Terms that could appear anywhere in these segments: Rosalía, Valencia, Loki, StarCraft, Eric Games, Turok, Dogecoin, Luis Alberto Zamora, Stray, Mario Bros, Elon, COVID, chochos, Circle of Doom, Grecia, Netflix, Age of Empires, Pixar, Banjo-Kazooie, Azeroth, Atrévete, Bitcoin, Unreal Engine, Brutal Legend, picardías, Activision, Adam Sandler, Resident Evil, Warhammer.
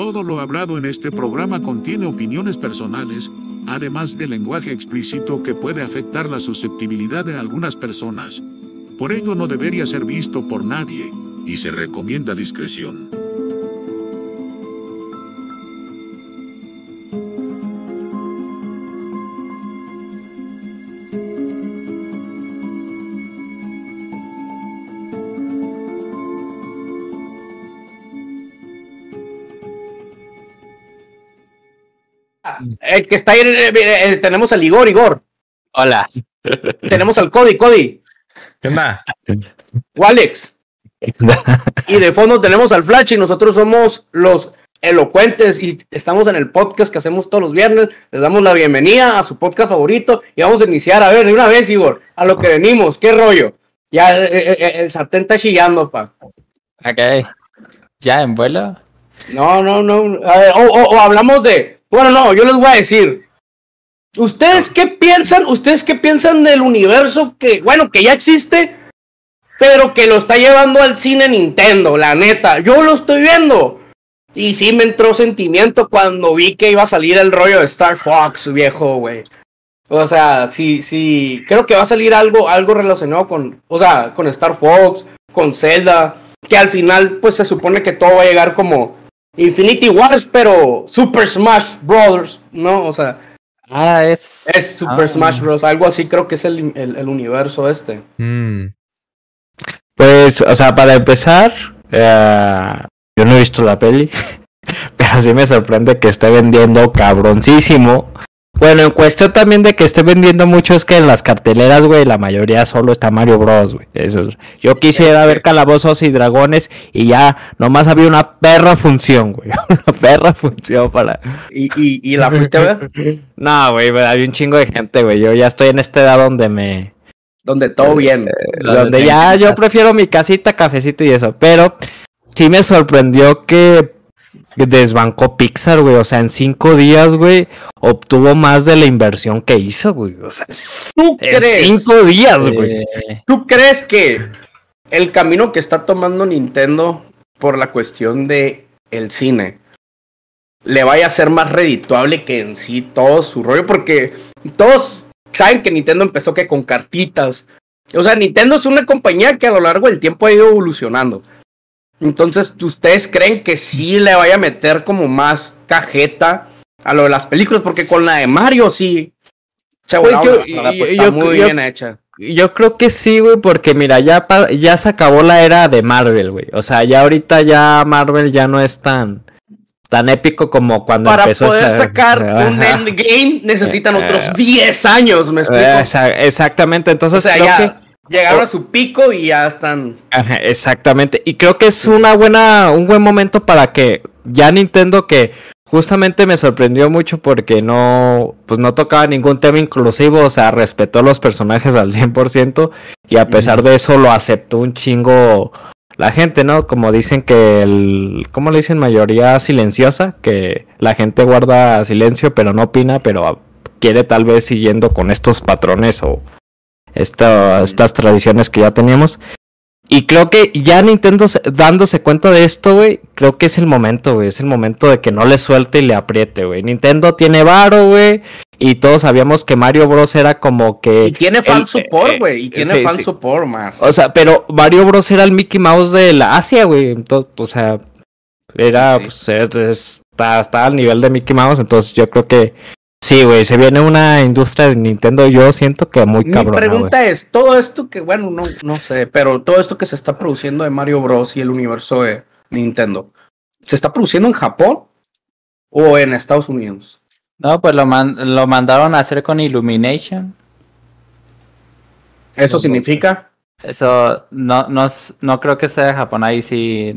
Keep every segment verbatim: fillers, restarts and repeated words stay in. Todo lo hablado en este programa contiene opiniones personales, además de lenguaje explícito que puede afectar la susceptibilidad de algunas personas. Por ello no debería ser visto por nadie, y se recomienda discreción. El que está ahí, eh, eh, tenemos al Igor, Igor. Hola. Tenemos al Cody, Cody. ¿Qué onda? Walex. Y de fondo tenemos al Flash y nosotros somos los elocuentes y estamos en el podcast que hacemos todos los viernes. Les damos la bienvenida a su podcast favorito y vamos a iniciar, a ver, de una vez, Igor, a lo que venimos. ¿Qué rollo? Ya el, el, el sartén está chillando, pa. Ok. ¿Ya en vuelo? No, no, no. A ver, o oh, oh, oh, hablamos de... Bueno, no, yo les voy a decir, ¿ustedes qué piensan? ¿Ustedes qué piensan del universo que, bueno, que ya existe, pero que lo está llevando al cine Nintendo? La neta, yo lo estoy viendo. Y sí me entró sentimiento cuando vi que iba a salir el rollo de Star Fox, viejo, güey. O sea, sí, sí, creo que va a salir algo, algo relacionado con, o sea, con Star Fox, con Zelda, que al final, pues se supone que todo va a llegar como... Infinity Wars, pero Super Smash Bros, ¿no? O sea, ah, es... es Super ah. Smash Bros, algo así creo que es el, el, el universo este. Mm. Pues, o sea, para empezar, eh, yo no he visto la peli, pero sí me sorprende que esté vendiendo cabroncísimo. Bueno, en cuestión también de que esté vendiendo mucho es que en las carteleras, güey, la mayoría solo está Mario Bros, güey. Eso es... Yo quisiera ver Calabozos y Dragones y ya nomás había una perra función, güey. Una perra función para... ¿Y, y, y la fuiste a ver? No, güey, había un chingo de gente, güey. Yo ya estoy en esta edad donde me... Donde todo bien. Eh, donde, donde ya yo prefiero mi casita, cafecito y eso. Pero sí me sorprendió que... desbancó Pixar, güey, o sea, en cinco días, güey, obtuvo más de la inversión que hizo, güey, o sea, ¿tú en crees? cinco días, güey. Eh... ¿Tú crees que el camino que está tomando Nintendo por la cuestión de el cine le vaya a ser más redituable que en sí todo su rollo? Porque todos saben que Nintendo empezó que con cartitas, o sea, Nintendo es una compañía que a lo largo del tiempo ha ido evolucionando. Entonces, ¿ustedes creen que sí le vaya a meter como más cajeta a lo de las películas? Porque con la de Mario sí. Chabona, pues yo, la, la, pues, yo, está muy yo, bien hecha. Yo creo que sí, güey, porque mira, ya, ya se acabó la era de Marvel, güey. O sea, ya ahorita ya Marvel ya no es tan, tan épico como cuando Para empezó. Para poder esta... sacar Ajá. un Endgame necesitan eh, otros diez años, ¿me explico? Eh, exactamente, entonces o sea, creo ya... que... Llegaron a su pico y ya están... Ajá, exactamente. Y creo que es una buena un buen momento para que ya Nintendo, que justamente me sorprendió mucho porque no pues no tocaba ningún tema inclusivo, o sea, respetó los personajes al cien por ciento y a pesar de eso lo aceptó un chingo la gente, ¿no? Como dicen que el... ¿Cómo le dicen? Mayoría silenciosa, que la gente guarda silencio pero no opina, pero quiere tal vez siguiendo con estos patrones o... Esta, estas tradiciones que ya teníamos. Y creo que ya Nintendo dándose cuenta de esto, güey, creo que es el momento, güey. Es el momento de que no le suelte y le apriete, güey. Nintendo tiene varo, güey. Y todos sabíamos que Mario Bros era como que... Y tiene fan el, support, güey. Eh, y tiene sí, fan sí. support más. O sea, pero Mario Bros era el Mickey Mouse de la Asia, güey. Entonces, o sea, era... Sí. Pues, es, es, está, está al nivel de Mickey Mouse. Entonces yo creo que... Sí, güey, se viene una industria de Nintendo, yo siento que muy cabrona. Mi pregunta wey. es, todo esto que, bueno, no, no sé, pero todo esto que se está produciendo de Mario Bros y el universo de Nintendo, ¿se está produciendo en Japón o en Estados Unidos? No, pues lo, man- lo mandaron a hacer con Illumination. ¿Eso no, significa? Eso, no, no, no creo que sea de Japón, ahí sí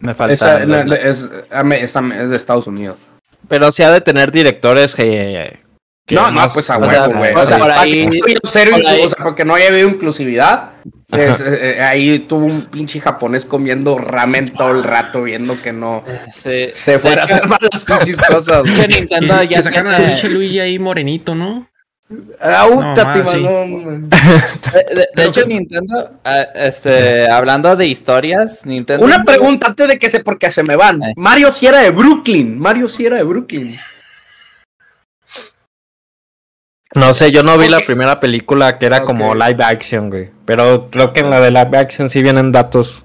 me falta. Esa, el... la, la, es, es de Estados Unidos. Pero sí ha de tener directores que... que no, más, no, pues a huevo, güey. O sea, por ahí... O sea, porque no haya habido inclusividad. Es, eh, ahí tuvo un pinche japonés comiendo ramen todo el rato, viendo que no sí. se fuera a hacer malas pinches cosas. Nintendo ya que sacaron al pinche Luigi ahí morenito, ¿no? Aúntate, no, man, sí. De, de, de hecho, que... Nintendo, este, hablando de historias, Nintendo... Una pregunta antes de que se, porque se me van. Eh. Mario sí era de Brooklyn. Mario sí era de Brooklyn. No sé, yo no vi okay. la primera película que era okay. como live action, güey. Pero creo que en la de live action sí vienen datos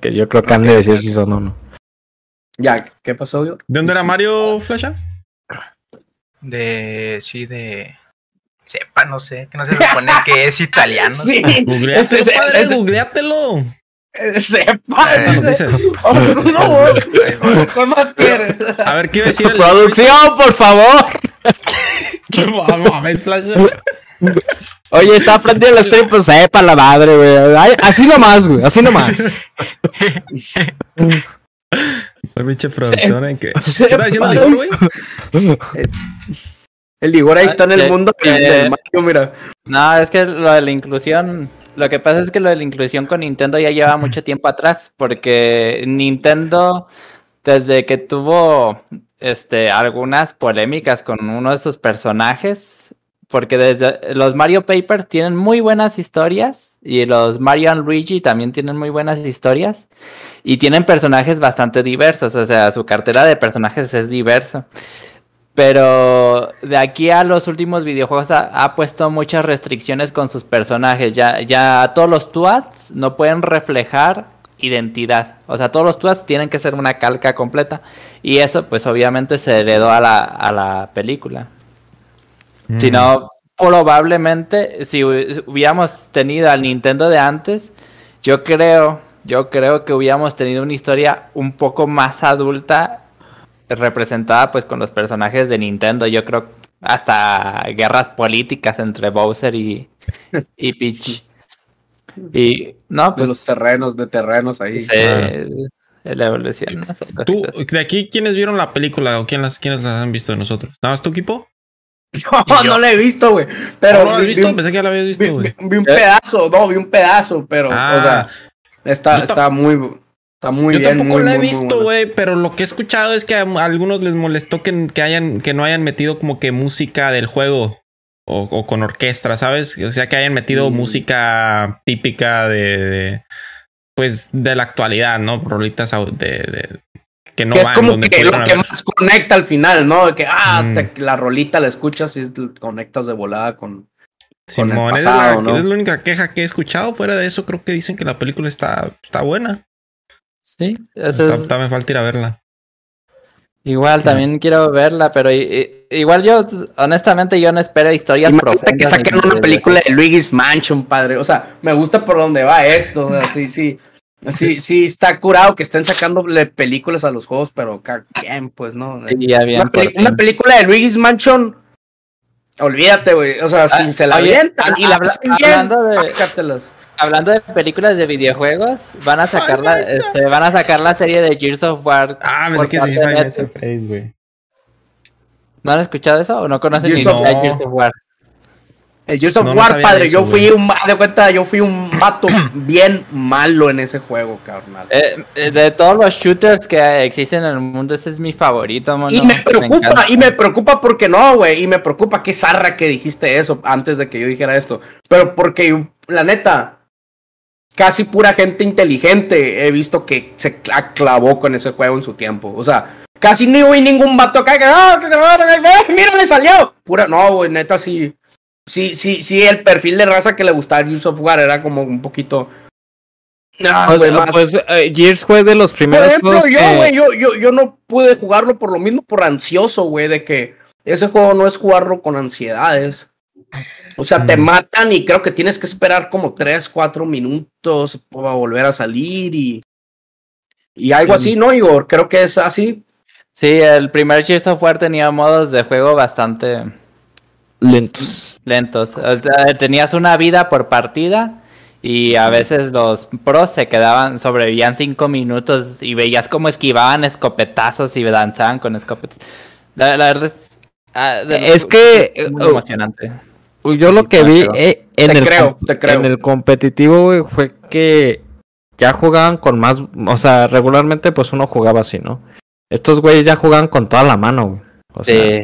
que yo creo que okay. han de decir si son o no. Jack, ¿qué pasó, yo? ¿De dónde era Mario, Flasha? De... sí, de... sepa, no sé, que no se supone que es italiano. Sí, es, es, padre, es, googleátelo. Sepa, eh, no sé. Oh, no, no, ¿qué más quieres? A ver, ¿qué iba a decir? ¡Producción, por favor! Oye, está aprendiendo el stream, pues sepa la madre, güey. Así nomás, güey, así nomás. La pinche productora, ¿qué está diciendo el güey? El Igor ahí está en el eh, mundo eh, Mario, mira. No, es que lo de la inclusión, lo que pasa es que lo de la inclusión con Nintendo ya lleva mucho tiempo atrás, porque Nintendo, desde que tuvo este algunas polémicas con uno de sus personajes, porque desde los Mario Papers tienen muy buenas historias, y los Mario and Luigi también tienen muy buenas historias, y tienen personajes bastante diversos, o sea, su cartera de personajes es diversa. Pero de aquí a los últimos videojuegos ha, ha puesto muchas restricciones con sus personajes. Ya, ya todos los T U A Ds no pueden reflejar identidad. O sea, todos los T U A Ds tienen que ser una calca completa. Y eso, pues, obviamente se heredó a la, a la película. Mm. Si no, probablemente, si hubiéramos tenido al Nintendo de antes, yo creo, yo creo que hubiéramos tenido una historia un poco más adulta representada pues con los personajes de Nintendo. Yo creo hasta guerras políticas entre Bowser y, y Peach. Y no, pues de los terrenos, de terrenos ahí. Sí, ah. la evolución. No, ¿tú, de aquí quiénes vieron la película o quién las, quiénes las han visto de nosotros? ¿Nada más tu equipo? No, no la he visto, güey. Pero ¿no la has visto? Vi, Pensé que la habías visto, güey. Vi, vi un pedazo, no, vi un pedazo, pero ah, o sea, está, ta- está muy... Está muy Yo bien, tampoco muy, la he muy, visto, güey, pero lo que he escuchado es que a algunos les molestó que, que, hayan, que no hayan metido como que música del juego o, o con orquesta, ¿sabes? O sea, que hayan metido mm. música típica de, de... pues de la actualidad, ¿no? Rolitas de... de que no que van, es como donde que lo que más conecta al final, ¿no? Que, ah, mm. te, la rolita la escuchas y conectas de volada con... Simón, con el pasado, es, la, ¿no? es la única queja que he escuchado. Fuera de eso, creo que dicen que la película está, está buena. Sí, eso es... me falta ir a verla. Igual, sí. también quiero verla, pero i- i- igual yo, honestamente, yo no espero historias profundas. Imagínate que saquen una de película de Luigi's Mansion, padre. O sea, me gusta por dónde va esto. O sea, sí, sí, sí, sí, está curado que estén sacándole películas a los juegos, pero bien, pues, ¿no? Sí, ya bien, una, peli- una película de Luigi's Mansion, olvídate, güey. O sea, ah, si se la avientan y la hablan hablando bien, de... sácatelas. Hablando de películas de videojuegos, van a sacar la, este, van a sacar la serie de Gears of War. Ah, me es que sí, ese face, güey. ¿No han escuchado eso o no conocen Gears ni of... Gears of War? El Gears of no, War, no padre, eso, yo fui wey. un de cuenta, yo fui un vato bien malo en ese juego, carnal. Eh, de todos los shooters que existen en el mundo, ese es mi favorito, mono. Y me preocupa, me y me preocupa porque no, güey, y me preocupa qué zarra que dijiste eso antes de que yo dijera esto, pero porque la neta casi pura gente inteligente he visto que se clavó con ese juego en su tiempo. O sea, casi no hubo ningún vato acá que ¡ah, que mira, le salió! Pura, no, güey, neta, sí. Sí, sí, sí, el perfil de raza que le gustaba Gears of War era como un poquito... Ah, pues, más... pues uh, Gears fue de los primeros... Por ejemplo, juegos yo, güey, que... yo, yo, yo no pude jugarlo por lo mismo, por ansioso, güey, de que ese juego no es jugarlo con ansiedades. O sea, mm. te matan y creo que tienes que esperar como tres, cuatro minutos para volver a salir y, y algo mm. así, ¿no, Igor? Creo que es así. Sí, el primer Gears of War tenía modos de juego bastante lentos. lentos. O sea, tenías una vida por partida y a veces los pros se quedaban, sobrevivían cinco minutos y veías cómo esquivaban escopetazos y danzaban con escopetas. La, la verdad es, ah, de, es que... Es muy emocionante. Yo lo que vi eh, en, el creo, com- en el competitivo, güey, fue que ya jugaban con más... O sea, regularmente pues uno jugaba así, ¿no? Estos güeyes ya jugaban con toda la mano, güey. O sea,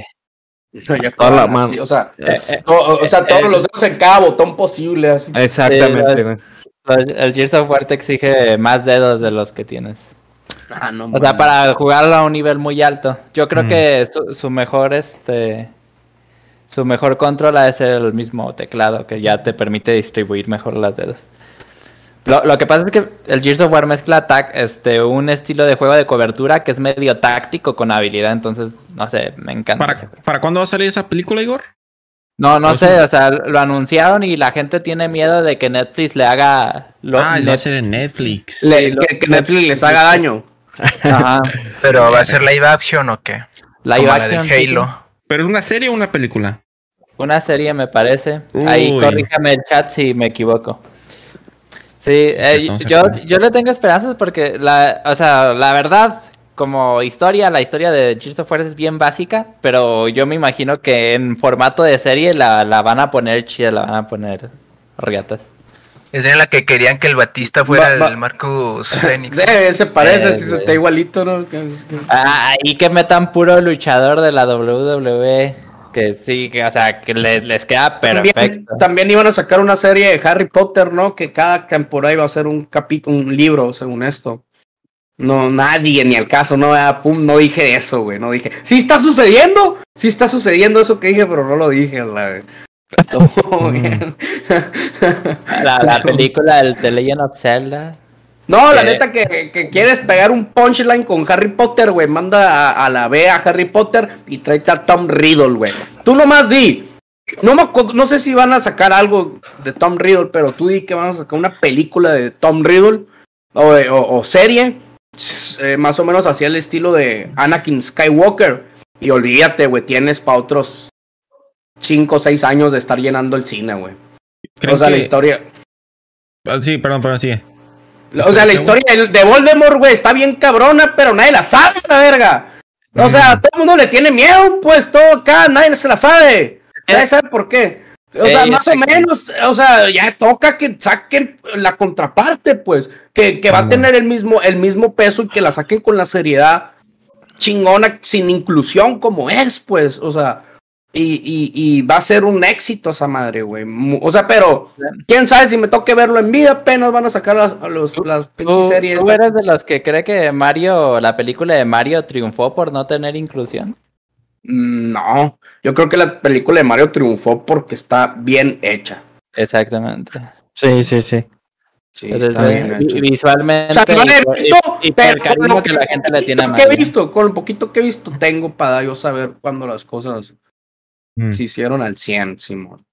sí. Toda la así, o sea, eh, eh, todo, o sea eh, todos eh, los dedos en cabo, ton posible. Así. Exactamente. Sí, el, el Gears of War te exige más dedos de los que tienes. Ah, no, o man. sea, para jugarlo a un nivel muy alto. Yo creo mm. que su, su mejor, este, su mejor control es el mismo teclado, que ya te permite distribuir mejor los dedos. Lo, lo que pasa es que el Gears of War mezcla tac, este, un estilo de juego de cobertura que es medio táctico con habilidad, entonces, no sé, me encanta. ¿Para, ¿para cuándo va a salir esa película, Igor? No, no sé, o sea, lo anunciaron y la gente tiene miedo de que Netflix le haga... Lo, ah, Net... va a ser en Netflix. Le, lo, que, que Netflix les haga daño. Ajá. ¿Pero va a ser live action o qué? Live Como action. La de Halo. Sí. ¿Pero es una serie o una película? Una serie, me parece. Uy. Ahí, corríjame el chat si me equivoco. Sí, eh, yo, yo le tengo esperanzas porque, la, o sea, la verdad, como historia, la historia de Gears of War es bien básica, pero yo me imagino que en formato de serie la, la van a poner chida, la van a poner riatas. Es en la que querían que el Batista fuera ba- el Marcus Fenix. Eh, se parece, eh, si se está igualito, ¿no? Ah, y que metan puro luchador de la doble u doble u E. Que sí, que, o sea, que les, les queda perfecto. También, también iban a sacar una serie de Harry Potter, ¿no? Que cada temporada iba a ser un capítulo, un libro, según esto. No, nadie, ni al caso, no, pum, no dije eso, güey, no dije. Sí está sucediendo, sí está sucediendo eso que dije, pero no lo dije, la Todo bien. la, la película del The Legend of Zelda. No, la eh, neta que, que quieres pegar un punchline con Harry Potter, güey. Manda a, a la B a Harry Potter y tráete a Tom Riddle, güey. Tú nomás di. No, me, no sé si van a sacar algo de Tom Riddle, pero tú di que van a sacar una película de Tom Riddle o, o, o serie. Eh, más o menos hacia el estilo de Anakin Skywalker. Y olvídate, güey, tienes para otros cinco o seis años de estar llenando el cine, güey. O sea, que... la historia... Ah, sí, perdón, perdón, sigue. O sea, la historia de Voldemort, güey, está bien cabrona, pero nadie la sabe, la verga. O sea, todo el mundo le tiene miedo, pues, todo acá, nadie se la sabe. Nadie sabe por qué. O sea, Ey, más o menos, o sea, ya toca que saquen la contraparte, pues, que, que va a tener el mismo, el mismo peso y que la saquen con la seriedad chingona, sin inclusión como es, pues, o sea... Y, y, y va a ser un éxito esa madre, güey. O sea, pero quién sabe si me toque verlo en vida, apenas van a sacar las, los, las pinches series. ¿Tú eres de los que cree que Mario, la película de Mario triunfó por no tener inclusión? No, yo creo que la película de Mario triunfó porque está bien hecha. Exactamente. Sí, sí, sí. Sí, está bien hecho. Visualmente. O sea, no he visto, y, y pero por el cariño que la gente le tiene a Mario. Con lo que he visto, con lo poquito que he visto, tengo para yo saber cuando las cosas... Se hicieron al cien, Simón.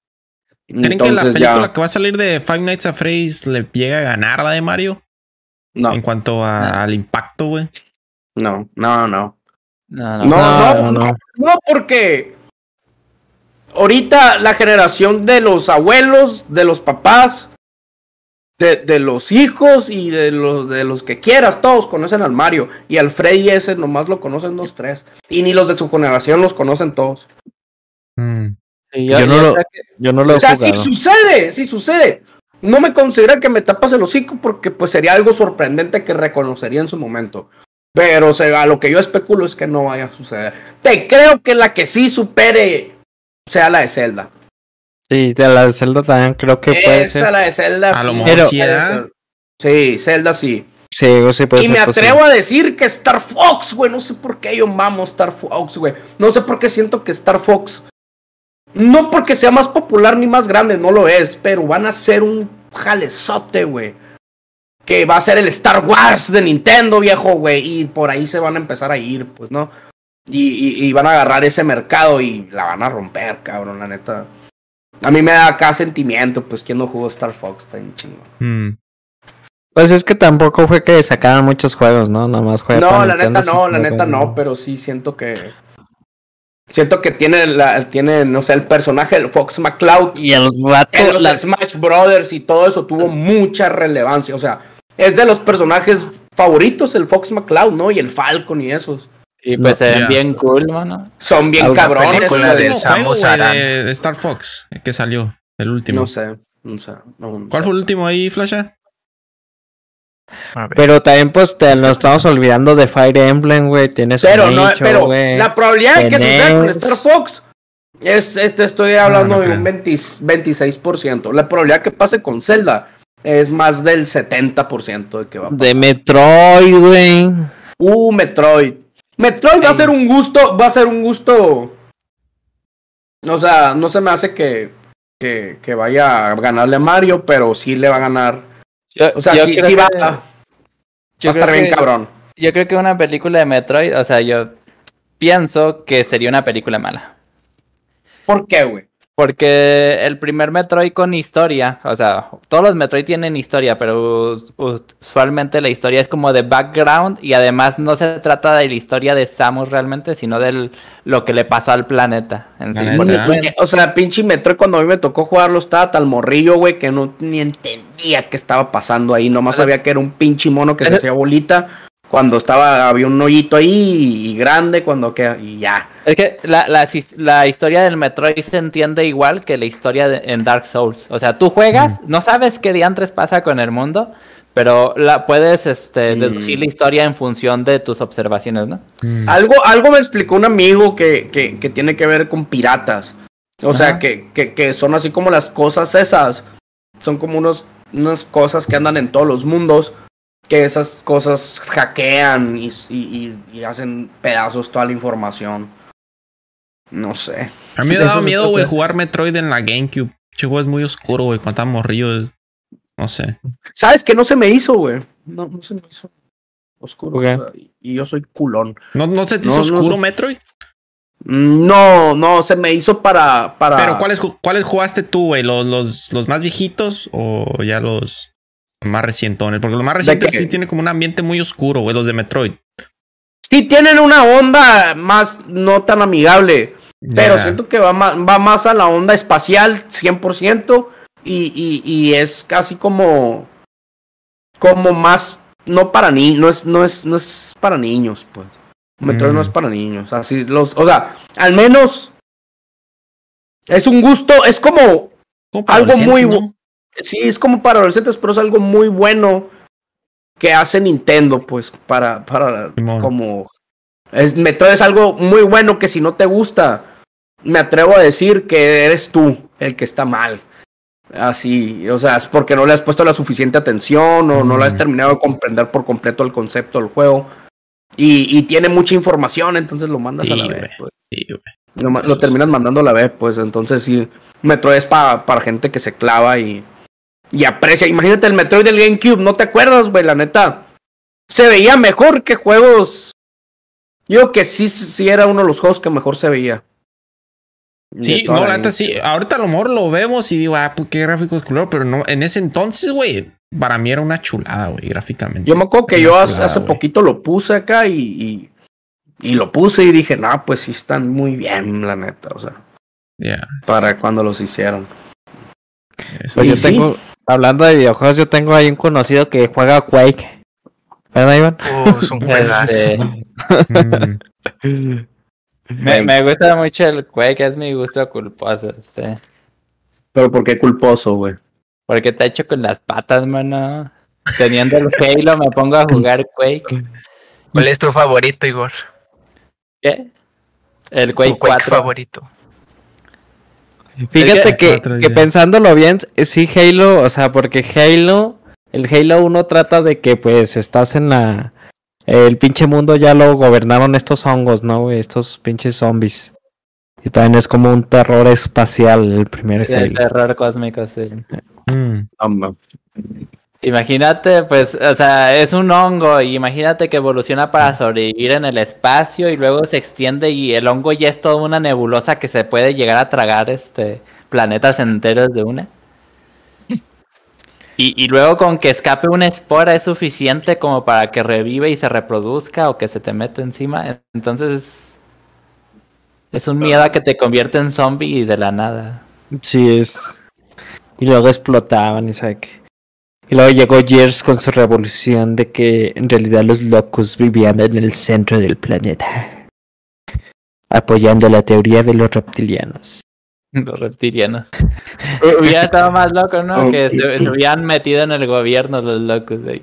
¿Creen Entonces, que la película ya... que va a salir de Five Nights at Freddy's le llega a ganar la de Mario? No. En cuanto a, no. al impacto, güey. No, no, no. No, no, no. No, no, no, no. No, porque ahorita la generación de los abuelos, de los papás, de, de los hijos y de los, de los que quieras, todos conocen al Mario. Y al Freddy ese nomás lo conocen los tres. Y ni los de su generación los conocen todos. Mm. Yo, yo, no lo, que... yo no lo he O sea, jugado. si sucede, si sucede No me considera que me tapas el hocico, porque pues sería algo sorprendente que reconocería en su momento. Pero o sea, a lo que yo especulo es que no vaya a suceder. Te creo que la que sí supere sea la de Zelda. Sí, de la de Zelda también creo que Esa puede ser. Esa la de Zelda a sí. Lo mejor sí, era... sí, Zelda sí. Sí, sí puede y ser me atrevo posible. a decir que Star Fox, güey. No sé por qué yo mamo Star Fox, güey. No sé por qué siento que Star Fox... No porque sea más popular ni más grande, no lo es, pero van a ser un jalezote, güey. Que va a ser el Star Wars de Nintendo, viejo, güey. Y por ahí se van a empezar a ir, pues, ¿no? Y, y, y van a agarrar ese mercado y la van a romper, cabrón, la neta. A mí me da acá sentimiento, pues, ¿quién no jugó Star Fox? Está bien chingo. Mm. Pues es que tampoco fue que sacaran muchos juegos, ¿no? Nada más juegos. No, la neta no, la neta no, pero sí siento que... Siento que tiene, la, tiene, no sé, el personaje del Fox McCloud y el rato, en los la... Smash Brothers y todo eso tuvo mucha relevancia. O sea, es de los personajes favoritos el Fox McCloud, ¿no? Y el Falcon y esos. Y pues no, se ven ya. bien cool, mano. Son bien cabrones. La del Samus Aran de Star Fox que salió, el último. No sé, no sé. No, no ¿Cuál sé. fue el último ahí, Flasha? Pero también pues te lo estamos olvidando de Fire Emblem, güey. Tienes pero, un no, hecho, pero la probabilidad de que suceda con Star Fox Es, este estoy hablando no, no de un veinte, veintiséis por ciento. La probabilidad que pase con Zelda es más del setenta por ciento de que va a pasar. De Metroid, güey. Uh, Metroid. Metroid hey. va a ser un gusto, va a ser un gusto. O sea, no se me hace que, que, que vaya a ganarle a Mario, pero sí le va a ganar. Yo, o sea, sí, sí va, que, va a estar bien que, cabrón. Yo creo que una película de Metroid, o sea, yo pienso que sería una película mala. ¿Por qué, güey? Porque el primer Metroid con historia, o sea, todos los Metroid tienen historia, pero usualmente la historia es como de background y además no se trata de la historia de Samus realmente, sino de lo que le pasó al planeta en sí. Porque, porque, o sea, pinche Metroid cuando a mí me tocó jugarlo estaba tal morrillo, güey, que no ni entendía qué estaba pasando ahí, nomás pero, sabía que era un pinche mono que es, se hacía bolita. Cuando estaba, había un hoyito ahí y grande, cuando queda, y ya. Es que la, la, la historia del Metroid se entiende igual que la historia de, en Dark Souls. O sea, tú juegas, mm. no sabes qué diantres pasa con el mundo, pero la puedes este, mm. deducir la historia en función de tus observaciones, ¿no? Mm. Algo, algo me explicó un amigo que, que, que tiene que ver con piratas. O Ajá. sea, que, que, que son así como las cosas esas. Son como unos, unas cosas que andan en todos los mundos. Que esas cosas hackean y, y, y hacen pedazos toda la información. No sé. A mí me daba miedo, güey, jugar Metroid en la GameCube. Che, güey, es muy oscuro, güey, cuando está morrillo. No sé. ¿Sabes qué? No se me hizo, güey. No, no se me hizo oscuro. Okay. O sea, y yo soy culón. ¿No, no se te hizo no, oscuro no, Metroid? No, no, se me hizo para... para... Pero ¿cuáles cuáles jugaste tú, güey? ¿Los, los, ¿Los más viejitos o ya los...? Más recientones, porque los más recientes sí tienen como un ambiente muy oscuro, güey, los de Metroid. Sí tienen una onda más no tan amigable, yeah. pero siento que va más, va más a la onda espacial cien por ciento y, y, y es casi como como más no para ni no es no es no es para niños, pues. Metroid mm. no es para niños, así los, o sea, al menos es un gusto, es como, como algo muy ¿no? Sí, es como para adolescentes, pero es algo muy bueno que hace Nintendo, pues, para, para Simón. Como... Es, Metroid es algo muy bueno que si no te gusta, me atrevo a decir que eres tú el que está mal. Así, o sea, es porque no le has puesto la suficiente atención o mm. no lo has terminado de comprender por completo el concepto del juego. Y, y tiene mucha información, entonces lo mandas sí, a la vez. Pues. Sí, lo, lo terminas mandando a la vez, pues, entonces sí. Metroid es pa, para gente que se clava y... Y aprecia, imagínate el Metroid del GameCube, ¿no te acuerdas, güey? La neta, se veía mejor que juegos. Yo que sí, sí era uno de los juegos que mejor se veía. Sí, no, la neta sí. Ahorita a lo mejor lo vemos y digo, ah, pues qué gráfico es color, pero no, en ese entonces, güey, para mí era una chulada, güey, gráficamente. Yo me acuerdo que yo hace, hace poquito lo puse acá y, y, y lo puse y dije, no, pues sí están muy bien, la neta, o sea. Yeah. Para cuando los hicieron. Eso pues yo sí. tengo... Hablando de videojuegos, yo tengo ahí un conocido que juega Quake. ¿Verdad, Iván? Oh, es un juegazo. mm. me, me gusta mucho el Quake, es mi gusto culposo. Sí. ¿Pero por qué culposo, güey? Porque te echo con las patas, mano. Teniendo el Halo me pongo a jugar Quake. ¿Cuál es tu favorito, Igor? ¿Qué? El Quake, tu Quake cuatro. favorito. Fíjate que, que pensándolo bien, sí Halo, o sea, porque Halo, el Halo uno trata de que pues estás en la... El pinche mundo ya lo gobernaron estos hongos, ¿no? Estos pinches zombies. Y también es como un terror espacial el primer sí, Halo. El terror cósmico, sí. Mm. Imagínate, pues, o sea, es un hongo y imagínate que evoluciona para sobrevivir en el espacio y luego se extiende y el hongo ya es toda una nebulosa que se puede llegar a tragar este planetas enteros de una. Y, y luego con que escape una espora es suficiente como para que revive y se reproduzca o que se te mete encima. Entonces es un miedo a que te convierta en zombie y de la nada. Sí, es... Y luego explotaban y sabe qué. Y luego llegó Gears con su revolución de que en realidad los locos vivían en el centro del planeta. Apoyando la teoría de los reptilianos. Los reptilianos. Hubiera estado más loco, ¿no? Que se, se hubieran metido en el gobierno los locos. De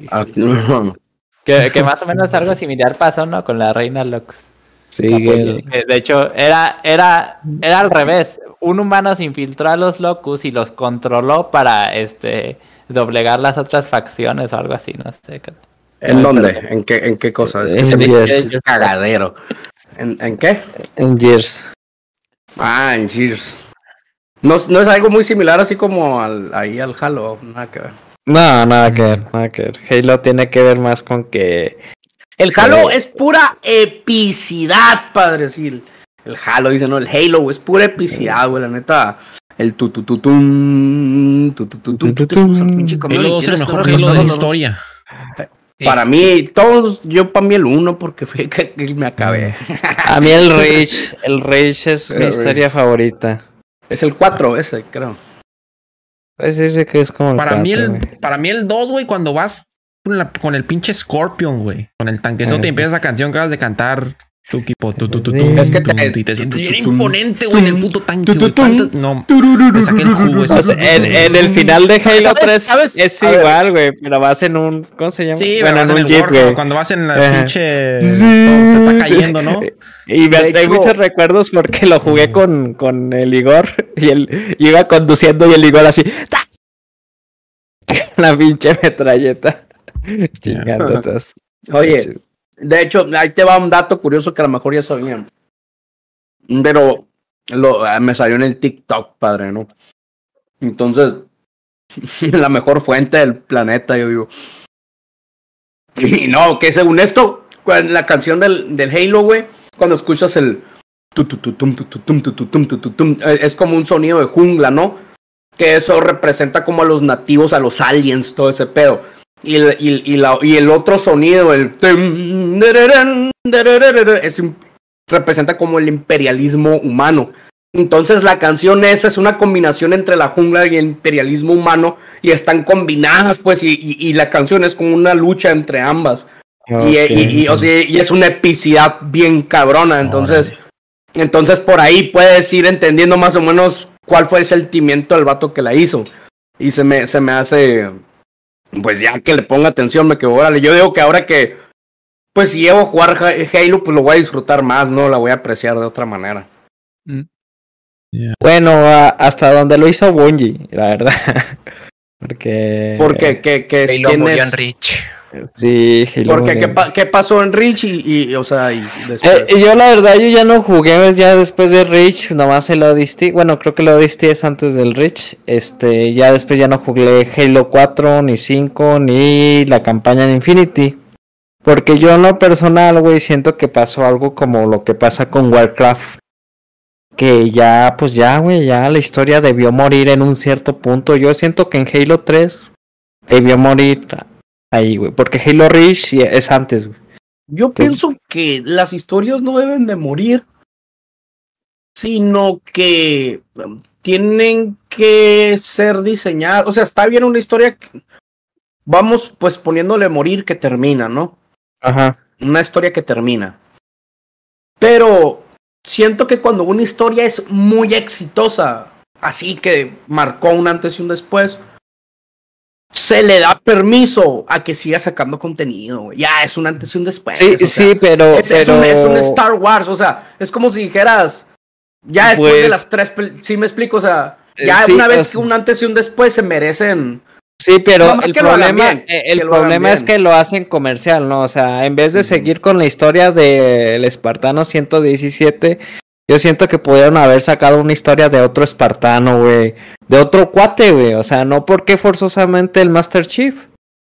que, que más o menos algo similar pasó, ¿no? Con la reina locos. Sí, que, que de hecho, era, era, era al revés. Un humano se infiltró a los Locus y los controló para este doblegar las otras facciones o algo así, no sé. ¿En no, dónde? Pero... ¿En qué, en qué cosa? Es en Gears. Que cagadero. ¿En, ¿En qué? En Gears. Ah, en Gears. No, no es algo muy similar así como al, ahí al Halo, nada que ver. No, nada que ver, nada que ver. Halo tiene que ver más con que... El Halo que... es pura epicidad, padrecil. El Halo, dice, no, el Halo es pura epicidad, güey, la neta. El tutututum, tutututum, tutututum. Halo es el mejor Halo de la historia. Para mí, todos, yo para mí el uno, porque fue que me acabé. A mí el Rage, el Rage es mi historia favorita. Es el cuatro ese, creo. Ese que es como el para, cuatro, mí el, para mí el dos, güey, cuando vas con, la, con el pinche Scorpion, güey. Con el tanquezote y empiezas esa canción que acabas de cantar. Tu equipo, tu, tu, tu, tu, es que te, y te sientes bien imponente, güey, en el puto tanque, güey. No, me saqué el jugo. Eso, en, en el final de Halo tres, ¿sabes? Es igual, güey, pero vas en un, ¿cómo se llama? Sí, bueno, en un jeep, güey. Cuando vas en la pinche, te está cayendo, ¿no? Y me trae muchos recuerdos porque lo jugué con, con el Igor y él iba conduciendo y el Igor así, ¡ta! La pinche metralleta. Chingandotas. Oye. De hecho, ahí te va un dato curioso que a lo mejor ya sabían. Pero lo, me salió en el TikTok, padre, ¿no? Entonces, la mejor fuente del planeta, yo digo. Y no, que según esto, en la canción del, del Halo, güey, cuando escuchas el... es como un sonido de jungla, ¿no? Que eso representa como a los nativos, a los aliens, todo ese pedo. Y, y, y, la, y el otro sonido, el es, representa como el imperialismo humano. Entonces la canción esa es una combinación entre la jungla y el imperialismo humano, y están combinadas, pues, y, y, y la canción es como una lucha entre ambas. Okay. y, y, y, o sea, y es una epicidad bien cabrona. Entonces, right. entonces por ahí puedes ir entendiendo más o menos cuál fue el sentimiento del vato que la hizo. Y se me, se me hace... pues ya que le ponga atención, me quedo, órale. Yo digo que ahora que, pues si llevo a jugar Halo, pues lo voy a disfrutar más, ¿no? La voy a apreciar de otra manera. Mm. Yeah. Bueno, a, hasta donde lo hizo Bungie, la verdad. Porque... Porque, que, que Halo tienes... murió en Reach. Sí, Halo Porque, ¿qué, pa- ¿qué pasó en Reach? Y, y o sea, y después... Eh, yo la verdad, yo ya no jugué ya después de Reach, nomás el Odyssey. Bueno, creo que el Odyssey es antes del Reach. Este, ya después ya no jugué Halo cuatro, ni cinco, ni la campaña de Infinity. Porque yo en lo personal, güey, siento que pasó algo como lo que pasa con Warcraft. Que ya, pues ya, güey, ya la historia debió morir en un cierto punto. Yo siento que en Halo tres debió morir... ahí, güey, porque Halo Reach es antes, güey. Yo sí. pienso que las historias no deben de morir, sino que tienen que ser diseñadas. O sea, está bien una historia que vamos, pues, poniéndole morir que termina, ¿no? Ajá. Una historia que termina. Pero siento que cuando una historia es muy exitosa, así que marcó un antes y un después... se le da permiso a que siga sacando contenido. Ya, es un antes y un después. Sí, o sea, sí, pero... Es, pero... Es, un, es un Star Wars, o sea, es como si dijeras... Ya después pues, de las tres... Pel- sí, me explico, o sea... Ya sí, una vez que un antes y un después se merecen... Sí, pero no, el problema, bien, el problema es que lo hacen comercial, ¿no? O sea, en vez de mm-hmm. seguir con la historia del espartano ciento diecisiete... yo siento que pudieron haber sacado una historia de otro espartano, güey. De otro cuate, güey. O sea, no porque forzosamente el Master Chief.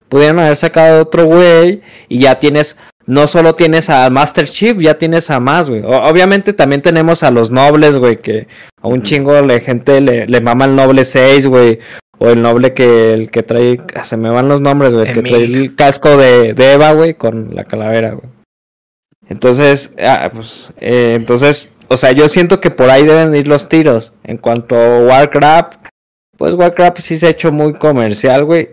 Pudieron haber sacado otro güey. Y ya tienes... no solo tienes a Master Chief, ya tienes a más, güey. Obviamente también tenemos a los nobles, güey. Que a un chingo de gente le, le mama el noble seis, güey. O el noble que el que trae... se me van los nombres, güey. Que trae el casco de, de Eva, güey. Con la calavera, güey. Entonces... ah, pues... Eh, entonces... o sea, yo siento que por ahí deben ir los tiros. En cuanto a Warcraft, pues Warcraft sí se ha hecho muy comercial, güey.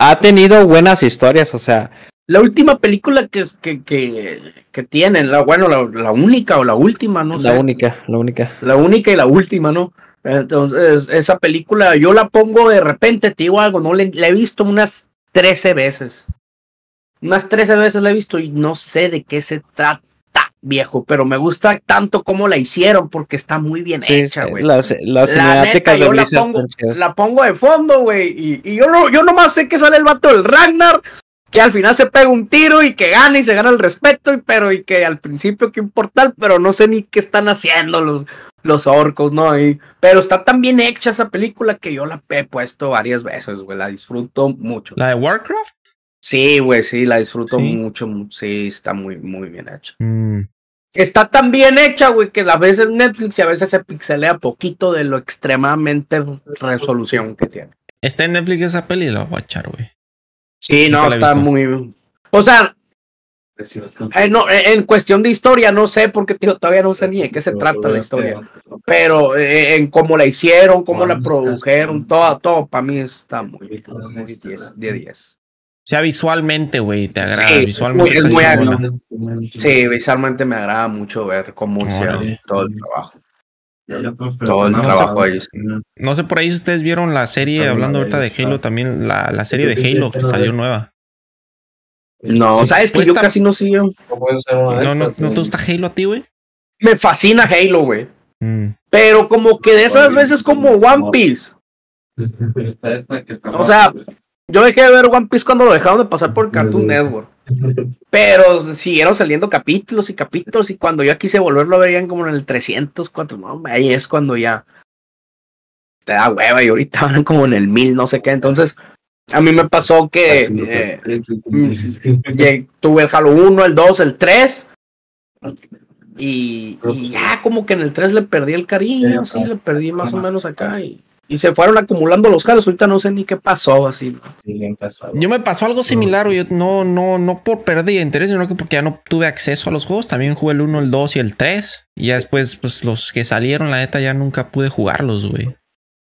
Ha tenido buenas historias, o sea... la última película que, que, que, que tienen, la, bueno, la, la única o la última, no sé. La única, la única. La única y la última, ¿no? Entonces, esa película yo la pongo de repente, te digo algo, no la, la he visto unas trece veces. Unas trece veces la he visto y no sé de qué se trata. viejo, pero me gusta tanto como la hicieron porque está muy bien sí, hecha, güey. La, la, la neta, yo la pongo, la pongo de fondo, güey, y, y yo, no, yo nomás sé que sale el vato del Ragnar, que al final se pega un tiro y que gana y se gana el respeto, y, pero y que al principio qué importa, pero no sé ni qué están haciendo los, los orcos, ¿no? Y, pero está tan bien hecha esa película que yo la he puesto varias veces, güey, la disfruto mucho. ¿La de Warcraft? Sí, güey, sí, la disfruto ¿Sí? mucho, sí, está muy, muy bien hecha. Mm. Está tan bien hecha, güey, que a veces Netflix y a veces se pixelea poquito de lo extremadamente resolución que tiene. Está en Netflix esa peli y la voy a echar, güey. Sí, no, está muy... O sea, eh, no, en cuestión de historia no sé, porque tío, todavía no sé ni de qué se trata la historia. Pero eh, en cómo la hicieron, cómo la produjeron, todo, todo para mí está muy diez de diez. O sea, visualmente, güey, te agrada. Sí, visualmente es muy agradable. Sí, visualmente me agrada mucho ver cómo hicieron todo el trabajo. Todo el no, trabajo o sea, ahí. No sé por ahí si ustedes vieron la serie, no, hablando ahorita de Halo, también la, la serie de Halo que salió nueva. No, sí, sabes que yo casi no sigo. No, no, no, ¿no te gusta Halo a ti, güey? Me fascina Halo, güey. Mm. Pero como que de esas veces como One Piece. O sea, yo dejé de ver One Piece cuando lo dejaron de pasar por Cartoon Network. Pero siguieron saliendo capítulos y capítulos, y cuando yo quise volverlo verían como en el trescientos cuatro, no, ahí es cuando ya te da hueva, y ahorita van como en el mil, no sé qué. Entonces a mí me pasó que eh, eh, tuve el Halo uno, el dos, el tres, y, y ya como que en el tres le perdí el cariño, así le perdí más o menos acá, y Y se fueron acumulando los caros. Ahorita no sé ni qué pasó, así. Sí, pasó algo. Yo me pasó algo similar, güey. No, no, no por pérdida de interés, sino que porque ya no tuve acceso a los juegos. También jugué el uno, el dos y el tres. Y ya después, pues los que salieron, la neta, ya nunca pude jugarlos, güey.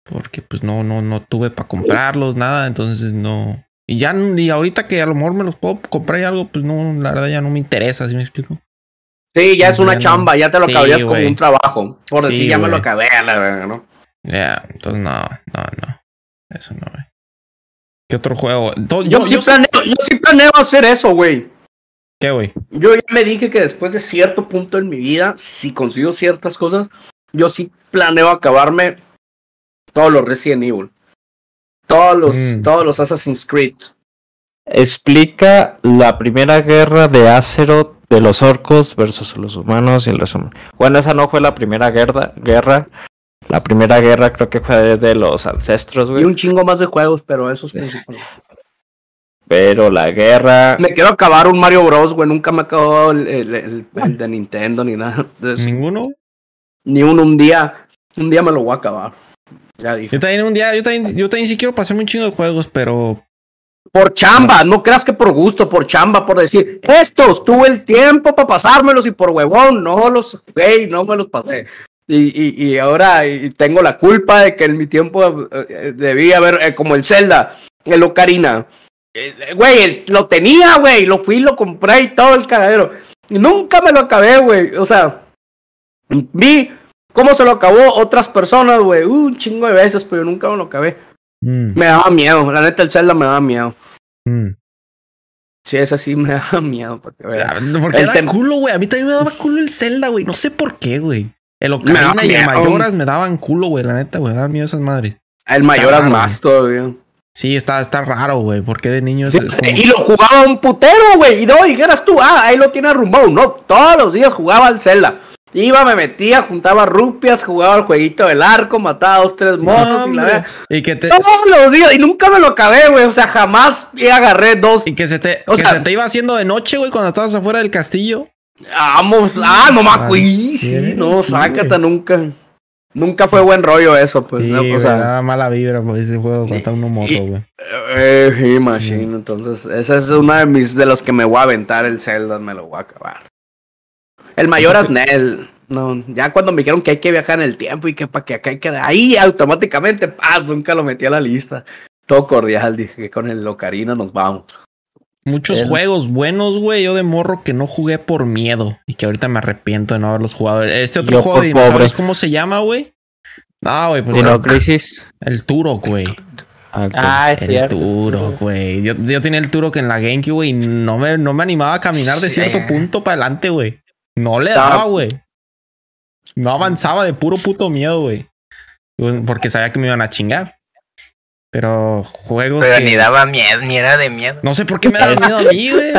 Porque pues no, no, no tuve para comprarlos, nada. Entonces no. Y ya, y ahorita que a lo mejor me los puedo comprar y algo, pues no, la verdad ya no me interesa, ¿sí me explico? Sí, ya es una ya chamba, no. Ya te lo sí, acabarías como un trabajo. Por decir, sí, ya wey. Me lo acabé, la verdad, ¿no? Ya, yeah, entonces no, no, no. Eso no, güey. ¿Qué otro juego? Yo, yo, sí yo, planeo, yo sí planeo hacer eso, güey. ¿Qué, güey? Yo ya me dije que después de cierto punto en mi vida, si consigo ciertas cosas, yo sí planeo acabarme todos los Resident Evil. Todos los, mm. todos los Assassin's Creed. Explica la primera guerra de Azeroth de los orcos versus los humanos y el resumen. Bueno, esa no fue la primera guerra, guerra. La primera guerra creo que fue de los ancestros, güey. Y un chingo más de juegos, pero esos principales. Pero la guerra... Me quiero acabar un Mario Bros, güey. Nunca me ha acabado el, el, el, el de Nintendo ni nada. ¿Ninguno? Ni uno, un día. Un día me lo voy a acabar. Ya dije. Yo también un día, yo también, yo también sí quiero pasarme un chingo de juegos, pero... Por chamba, no creas que por gusto, por chamba, por decir, estos, tuve el tiempo para pasármelos y por huevón, no los jugué y no me los pasé. Y, y, y ahora y tengo la culpa de que en mi tiempo eh, debía haber, eh, como el Zelda, el Ocarina. Güey, eh, lo tenía, güey, lo fui, lo compré y todo el cagadero. Y nunca me lo acabé, güey. O sea, vi cómo se lo acabó otras personas, güey. Uh, un chingo de veces, pero yo nunca me lo acabé. Mm. Me daba miedo, la neta el Zelda me daba miedo. Mm. Sí, esa sí me daba miedo. Porque, wey, porque daba culo, güey. A mí también me daba culo el Zelda, güey. No sé por qué, güey. El Ocarina no, y el Mayoras me daban culo, güey, la neta, güey, daban miedo esas madres. El Mayoras más todavía. Sí, está, está raro, güey, porque de niño es, sí, es como... Y lo jugaba un putero, güey, y no dijeras tú, ah, ahí lo tiene arrumbado. No, todos los días jugaba al Zelda. Iba, me metía, juntaba rupias, jugaba al jueguito del arco, mataba a dos, tres monos no, y la y que te... Todos los días, y nunca me lo acabé, güey, o sea, jamás agarré dos. Y que se te, o que sea... se te iba haciendo de noche, güey, cuando estabas afuera del castillo. Vamos, ah, no me acuerdo. Sí, no, sácate nunca. Nunca fue buen rollo eso, pues. Sí, ¿no? O sea, nada, mala vibra, pues ese juego contra uno moto, güey. Eh, imagino, entonces, esa es una de mis de los que me voy a aventar el Zelda, me lo voy a acabar. El Mayoras Nel, no, ya cuando me dijeron que hay que viajar en el tiempo y que para que acá hay que ahí automáticamente, paz, nunca lo metí a la lista. Todo cordial, dije que con el Ocarina nos vamos. Muchos el... juegos buenos, güey, yo de morro que no jugué por miedo y que ahorita me arrepiento de no haberlos jugado. Este otro yo juego de dinosaurios, ¿cómo se llama, güey? Ah, güey, pues Dino Crisis. El Turok, güey. Ah, ah, es el cierto. El Turok, güey. Yo, yo tenía el Turok en la GameCube, güey, y no me, no me animaba a caminar de sí. cierto punto para adelante, güey. No le daba, güey. No avanzaba de puro puto miedo, güey. Porque sabía que me iban a chingar. Pero juegos Pero que... ni daba miedo, ni era de miedo. No sé por qué me daba miedo a mí, güey.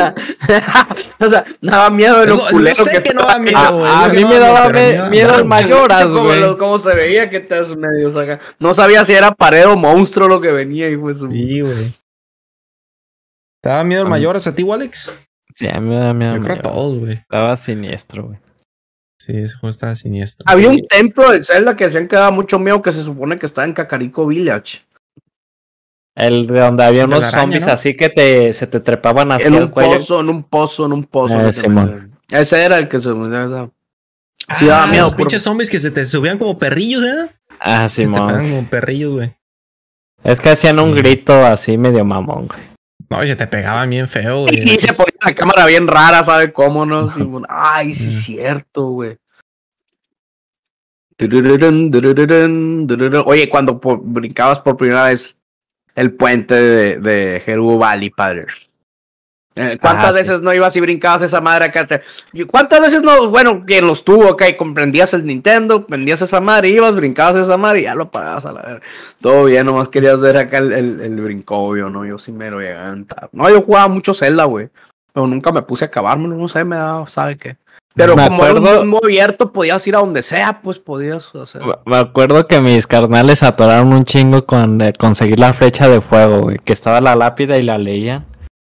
O sea, daba miedo de lo culero. Yo sé que, que no daba miedo, güey. A, a mí no me daba miedo, miedo al mayoras, güey. Como se veía que estás medio saca. No sabía si era pared o monstruo lo que venía, hijo de su... Sí, güey. ¿Te daba miedo al mayoras a ti, Walex? Sí, a mí me daba miedo. Yo creo a todos, güey. Estaba siniestro, güey. Sí, ese juego estaba siniestro. Había un templo de Zelda que decían que daba mucho miedo, que se supone que estaba en Kakariko Village. El de donde había unos araña, zombies, ¿no? Así que te, se te trepaban hacia el cuello. En un pozo, en un pozo, en un pozo. Eh, Simón. Ese era el que se... Sí, daba ah, miedo. Los por... pinches zombies que se te subían como perrillos, ¿eh? Ah, Simón. Como perrillos, güey. Es que hacían un grito así medio mamón, güey. No, y se te pegaban bien feo, güey. Y se ponía la cámara bien rara, ¿sabe cómo, no? Simón. Ay, sí, es cierto, güey. Oye, cuando por, brincabas por primera vez... El puente de, de Gerudo Valley, padres. ¿Cuántas ah, veces sí. no ibas y brincabas esa madre acá? Te... ¿Cuántas veces no? Bueno, que los tuvo acá y comprendías el Nintendo, prendías esa madre, ibas, brincabas esa madre y ya lo pagabas a la verga. Todo bien, nomás querías ver acá el, el, el brincobio, ¿no? Yo sí me lo llegaba a cantar. No, yo jugaba mucho Zelda, güey. Pero nunca me puse a acabármelo, no sé, me daba, ¿sabe qué? Pero me como acuerdo, era un mundo abierto, podías ir a donde sea, pues podías hacer. Me acuerdo que mis carnales atoraron un chingo con eh, conseguir la flecha de fuego, güey, que estaba la lápida y la leían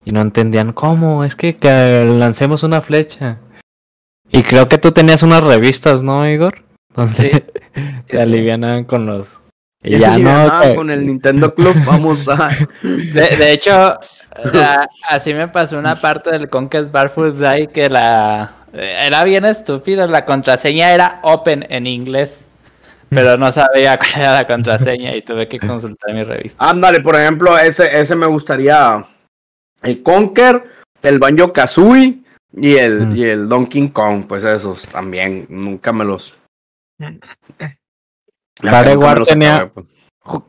y no entendían cómo, es que, que lancemos una flecha. Y creo que tú tenías unas revistas, ¿no, Igor? Donde sí. Te alivianaban con los... Y ya no, que... con el Nintendo Club, vamos a... De, de hecho, la, así me pasó una parte del Conquest Barefoot Day que la... Era bien estúpido, la contraseña era open en inglés, pero no sabía cuál era la contraseña y tuve que consultar mi revista. Ándale, por ejemplo, ese ese me gustaría, el Conker, el Banjo-Kazooie y el, mm. y el Donkey Kong, pues esos también, nunca me los... Barewar tenía... Acabé, pues.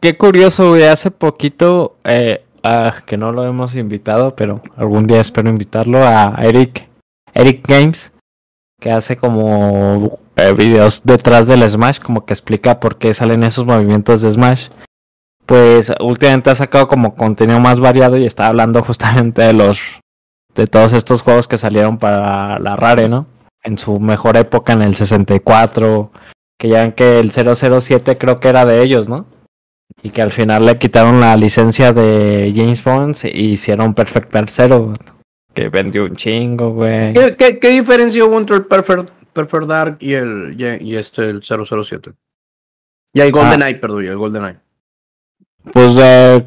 Qué curioso, güey, hace poquito, eh, ah, que no lo hemos invitado, pero algún día espero invitarlo a Eric, Eric Games, que hace como eh, videos detrás del Smash, como que explica por qué salen esos movimientos de Smash. Pues últimamente ha sacado como contenido más variado y está hablando justamente de los de todos estos juegos que salieron para la Rare, ¿no? En su mejor época, en el sesenta y cuatro, que ya ven que el cero cero siete creo que era de ellos, ¿no? Y que al final le quitaron la licencia de James Bond e hicieron Perfect Dark Zero, que vendió un chingo, güey. ¿Qué, qué, qué diferencia hubo entre el Perfect, Perfect Dark y el y, y este el cero cero siete? Y el GoldenEye, ah, perdón, y el GoldenEye. Pues eh,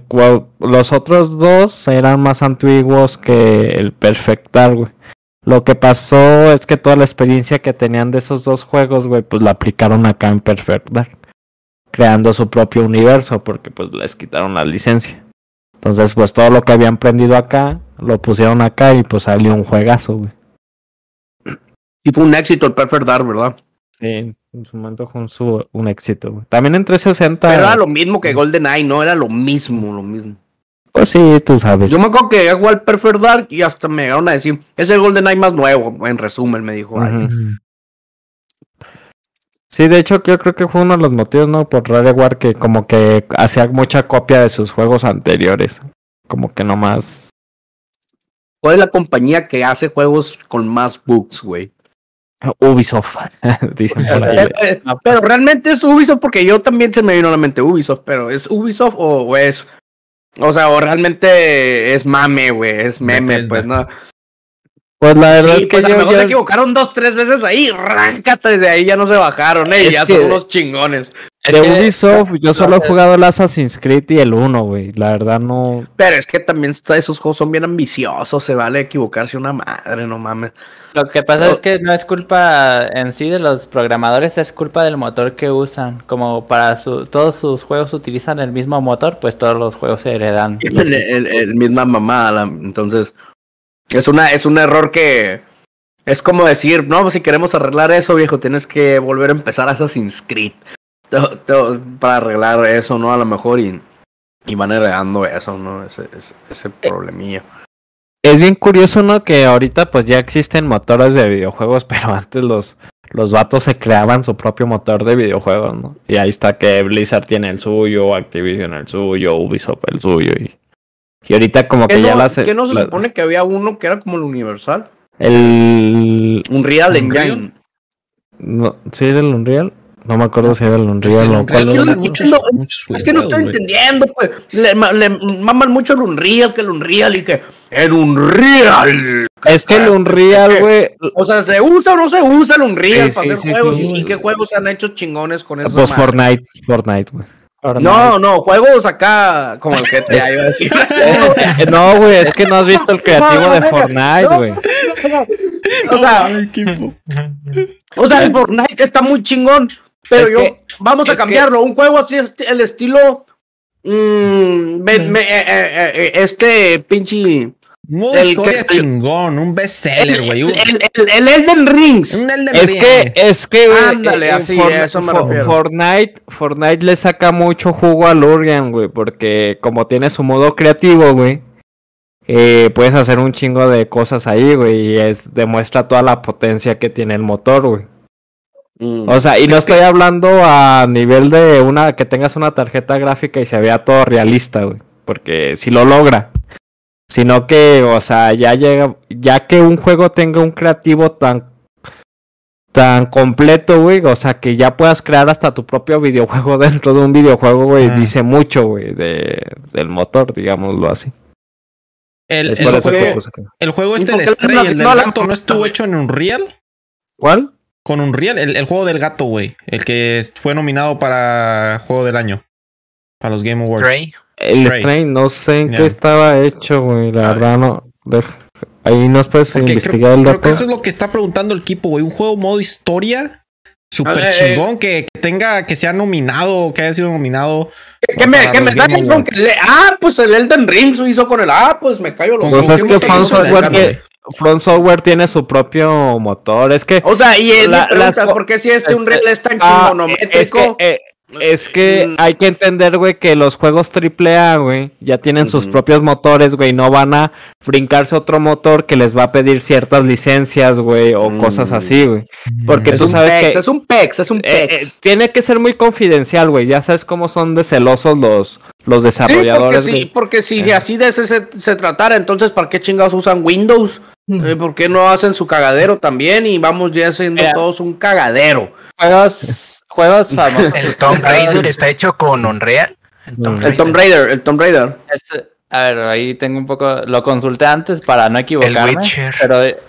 los otros dos eran más antiguos que el Perfect Dark, güey. Lo que pasó es que toda la experiencia que tenían de esos dos juegos, güey, pues la aplicaron acá en Perfect Dark, creando su propio universo, porque pues les quitaron la licencia. Entonces, pues todo lo que habían aprendido acá, lo pusieron acá y pues salió un juegazo, güey. Y fue un éxito el Perfect Dark, ¿verdad? Sí, en su momento fue un, un éxito, güey. También en trescientos sesenta... Pero era lo mismo que GoldenEye, ¿no? Era lo mismo, lo mismo. Pues sí, tú sabes. Yo me acuerdo que igual al Perfect Dark y hasta me llegaron a decir, es el GoldenEye más nuevo, en resumen, me dijo. Uh-huh. Sí, de hecho yo creo que fue uno de los motivos, ¿no? Por Rareware, que como que hacía mucha copia de sus juegos anteriores. Como que nomás... ¿Cuál es la compañía que hace juegos con más bugs, güey? Ubisoft, dicen por ahí. Pero, pero realmente es Ubisoft, porque yo también se me vino a la mente Ubisoft, pero ¿es Ubisoft o, o es...? O sea, o realmente es mame, güey, es meme, Bethesda. Pues no... Pues la verdad sí, es que pues yo, a lo mejor yo... se equivocaron dos, tres veces ahí, ráncate, desde ahí ya no se bajaron, eh, ya que... son unos chingones. De Ubisoft, yo solo he jugado el Assassin's Creed y el uno, güey, la verdad no... Pero es que también esos juegos son bien ambiciosos, se vale equivocarse una madre, no mames. Lo que pasa no. es que no es culpa en sí de los programadores, es culpa del motor que usan. Como para su, todos sus juegos utilizan el mismo motor, pues todos los juegos se heredan. El, el, el misma mamada, entonces... Es una, es un error que... Es como decir, no, si queremos arreglar eso, viejo, tienes que volver a empezar Assassin's Creed to, to, para arreglar eso, ¿no? A lo mejor y, y van heredando eso, ¿no? Ese, ese, ese problemilla. Es bien curioso, ¿no? Que ahorita pues ya existen motores de videojuegos, pero antes los, los vatos se creaban su propio motor de videojuegos, ¿no? Y ahí está que Blizzard tiene el suyo, Activision el suyo, Ubisoft el suyo. Y, y ahorita como que ya no, las... ¿Qué no se la... supone que había uno que era como el universal? El... Unreal Engine. No, ¿sí era el Unreal? No me acuerdo si era el Unreal. Sí, no, cual, no, no, muchos, no, muchos juegos, es que no estoy güey. entendiendo, pues. Le, le maman mucho el Unreal, que el Unreal y que... ¡El Unreal! Es que el Unreal, güey... O sea, ¿se usa o no se usa el Unreal sí, para sí, hacer sí, juegos? Sí, sí, ¿Y sí. qué juegos han hecho chingones con eso? Pues Fortnite, Fortnite, güey. No, no, juegos acá como el que te iba a decir. No, güey, es que no has visto el creativo no, de Fortnite, güey. No, o sea, o sea, el Fortnite está muy chingón, pero es yo, que, vamos a cambiarlo. Que... Un juego así es el estilo... Mmm, me, me, eh, eh, este pinche... Muy el historia que, chingón, un bestseller, güey. El, el, el, el Elden Rings. Un Elden es, Ring. que, es que, güey. Ándale, el, el así, Fortnite, eso me refiero. Fortnite, Fortnite le saca mucho jugo al Urgen, güey. Porque como tiene su modo creativo, güey. Eh, puedes hacer un chingo de cosas ahí, güey. Y es, demuestra toda la potencia que tiene el motor, güey. Mm. O sea, y no estoy hablando a nivel de una que tengas una tarjeta gráfica y se vea todo realista, güey. Porque si lo logra. Sino que, o sea, ya llega, ya que un juego tenga un creativo tan, tan completo, güey, o sea, que ya puedas crear hasta tu propio videojuego dentro de un videojuego, güey, ah. dice mucho, güey, de, del motor, digámoslo así. El, el, juego, que... el juego este del Stray, el del gato, ¿no estuvo hecho en Unreal? ¿Cuál? Con Unreal, el, el juego del gato, güey, el que fue nominado para Juego del Año, para los Game Awards. Stray. El Stray, no sé en yeah. qué estaba hecho, güey, la verdad no. Deja. Ahí nos puedes Porque investigar creo, el dato. Creo que eso es lo que está preguntando el equipo, güey. Un juego modo historia super ver, chingón, eh. que, que tenga, que sea nominado, que haya sido nominado. ¿Qué me, que me sales con que le, ah, pues el Elden Ring lo hizo con el ah, pues me callo los ojos. Pues es que Front Software, que, Front Software tiene su propio motor. Es que. O sea, y el la, la, la, porque si este un Unreal es tan chingonométrico. Es que hay que entender, güey, que los juegos triple A, güey, ya tienen uh-huh. sus propios motores, güey, no van a brincarse otro motor que les va a pedir ciertas licencias, güey, o uh-huh. cosas así, güey. Porque es tú sabes pex, que... Es un pex, es un pex. Eh, eh, tiene que ser muy confidencial, güey, ya sabes cómo son de celosos los, los desarrolladores. Sí, porque, sí, porque si, eh. si así de ese se, se tratara, entonces, ¿para qué chingados usan Windows? ¿Por qué no hacen su cagadero también? Y vamos ya haciendo eh. todos un cagadero. Juegas... Juegos famosos. El Tomb Raider está hecho con Unreal. El Tomb Raider, el Tomb Raider. El Tomb Raider. Este, a ver, ahí tengo un poco... Lo consulté antes para no equivocarme. El Witcher. Pero eh,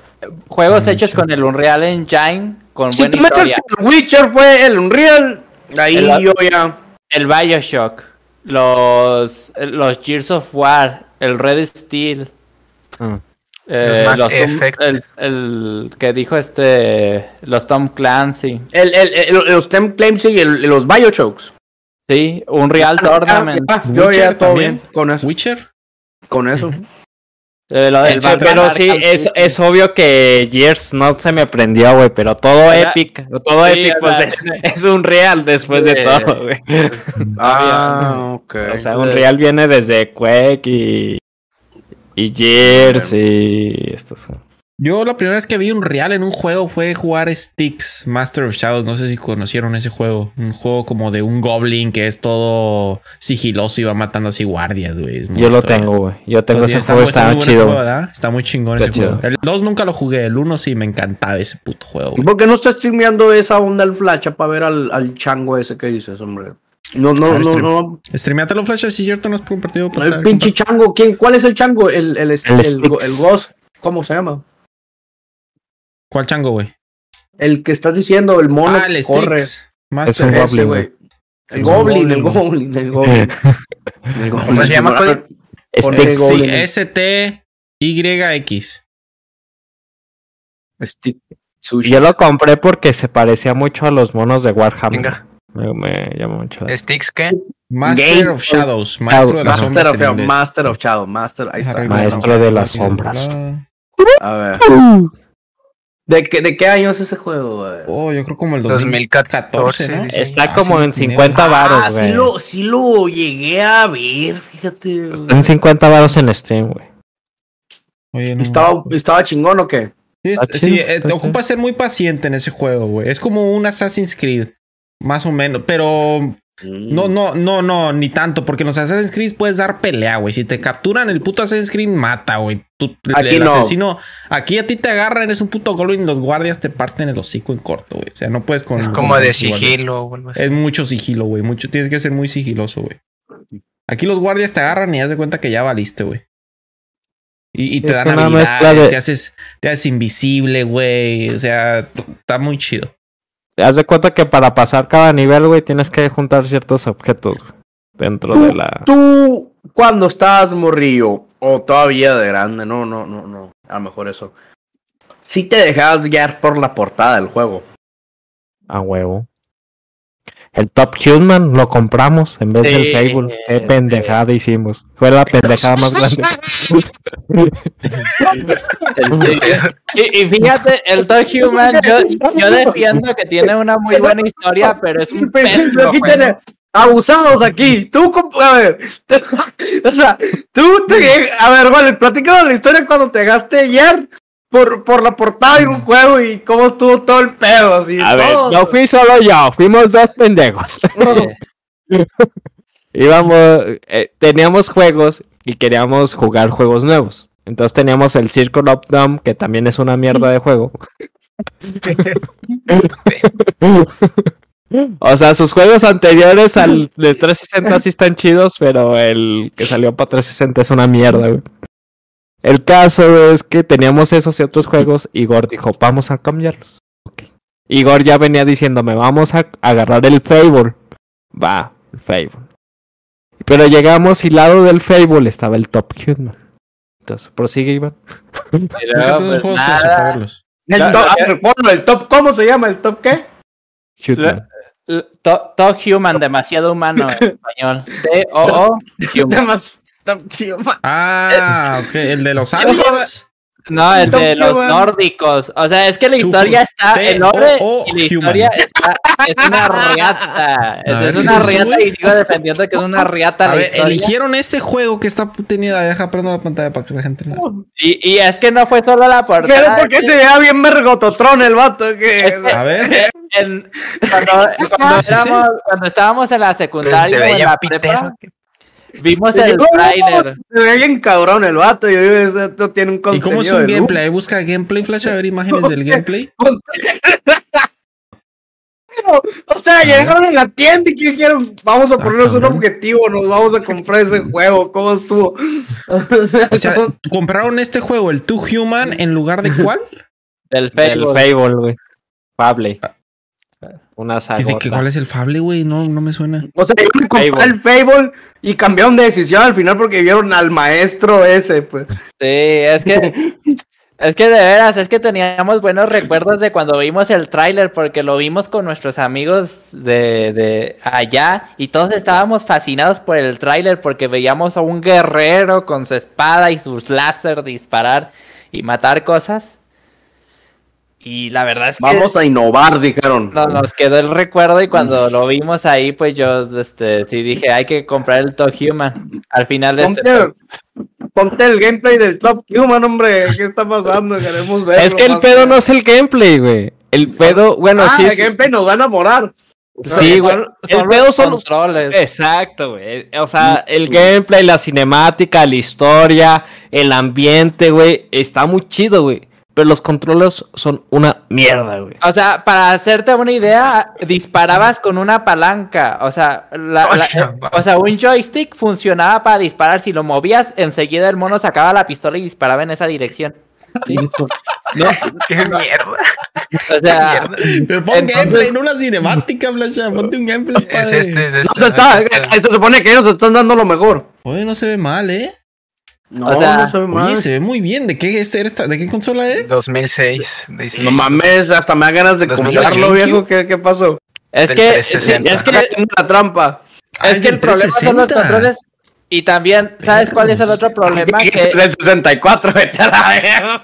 juegos el hechos Witcher. con el Unreal Engine, con si buena tú historia. El Witcher fue el Unreal. Ahí el, yo ya... El Bioshock. Los... Los Gears of War. El Red Steel. Mm. Eh, los los Effect. El, el que dijo este los Tom Clancy el, el, el, los Tom Clancy y el, los Bioshocks sí un Real ah, Tournament ah, yo Witcher ya todo bien con eso Witcher con eso uh-huh. eh, lo del Witcher, pero sí es, es obvio que Gears no se me prendió, güey, pero todo o sea, Epic todo sí, Epic pues o sea, es, es un Real después de, de todo, güey. Ah, okay. O sea, un Real viene desde Quake y Y Gears y estos son. Yo la primera vez que vi un Real en un juego fue jugar Styx, Master of Shadows. No sé si conocieron ese juego. Un juego como de un goblin que es todo sigiloso y va matando así guardias, güey. Yo lo tengo, güey. Yo tengo ese juego, está chido. Está muy chingón ese juego. El dos nunca lo jugué, el uno sí me encantaba ese puto juego. ¿Por qué no estás streameando esa onda al Flash para ver al, al chango ese que dices, hombre? No, no, ver, no, stream. no. Streameatelo, Flash, si es cierto, no es por un partido. El pinche compartir. chango, ¿quién? ¿Cuál es el chango? El, el, el, el, el, el Ghost, ¿cómo se llama? ¿Cuál chango, güey? El que estás diciendo, el mono ah, el corre. Es un goblin, güey. El goblin, el goblin, el goblin. ¿Cómo se llama? S T Y X. Yo lo compré porque se parecía mucho a los monos de Warhammer. Venga. Me, me llama mucho. ¿Sticks qué? Master Game of Shadows. Of... Master, de Master, of Shadow, Master of Shadows. Master, ahí está. Maestro de las sombras. A ver. ¿De qué, de qué año es ese juego, güey? Oh, yo creo como el dos mil catorce, ¿no? Está ah, como sí, en cincuenta varos, ah, güey. Sí lo, sí lo llegué a ver, fíjate. Está en cincuenta varos en Steam, güey. Oye, no. ¿Y estaba, estaba chingón o qué? Sí, ah, sí eh, te ocupa ser muy paciente en ese juego, güey. Es como un Assassin's Creed, más o menos, pero... No, no, no, no, ni tanto, porque en los Assassin's Creed puedes dar pelea, güey. Si te capturan, el puto Assassin's Creed mata, güey. Tú, aquí el no. asesino, aquí a ti te agarran, eres un puto goblin y los guardias te parten el hocico en corto, güey. O sea, no puedes con... Es como de sigilo, güey. Es mucho sigilo, güey. Mucho, tienes que ser muy sigiloso, güey. Aquí los guardias te agarran y haz de cuenta que ya valiste, güey. Y, y te dan habilidades, te haces, te haces invisible, güey. O sea, está muy chido. Haz de cuenta que para pasar cada nivel, güey, tienes que juntar ciertos objetos dentro de la... Tú, cuando estabas morrillo, o todavía de grande, no, no, no, no, a lo mejor eso. Sí te dejabas guiar por la portada del juego. A huevo. El Top Human lo compramos en vez sí, del Fable. Qué eh, pendejada eh. hicimos. Fue la pendejada más grande. y, y fíjate, el Top Human, yo, yo defiendo que tiene una muy buena historia, pero es un pesto. Aquí tiene abusados aquí. Tú, a ver, te, o sea, tú te... A ver, Walex, platícanos la historia cuando te dejaste guiar Por, por la portada de un juego y cómo estuvo todo el pedo. Así, a todo. Ver, no fui solo yo, fuimos dos pendejos. Íbamos, eh, teníamos juegos y queríamos jugar juegos nuevos. Entonces teníamos el Circle of Doom, que también es una mierda de juego. O sea, sus juegos anteriores al de trescientos sesenta sí están chidos, pero el que salió para trescientos sesenta es una mierda, güey. El caso es que teníamos esos y otros juegos. Igor dijo, vamos a cambiarlos. Okay. Igor ya venía diciéndome, vamos a agarrar el Fable. Va, el Fable. Pero llegamos y al lado del Fable estaba el Top Human. Entonces, prosigue, Iván. Pero, pues, nada. El, claro, top, ya... ver, el Top, ¿cómo se llama? ¿El Top qué? Human. Top to Human, demasiado humano en español. T O O Human. Ah, ok, el de los aliens. No, el de los nórdicos. O sea, es que la historia está en orden y la historia está, es una riata. Es una riata y sigo defendiendo que es una riata. A ver, eligieron ese juego que está tenida. Deja prendo la pantalla para que la gente no. Y, y es que no fue solo la portada. ¿Por qué se veía bien mergototrón el vato? Que... A ver. En, cuando, cuando, éramos, cuando estábamos en la secundaria o en la prepa, vimos el trailer. Se ve bien cabrón el vato. Yo digo, esto tiene un contenido. ¿Y cómo es un gameplay? Busca gameplay, Flash, a ver imágenes del gameplay. O sea, llegaron a la tienda y que dijeron, vamos a ponernos un objetivo, nos vamos a comprar ese juego. ¿Cómo estuvo? O sea, compraron este juego, el Too Human, ¿en lugar de cuál? Del Fable, güey. Fable. Una saga. ¿Cuál es el Fable, güey? No, no me suena. O sea, yo compré el Fable y cambiaron de decisión al final porque vieron al maestro ese, pues. Sí, es que... Es que de veras, es que teníamos buenos recuerdos de cuando vimos el tráiler, porque lo vimos con nuestros amigos de, de allá y todos estábamos fascinados por el tráiler porque veíamos a un guerrero con su espada y sus láser disparar y matar cosas. Y la verdad es que... Vamos a innovar, dijeron. No, nos quedó el recuerdo y cuando lo vimos ahí, pues yo este, sí dije, hay que comprar el Top Human. Al final de ponte, este... Ponte el gameplay del Top Human, hombre. ¿Qué está pasando? Queremos verlo. Es que el pedo bien. No es el gameplay, güey. El pedo, bueno, ah, sí. El es... gameplay nos va a enamorar. Sí, güey. El pedo son los controles. Exacto, güey. O sea, el gameplay, la cinemática, la historia, el ambiente, güey. Está muy chido, güey. Pero los controles son una mierda, güey. O sea, para hacerte una idea, disparabas con una palanca. O sea, la, la, el, o sea, un joystick funcionaba para disparar. Si lo movías, enseguida el mono sacaba la pistola y disparaba en esa dirección. Sí. No, qué mierda. O sea, pero pon entonces... gameplay, no una cinemática, Flasha. Ponte un gameplay. Padre. Es este, es este. No, se, está, se supone que ellos están dando lo mejor. Oye, no se ve mal, ¿eh? No, o sea, no se ve mal. Oye, se ve muy bien. ¿De qué, este, ¿de qué consola es? dos mil seis. Dice. No mames, hasta me da ganas de comprarlo, viejo. ¿Qué, qué pasó? Es que, es, es que es una trampa. Ah, es que el problema son los controles. Y también, ¿sabes cuál es el otro problema? Que es el sesenta y cuatro, vete a la verga.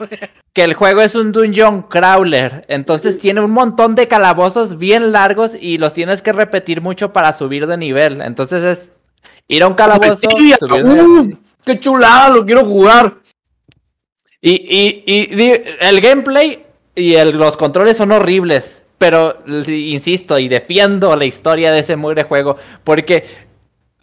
Que el juego es un dungeon crawler. Entonces tiene un montón de calabozos bien largos y los tienes que repetir mucho para subir de nivel. Entonces es ir a un calabozo, subir de nivel. ¡Qué chulada! ¡Lo quiero jugar! Y, y, y el gameplay y el, los controles son horribles. Pero, insisto, y defiendo la historia de ese mugre juego. Porque,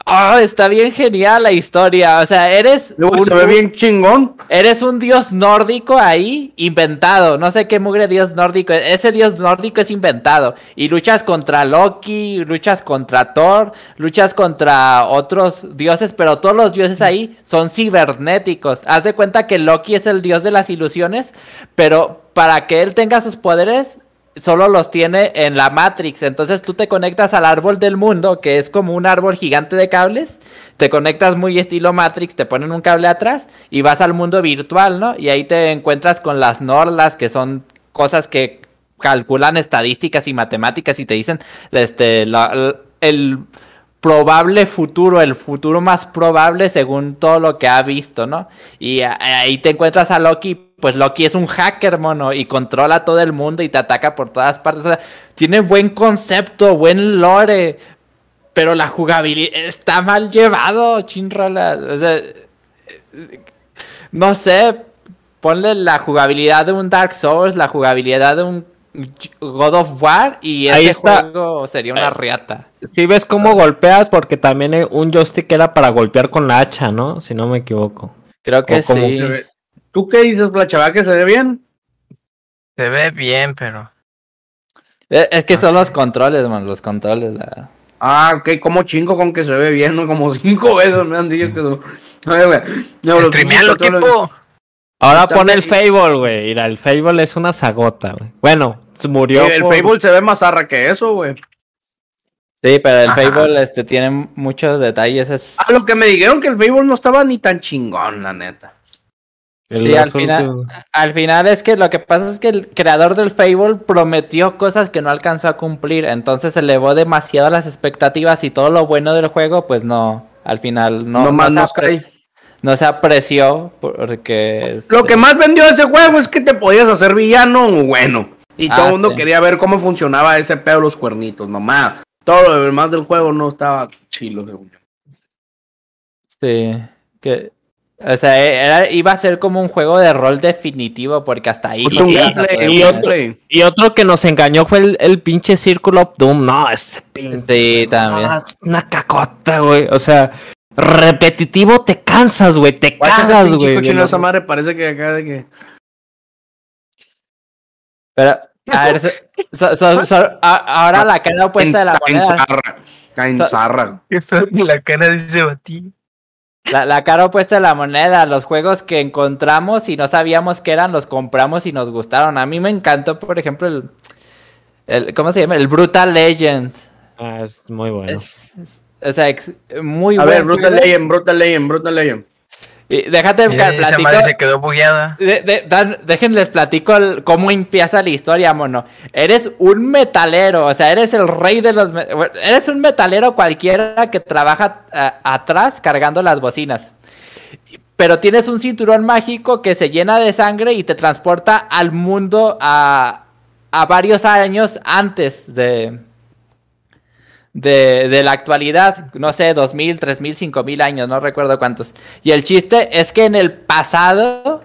ah, oh, está bien genial la historia. O sea, eres... Luego un, se ve bien chingón. Eres un dios nórdico ahí, inventado. No sé qué mugre dios nórdico. Ese dios nórdico es inventado. Y luchas contra Loki, luchas contra Thor, luchas contra otros dioses. Pero todos los dioses ahí son cibernéticos. Haz de cuenta que Loki es el dios de las ilusiones. Pero para que él tenga sus poderes... solo los tiene en la Matrix. Entonces tú te conectas al árbol del mundo, que es como un árbol gigante de cables. Te conectas muy estilo Matrix, te ponen un cable atrás y vas al mundo virtual, ¿no? Y ahí te encuentras con las norlas, que son cosas que calculan estadísticas y matemáticas y te dicen este, la, el probable futuro, el futuro más probable según todo lo que ha visto, ¿no? Y ahí te encuentras a Loki. Pues Loki es un hacker, mono, y controla todo el mundo y te ataca por todas partes. O sea, tiene buen concepto, buen lore, pero la jugabilidad está mal llevado, chinrola. O sea, no sé, ponle la jugabilidad de un Dark Souls, la jugabilidad de un God of War y ese juego sería una riata. Sí ves cómo golpeas, porque también un joystick era para golpear con la hacha, ¿no? Si no me equivoco. Creo que sí. ¿Tú qué dices, Flachava, que se ve bien? Se ve bien, pero... Es, es que no son sé. Los controles, man, los controles. La... Ah, ok, como chingo con que se ve bien, ¿no? Como cinco veces me han dicho que... No, no, ¡streamealo, tipo! Los... Ahora pon el Fable, güey. Mira, el Fable es una sagota, güey. Bueno, murió. El por... Fable se ve más arra que eso, güey. Sí, pero el Ajá. Fable este, tiene muchos detalles. Es... Ah, lo que me dijeron que el Fable no estaba ni tan chingón, la neta. Sí, al final, al final es que lo que pasa es que el creador del Fable prometió cosas que no alcanzó a cumplir, entonces elevó demasiado las expectativas y todo lo bueno del juego, pues no, al final no, no, más no, se, apre- no se apreció porque... Lo se... que más vendió ese juego es que te podías hacer villano bueno, y ah, todo el sí. mundo quería ver cómo funcionaba ese pedo de los cuernitos, nomás, todo lo demás del juego no estaba chilo, según yo. Sí, que... O sea, era, iba a ser como un juego de rol definitivo, porque hasta ahí... Y, y, y, otro, y otro que nos engañó fue el, el pinche Circle of Doom. No, ese pinche... Sí, también. No, es una cacota, güey. O sea, repetitivo, te cansas, güey. Te cansas, güey. Esa madre parece que acá de que... Pero, a ver, so, so, so, so, a, ahora la cara opuesta de la moneda... Cansarra. So, la cara de ese batillo. La, la cara opuesta de la moneda, los juegos que encontramos y no sabíamos qué eran, los compramos y nos gustaron. A mí me encantó, por ejemplo, el, el ¿cómo se llama? El Brutal Legends. Ah, es muy bueno. Es, es, o sea, es muy bueno. A ver, Brutal Legend, Brutal Legend, Brutal Legend. Y déjate eh, platico, esa madre se quedó bugueada. De, de, de, déjenles platico el, cómo empieza la historia, mono. Eres un metalero, o sea, eres el rey de los... Me- eres un metalero cualquiera que trabaja a, atrás cargando las bocinas. Pero tienes un cinturón mágico que se llena de sangre y te transporta al mundo a, a varios años antes de... De, de la actualidad, no sé, dos mil, tres mil, cinco mil años, no recuerdo cuántos. Y el chiste es que en el pasado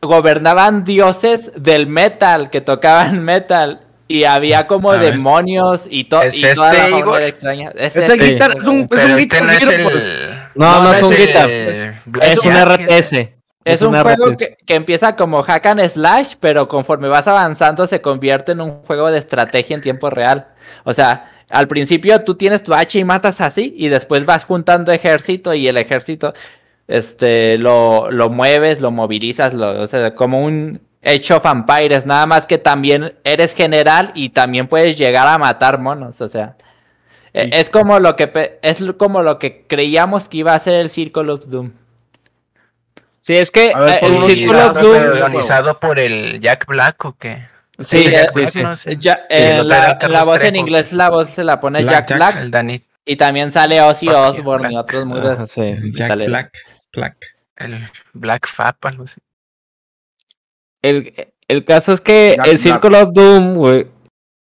gobernaban dioses del metal, que tocaban metal, y había como a demonios ver. y, to- ¿Es y este, toda la Igor? Extraña. Es, ¿Es, este? Guitar- es un, es un guitarra, este no, el... no, no, no es un guitarra, el... es un R T S. Es, es un juego que, que empieza como hack and slash, pero conforme vas avanzando se convierte en un juego de estrategia en tiempo real. O sea, al principio tú tienes tu hacha y matas así, y después vas juntando ejército, y el ejército este, lo, lo mueves, lo movilizas, lo, o sea, como un Age of Empires, nada más que también eres general y también puedes llegar a matar monos, o sea... Sí. Es, como lo que, es como lo que creíamos que iba a ser el Circle of Doom. Sí, es que ver, el Circle of Doom... ¿Organizado por el Jack Black o qué? Sí, sí, Jack Black, sí, no sé. ya, eh, sí la, la voz en inglés, la voz se la pone Black, Jack Black. Jack, y también sale Ozzy Osbourne Black. y otros muros. Ah, sí. Jack sale. Black, Black. El Black Fap, algo así. El, el caso es que Black, el Circle of Doom, güey,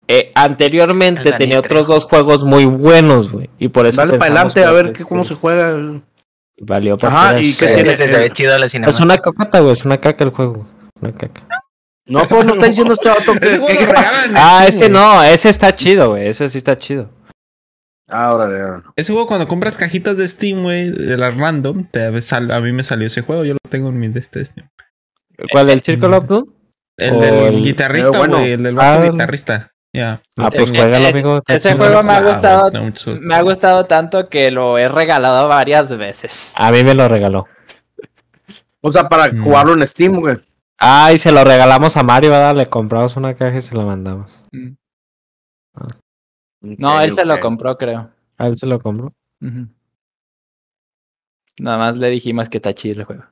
eh, anteriormente tenía otros creo. dos juegos muy buenos, güey. Y por eso... Dale para adelante, a ver que, cómo se juega... El... Valió para... Ajá, ¿y qué tiene? Se ve chido la cinemática. Es una cacata, güey, es una caca el juego. Una caca. No, pues no está diciendo este vato. Ah, ese no, ese está chido, güey, ese sí está chido. Ah, órale, órale. Ese juego cuando compras cajitas de Steam, güey, de las random, te sal... a mí me salió ese juego, yo lo tengo en mi de este Steam. ¿Cuál, el Circle of Doom? El del guitarrista, güey, bueno, el del bajo ah, guitarrista. Yeah. Ah, pues juega, es, amigo. Ese juego me ha gustado, no, me ha gustado tanto que lo he regalado varias veces. A mí me lo regaló. O sea, para mm. jugarlo en Steam, güey. Ah, y se lo regalamos a Mario, ¿verdad? Le compramos una caja y se la mandamos. Mm. Ah. No, okay, él se okay. lo compró, creo. ¿A él se lo compró? Uh-huh. Nada más le dijimos que está chido el juego.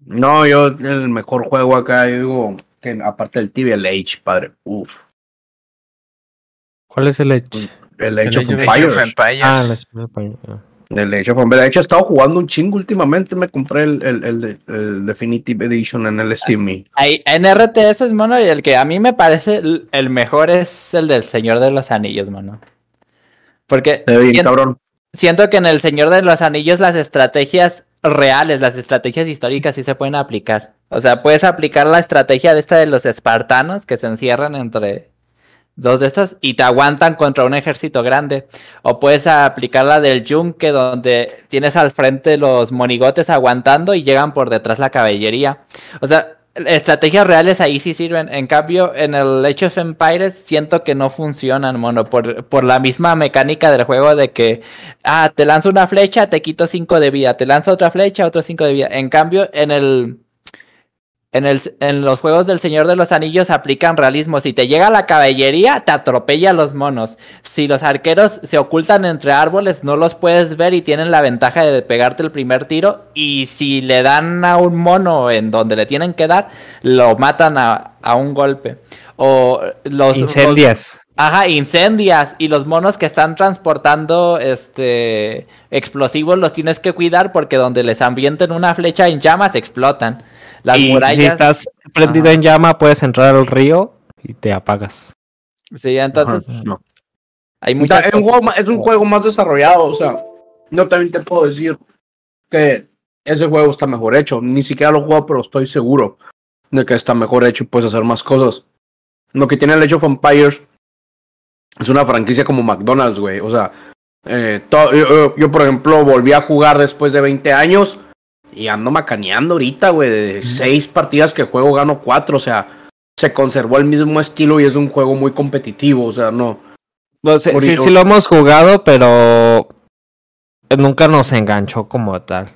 No, yo el mejor juego acá, yo digo... Aparte del T V, el Age, padre. Uf. ¿Cuál es el Age? El Age, el of, Age, Empires. Age of Empires. Ah, el Age of Empires. El Age of Empires. De hecho, he estado jugando un chingo últimamente. Me compré el, el, el, el Definitive Edition en el Steam. Hay, en R T S, mono, y el que a mí me parece el, el mejor es el del Señor de los Anillos, mono. Porque bien, siento, cabrón. siento que en el Señor de los Anillos las estrategias reales, las estrategias históricas sí se pueden aplicar. O sea, puedes aplicar la estrategia de esta de los espartanos que se encierran entre dos de estas y te aguantan contra un ejército grande. O puedes aplicar la del yunque donde tienes al frente los monigotes aguantando y llegan por detrás la caballería. O sea, estrategias reales ahí sí sirven. En cambio, en el Age of Empires siento que no funcionan, mono, por, por la misma mecánica del juego de que, ah, te lanzo una flecha, te quito cinco de vida, te lanzo otra flecha, otros cinco de vida. En cambio, en el... En, el, en los juegos del Señor de los Anillos aplican realismo. Si te llega la caballería, te atropella a los monos. Si los arqueros se ocultan entre árboles, no los puedes ver y tienen la ventaja de pegarte el primer tiro. Y si le dan a un mono en donde le tienen que dar, lo matan a, a un golpe. O los... Incendias. Los, ajá, incendias. Y los monos que están transportando este explosivos los tienes que cuidar porque donde les ambienten una flecha en llamas, explotan. Las y murallas... si estás prendido, ajá, en llama, puedes entrar al río y te apagas. Sí, entonces... Ajá, no. Hay muchas, o sea, cosas... es, un juego, es un juego más desarrollado, o sea... Yo también te puedo decir que ese juego está mejor hecho. Ni siquiera lo he jugado, pero estoy seguro de que está mejor hecho y puedes hacer más cosas. Lo que tiene el Age of Empires es una franquicia como McDonald's, güey. O sea, eh, todo, yo, yo, yo, por ejemplo, volví a jugar después de veinte años... Y ando macaneando ahorita, güey, de seis partidas que juego gano cuatro, o sea, se conservó el mismo estilo y es un juego muy competitivo, o sea, no. no sí, sí, sí lo hemos jugado, pero nunca nos enganchó como tal.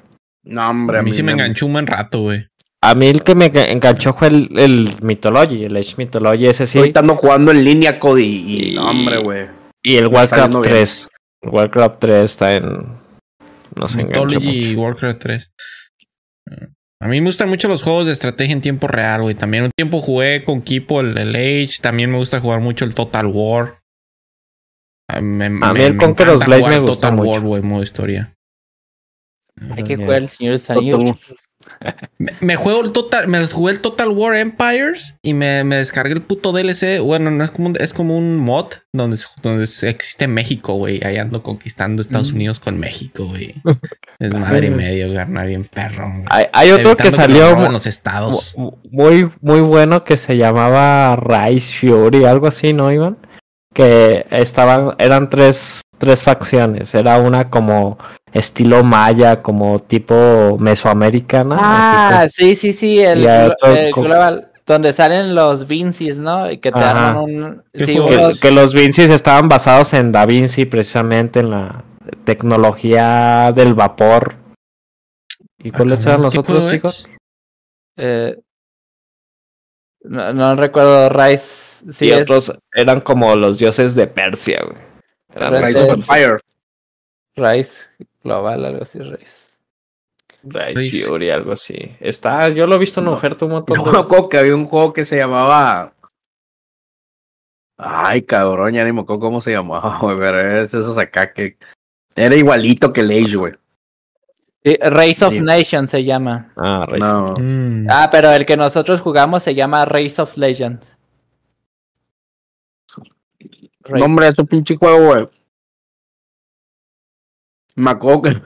No, hombre. A mí, a mí sí me enganchó un buen rato, güey. A mí el que me enganchó fue el, el Mythology, el Age Mythology, ese sí. Ahorita ando jugando en línea, Cody, y, y no, hombre, güey. Y el Warcraft tres. El Warcraft tres está en... Nos enganchó mucho. Y Warcraft tres. A mí me gustan mucho los juegos de estrategia en tiempo real, güey. También un tiempo jugué con Kipo el, el Age. También me gusta jugar mucho el Total War. A mí, a mí el Conqueror's Blade me gusta Total mucho. War, güey, modo historia. Hay que jugar el Señor de los Anillos. Me, me juego el Total, me jugué el Total War Empires y me, me descargué el puto D L C. Bueno, no es como un, es como un mod donde, donde existe México, güey. Ahí ando conquistando Estados mm. Unidos con México, güey. Es madre y medio, ganar bien perro. Hay, hay otro que salió que en los estados. Muy, muy bueno que se llamaba Rise Fury, algo así, ¿no, Iván? Que estaban, eran tres, tres facciones. Era una como estilo maya, como tipo mesoamericana. Ah, sí, sí, sí, el, otro, el global, donde salen los Vincis, ¿no? Que te arman un... Sí, que, que los Vincis estaban basados en Da Vinci, precisamente en la tecnología del vapor. ¿Y cuáles eran los otros, chicos? Eh, no, no recuerdo, Rice. Sí, y es... otros eran como los dioses de Persia, güey. Eran Rise of Empire. Rice... Global, algo así, Race. Race Fury, algo así. Está, yo lo he visto en no, oferta un montón. No, no, que había un juego que se llamaba... Ay, cabrón, ya ni me acuerdo cómo se llamaba, güey, pero es esos acá que... Era igualito que el Age, güey. Race of sí. Nations se llama. Ah, Race no. mm. Ah, pero el que nosotros jugamos se llama Race of Legends. Race. Nombre de tu pinche juego, güey. Me acuerdo que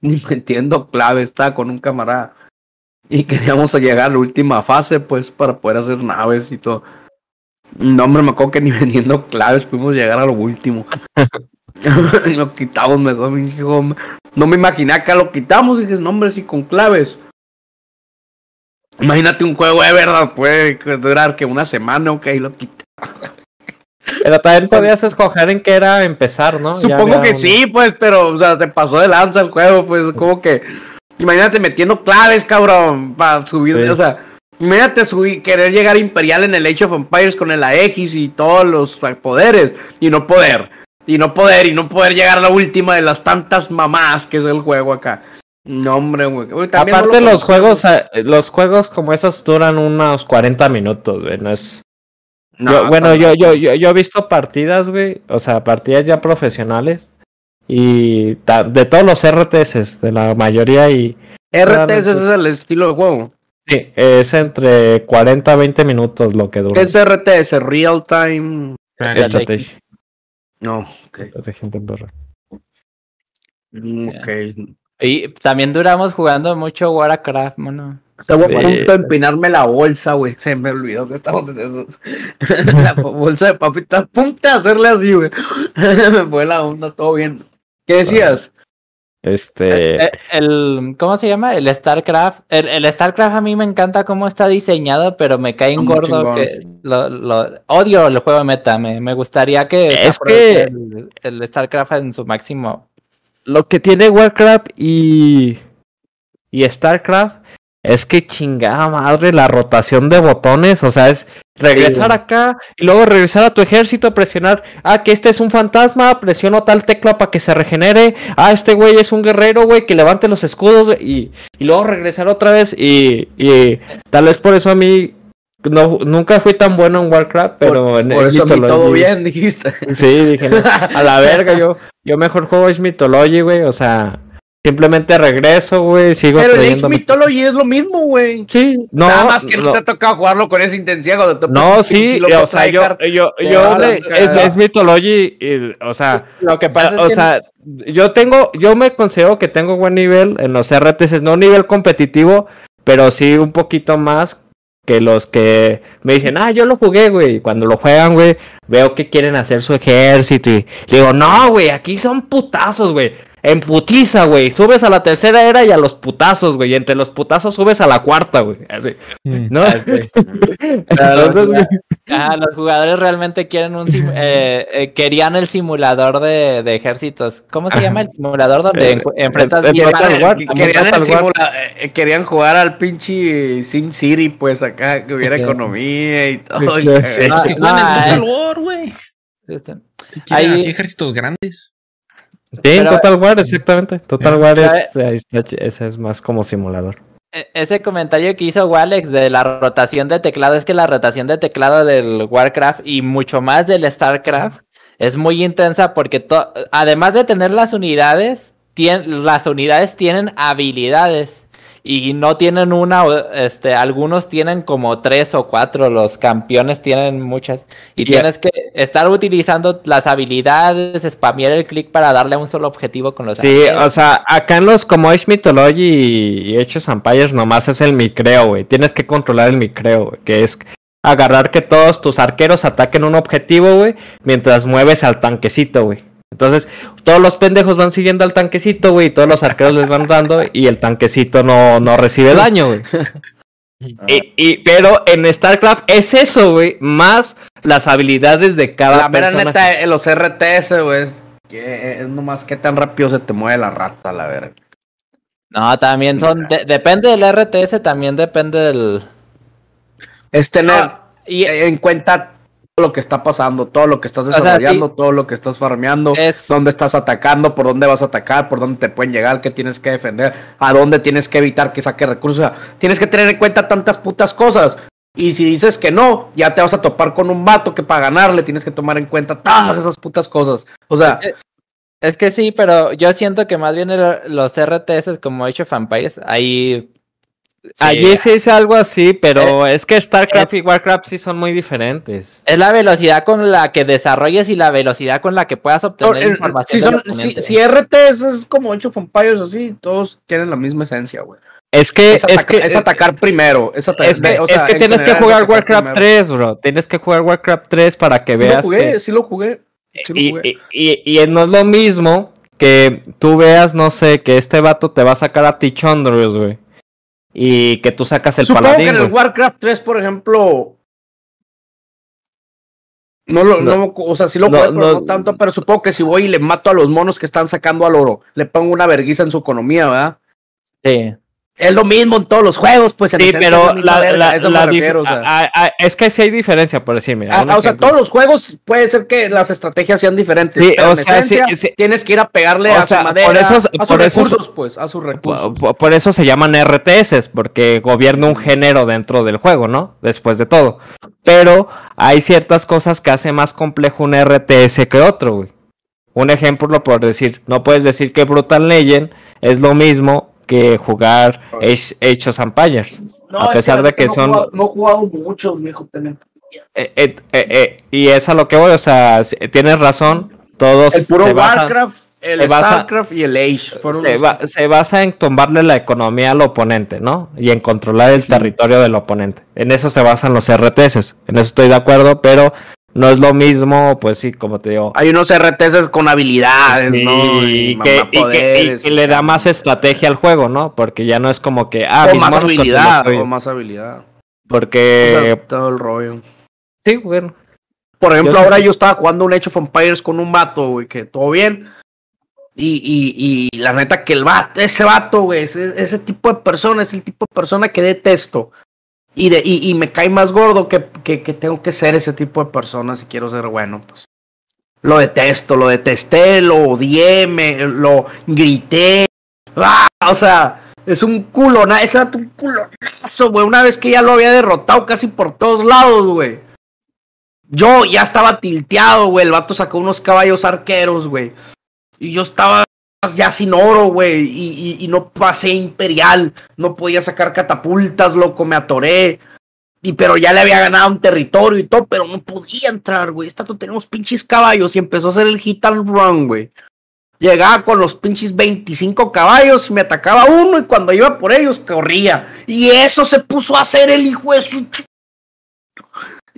ni metiendo clave, estaba con un camarada. Y queríamos llegar a la última fase, pues, para poder hacer naves y todo. No, hombre, me acuerdo que ni vendiendo claves pudimos llegar a lo último. Y lo quitamos mejor, me dijo, no me imaginé que lo quitamos. Dije, no, hombre, si con claves. Imagínate un juego de verdad, puede durar que una semana, ok, lo quitamos. Pero también podías escoger en qué era empezar, ¿no? Supongo que una... sí, pues, pero, o sea, te pasó de lanza el juego, pues, como que... Imagínate metiendo claves, cabrón, para subir, sí. O sea... Imagínate subir, querer llegar imperial en el Age of Empires con el A X y todos los poderes, y no poder, y no poder, y no poder llegar a la última de las tantas mamás que es el juego acá. No, hombre, güey. Aparte no lo los juegos, los juegos como esos duran unos cuarenta minutos, güey, no es... No, yo, bueno, yo, yo, yo, yo he visto partidas, güey, o sea, partidas ya profesionales, y ta, de todos los R T S, de la mayoría y... R T S es el estilo de juego. Sí, es entre cuarenta a veinte minutos lo que dura. Es R T S, Real Time Strategy. No, ok. Ok. Y también duramos jugando mucho Warcraft, mano. Estaba a punto de empinarme la bolsa, güey. Se me olvidó que estamos en esos. La bolsa de papitas. Punta de hacerle así, güey. Me fue la onda, todo bien. ¿Qué decías? Este... El, el, ¿Cómo se llama? El StarCraft. El, el StarCraft a mí me encanta cómo está diseñado, pero me cae un gordo que... Lo, lo, odio el juego de meta. Me, me gustaría que... Es que... El, el StarCraft en su máximo. Lo que tiene Warcraft y... Y StarCraft... Es que chingada madre la rotación de botones, o sea, es regresar sí, acá y luego regresar a tu ejército a presionar. Ah, que este es un fantasma, presiono tal tecla para que se regenere. Ah, este güey es un guerrero, güey, que levante los escudos y, y luego regresar otra vez. Y, y tal vez por eso a mí no, nunca fui tan bueno en Warcraft, pero por, en por eso a mí todo bien, dijiste. Sí, dije, no, a la verga, yo, yo mejor juego es Mythology, güey, o sea... Simplemente regreso, güey, sigo pero creyendo... Pero Age Mythology es lo mismo, güey. Sí, no... Nada más que no, no te ha tocado jugarlo con esa intensidad. Cuando te no, sí, o sea, yo... yo, yo le, es, es Mythology, y, o sea... Lo que pasa o, es que o sea, no... yo tengo... Yo me considero que tengo buen nivel en los R T S. No nivel competitivo, pero sí un poquito más que los que me dicen... Ah, yo lo jugué, güey. Cuando lo juegan, güey, veo que quieren hacer su ejército. Y digo, no, güey, aquí son putazos, güey. En putiza, güey. Subes a la tercera era y a los putazos, güey. Y entre los putazos subes a la cuarta, güey. Así. Mm. ¿No? Este. Entonces, los, ah, los jugadores realmente quieren un... Simu- eh, eh, querían el simulador de, de ejércitos. ¿Cómo se ah. llama el simulador donde eh, enfrentas... Eh, bien, el, war, querían, el simula- eh, querían jugar al pinche Sim City, pues, acá, que hubiera okay. economía y todo. Sí, sí, sí. No, sí, no, no, no, War, güey. Si quieren así ejércitos grandes. Sí, pero, Total War, exactamente. Total War es, es, es, es más como simulador. Ese comentario que hizo Walex de la rotación de teclado, es que la rotación de teclado del Warcraft y mucho más del StarCraft es muy intensa porque to- además de tener las unidades, tien- las unidades tienen habilidades y no tienen una, este, algunos tienen como tres o cuatro, los campeones tienen muchas y yeah. tienes que estar utilizando las habilidades, spamear el click para darle a un solo objetivo con los sí, amigos. O sea, acá en los como Age Mythology y Age of Empires nomás es el micreo, güey, tienes que controlar el micreo, güey, que es agarrar que todos tus arqueros ataquen un objetivo, güey, mientras mueves al tanquecito, güey. Entonces, todos los pendejos van siguiendo al tanquecito, güey, y todos los arqueros les van dando y el tanquecito no, no recibe daño, güey. Y, y, pero en StarCraft es eso, güey, más las habilidades de cada la persona. La mera neta, los R T S, güey, es, que, es nomás que tan rápido se te mueve la rata, la verga. No, también son, de, depende del R T S, también depende del... Este no, ah, y en cuenta... lo que está pasando, todo lo que estás desarrollando, o sea, todo lo que estás farmeando, es... dónde estás atacando, por dónde vas a atacar, por dónde te pueden llegar, qué tienes que defender, a dónde tienes que evitar que saque recursos, o sea, tienes que tener en cuenta tantas putas cosas, y si dices que no, ya te vas a topar con un vato que para ganarle tienes que tomar en cuenta todas esas putas cosas, o sea... Es, es que sí, pero yo siento que más bien el, los R T S como Age of Empires, ahí... Sí. Allí sí es algo así, pero es que StarCraft y Warcraft sí son muy diferentes. Es la velocidad con la que desarrolles y la velocidad con la que puedas obtener no, información. Si, son, si, si R T S es como Age of Empires, así, todos tienen la misma esencia, güey. Es que es, ataca, es, que, es atacar primero. Es, ataca, es que, o sea, es que tienes que jugar Warcraft tres, bro. Tienes que jugar Warcraft tres para que sí veas. Lo jugué, que... Sí lo jugué, sí lo jugué. Y, y, y, y no es lo mismo que tú veas, no sé, que este vato te va a sacar a Tichondros, güey. Y que tú sacas el Supongo paladín. Supongo que en el Warcraft tres, por ejemplo... No, lo, no, no, o sea, sí lo no, puedo, pero no, no tanto, pero supongo que si voy y le mato a los monos que están sacando al oro, le pongo una verguiza en su economía, ¿verdad? Sí. Es lo mismo en todos los juegos, pues. En sí, pero la, verga, la, eso la me refiero, o sea. a, a, es que sí hay diferencia, por decirme. A, o sea, todos los juegos puede ser que las estrategias sean diferentes. Sí, pero o en sea, esencia, sí, sí. Tienes que ir a pegarle o a sea, su madera, por eso, a sus por recursos, eso, pues, a sus recursos. Por, por eso se llaman R T S, porque gobierna un género dentro del juego, ¿no? Después de todo. Pero hay ciertas cosas que hace más complejo un R T S que otro, güey. Un ejemplo, por decir, no puedes decir que Brutal Legend es lo mismo que jugar Age, Age of Empires, no, a pesar es que de que no son... Jugado, no he jugado muchos, viejo, también. Eh, eh, eh, eh, y es a lo que voy, o sea, tienes razón, todos... El puro Warcraft, basan, el StarCraft basa, y el Age. Se, ba, se basa en tumbarle la economía al oponente, ¿no? Y en controlar el sí. territorio del oponente. En eso se basan los R T S, en eso estoy de acuerdo, pero... No es lo mismo, pues sí, como te digo. Hay unos R T S con habilidades, sí, ¿no? Y, y, que, y, poderes, que, y que le da más estrategia al juego, ¿no? Porque ya no es como que... Ah, o más habilidad, o más habilidad. Porque... O sea, todo el rollo. Sí, bueno. Por ejemplo, yo ahora sí. yo estaba jugando un Age of Empires con un vato, güey, que todo bien. Y, y, y la neta que el vato, ese vato, güey, ese, ese tipo de persona, es el tipo de persona que detesto. Y, de, y, y me cae más gordo que, que, que tengo que ser ese tipo de persona si quiero ser bueno, pues. Lo detesto, lo detesté, lo odié, me, lo grité. ¡Ah! O sea, es un culona, es un culonazo, güey. Una vez que ya lo había derrotado casi por todos lados, güey. Yo ya estaba tilteado, güey. El vato sacó unos caballos arqueros, güey. Y yo estaba... ya sin oro, güey, y, y, y no pasé imperial, no podía sacar catapultas, loco, me atoré, y pero ya le había ganado un territorio y todo, pero no podía entrar, güey, esta tenemos pinches caballos, y empezó a hacer el hit and run, güey, llegaba con los pinches veinticinco caballos, y me atacaba uno, y cuando iba por ellos, corría, y eso se puso a hacer el hijo de su ch...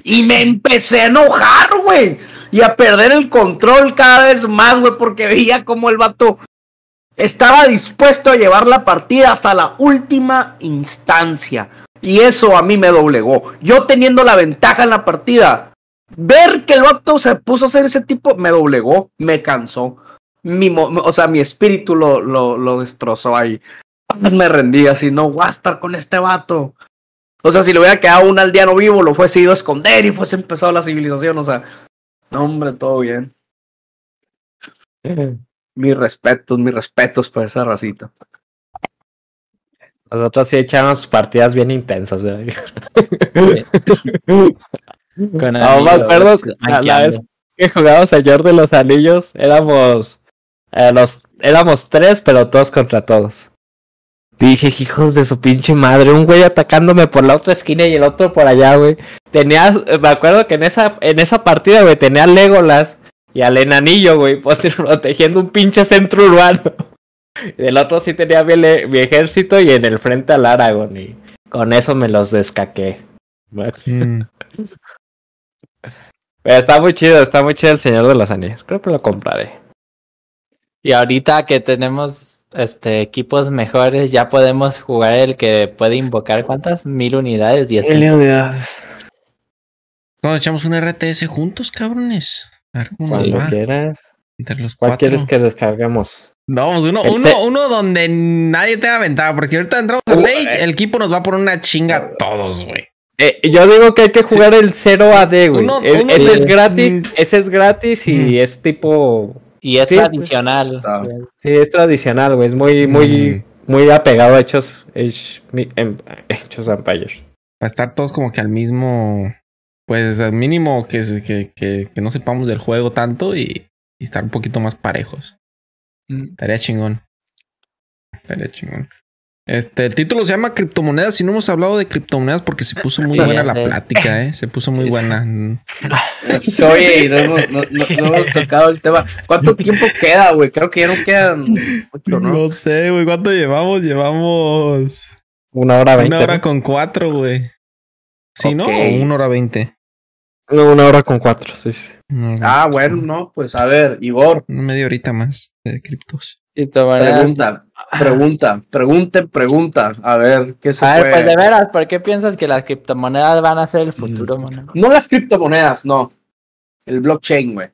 y me empecé a enojar, güey, y a perder el control cada vez más, güey, porque veía como el vato... estaba dispuesto a llevar la partida hasta la última instancia. Y eso a mí me doblegó. Yo teniendo la ventaja en la partida, ver que el vato se puso a hacer ese tipo, me doblegó, me cansó. Mi mo o sea, mi espíritu lo, lo, lo destrozó ahí. Me rendí así, no voy a estar con este vato. O sea, si le hubiera quedado un aldeano vivo, lo fuese ido a esconder y fuese empezado la civilización. O sea, no, hombre, todo bien. Mis respetos, mis respetos para esa racita. Nosotros sí echamos partidas bien intensas, ¿verdad? Con amigos, perdón, a la vez que jugamos Señor de los Anillos, éramos eh, los, éramos tres, pero todos contra todos. Dije, hijos de su pinche madre, un güey atacándome por la otra esquina y el otro por allá, güey. Tenía, me acuerdo que en esa, en esa partida, güey, tenía Legolas y al enanillo, güey, protegiendo un pinche centro urbano. El otro sí tenía mi, mi ejército y en el frente al Aragón. Y con eso me los descaqué. Mm. Pero está muy chido, está muy chido el Señor de los Anillos. Creo que lo compraré. Y ahorita que tenemos este equipos mejores, ya podemos jugar el que puede invocar, ¿cuántas? Mil unidades, diez mil unidades. Nos echamos un R T S juntos, cabrones. Cuando quieras. Entre los cuatro. ¿Cuál quieres que descarguemos? Vamos, uno, uno, uno donde nadie tenga ventaja, porque si ahorita entramos al Age, el equipo nos va por una chinga a todos, güey. Eh, yo digo que hay que jugar sí. el cero A D, güey. Uno, uno, ese sí. es gratis, ese es gratis y mm. es tipo... Y es sí, tradicional. Sí, es tradicional, güey. Es muy, muy, mm. muy apegado a hechos, hechos, hechos Empires. Para estar todos como que al mismo... Pues al mínimo que, que, que, que no sepamos del juego tanto y, y estar un poquito más parejos. Mm. Estaría chingón. Estaría chingón. Este, el título se llama Criptomonedas y no hemos hablado de criptomonedas porque se puso muy buena la plática, ¿eh? Se puso muy buena. Oye, no hemos, no, no, no hemos tocado el tema. ¿Cuánto tiempo queda, güey? Creo que ya no quedan mucho, ¿no? No sé, güey. ¿Cuánto llevamos? Llevamos... Una hora veinte. Una hora con cuatro, güey. ¿Sí, okay. no? ¿O una hora veinte? No, una hora con cuatro, sí, sí. Ah, bueno, no. Pues a ver, Igor. Media horita más de criptos. Y pregunta, pregunta, pregunta, pregunta. A ver, ¿qué se A ver, puede? Pues de veras, ¿por qué piensas que las criptomonedas van a ser el futuro, mono? No las criptomonedas, no. El blockchain, güey.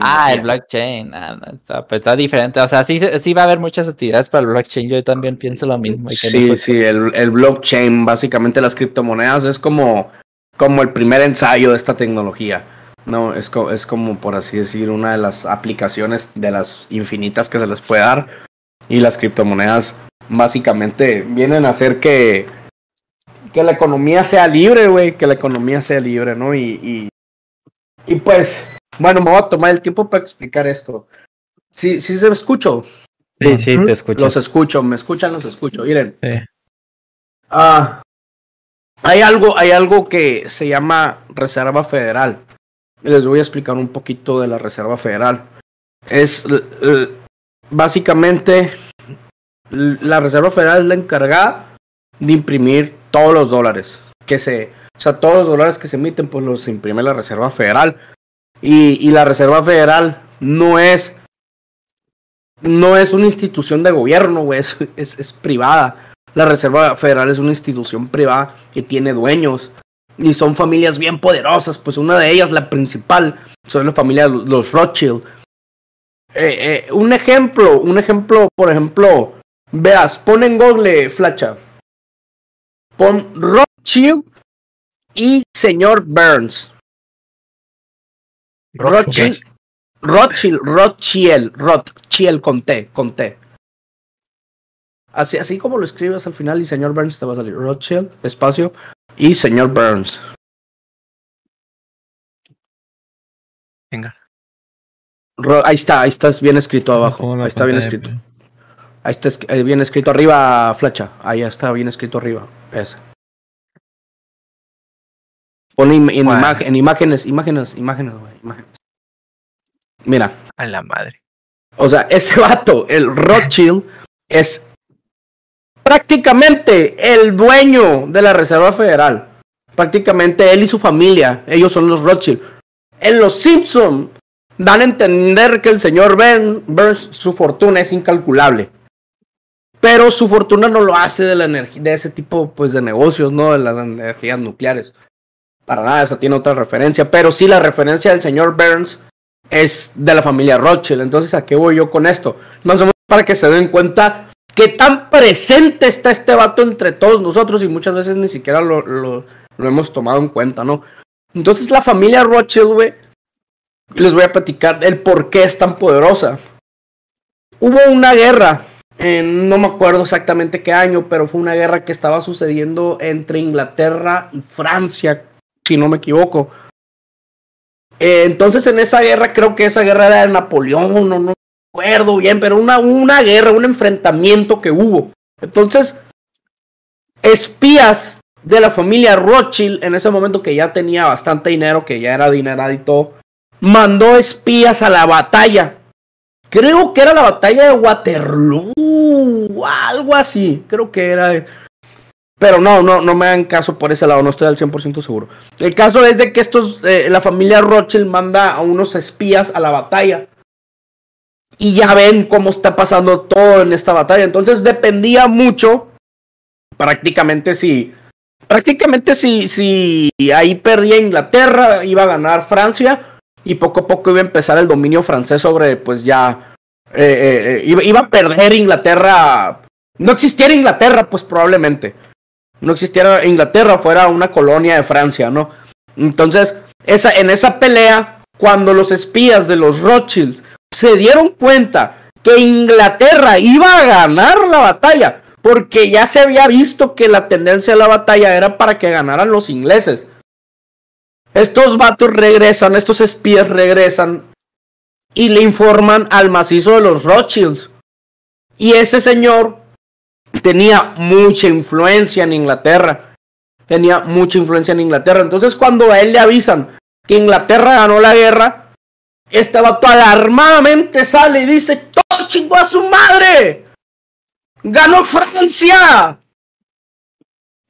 Ah, el blockchain. Ah, no, está, pues está diferente. O sea, sí, sí va a haber muchas utilidades para el blockchain. Yo también pienso lo mismo. Sí, sí, el, el blockchain, básicamente las criptomonedas, es como, como el primer ensayo de esta tecnología. No, es, co- es como, por así decir, una de las aplicaciones de las infinitas que se les puede dar. Y las criptomonedas básicamente vienen a hacer que, que la economía sea libre, güey. Que la economía sea libre, ¿no? Y, y, y pues, bueno, me voy a tomar el tiempo para explicar esto. ¿Sí, sí se me escucho? Sí, sí, te escucho. Los escucho, me escuchan, los escucho. Miren. Sí. Ah, hay algo, hay algo que se llama Reserva Federal. Les voy a explicar un poquito de la Reserva Federal. Es eh, básicamente la Reserva Federal es la encargada de imprimir todos los dólares que se, o sea, todos los dólares que se emiten, pues los imprime la Reserva Federal. Y, y la Reserva Federal no es no es una institución de gobierno, güey, es, es, es privada. La Reserva Federal es una institución privada que tiene dueños. Y son familias bien poderosas, pues una de ellas, la principal, son la familia de los Rothschild. Eh, eh, un ejemplo, un ejemplo, por ejemplo, veas, pon en Google, Flacha, pon Rothschild y señor Burns. Rothschild, Rothschild, Rothschild, Rothschild con T, con T. Así, así como lo escribes al final y señor Burns te va a salir, Rothschild, espacio. Y señor Burns. Venga. Ro- ahí está, ahí está bien escrito abajo. Ahí está bien escrito. Ahí está es- bien escrito arriba, Flacha. Ahí está bien escrito arriba. Ese. Pone im- en, wow. ima- en imágenes, imágenes, imágenes, güey, imágenes. Mira. A la madre. O sea, ese vato, el Rothschild, es... prácticamente el dueño de la Reserva Federal. Prácticamente él y su familia. Ellos son los Rothschild. En Los Simpson dan a entender que el señor Ben Burns, su fortuna es incalculable. Pero su fortuna no lo hace de la energía, de ese tipo, pues, de negocios, ¿no? De las energías nucleares. Para nada, esa tiene otra referencia. Pero sí, la referencia del señor Burns es de la familia Rothschild. Entonces, ¿a qué voy yo con esto? Más o menos para que se den cuenta... ¿qué tan presente está este vato entre todos nosotros? Y muchas veces ni siquiera lo, lo, lo hemos tomado en cuenta, ¿no? Entonces la familia Rothschild, güey, les voy a platicar el por qué es tan poderosa. Hubo una guerra, en, no me acuerdo exactamente qué año, pero fue una guerra que estaba sucediendo entre Inglaterra y Francia, si no me equivoco. Eh, entonces en esa guerra, creo que esa guerra era de Napoleón, no, no. Recuerdo bien, pero una, una guerra, un enfrentamiento que hubo. Entonces, espías de la familia Rothschild, en ese momento que ya tenía bastante dinero, que ya era dinerado y todo, mandó espías a la batalla. Creo que era la batalla de Waterloo, algo así. Creo que era... Pero no, no, no me hagan caso por ese lado, no estoy al cien por ciento seguro. El caso es de que estos, eh, la familia Rothschild manda a unos espías a la batalla. Y ya ven cómo está pasando todo en esta batalla. Entonces dependía mucho. Prácticamente si. Prácticamente si. si ahí perdía Inglaterra. Iba a ganar Francia. Y poco a poco iba a empezar el dominio francés sobre. Pues ya. Eh, eh, iba, iba a perder Inglaterra. No existiera Inglaterra, pues probablemente. No existiera Inglaterra. Fuera una colonia de Francia, ¿no? Entonces, esa, en esa pelea, cuando los espías de los Rothschilds se dieron cuenta que Inglaterra iba a ganar la batalla, porque ya se había visto que la tendencia de la batalla era para que ganaran los ingleses. Estos vatos regresan, estos espías regresan y le informan al macizo de los Rothschilds. Y ese señor tenía mucha influencia en Inglaterra. Tenía mucha influencia en Inglaterra. Entonces, cuando a él le avisan que Inglaterra ganó la guerra, este vato alarmadamente sale y dice: ¡todo chingó a su madre! ¡Ganó Francia!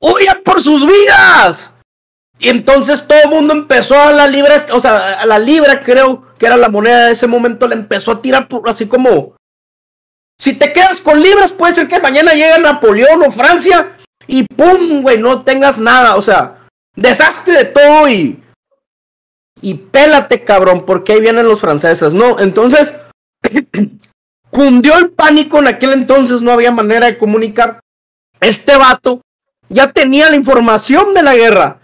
¡Huyan por sus vidas! Y entonces todo el mundo empezó a la libra, o sea, a la libra, creo que era la moneda de ese momento, le empezó a tirar así como: si te quedas con libras, puede ser que mañana llegue Napoleón o Francia y pum, güey, no tengas nada, o sea, deshazte de todo y y pélate, cabrón, porque ahí vienen los franceses, ¿no? Entonces, cundió el pánico en aquel entonces, no había manera de comunicar. Este vato ya tenía la información de la guerra.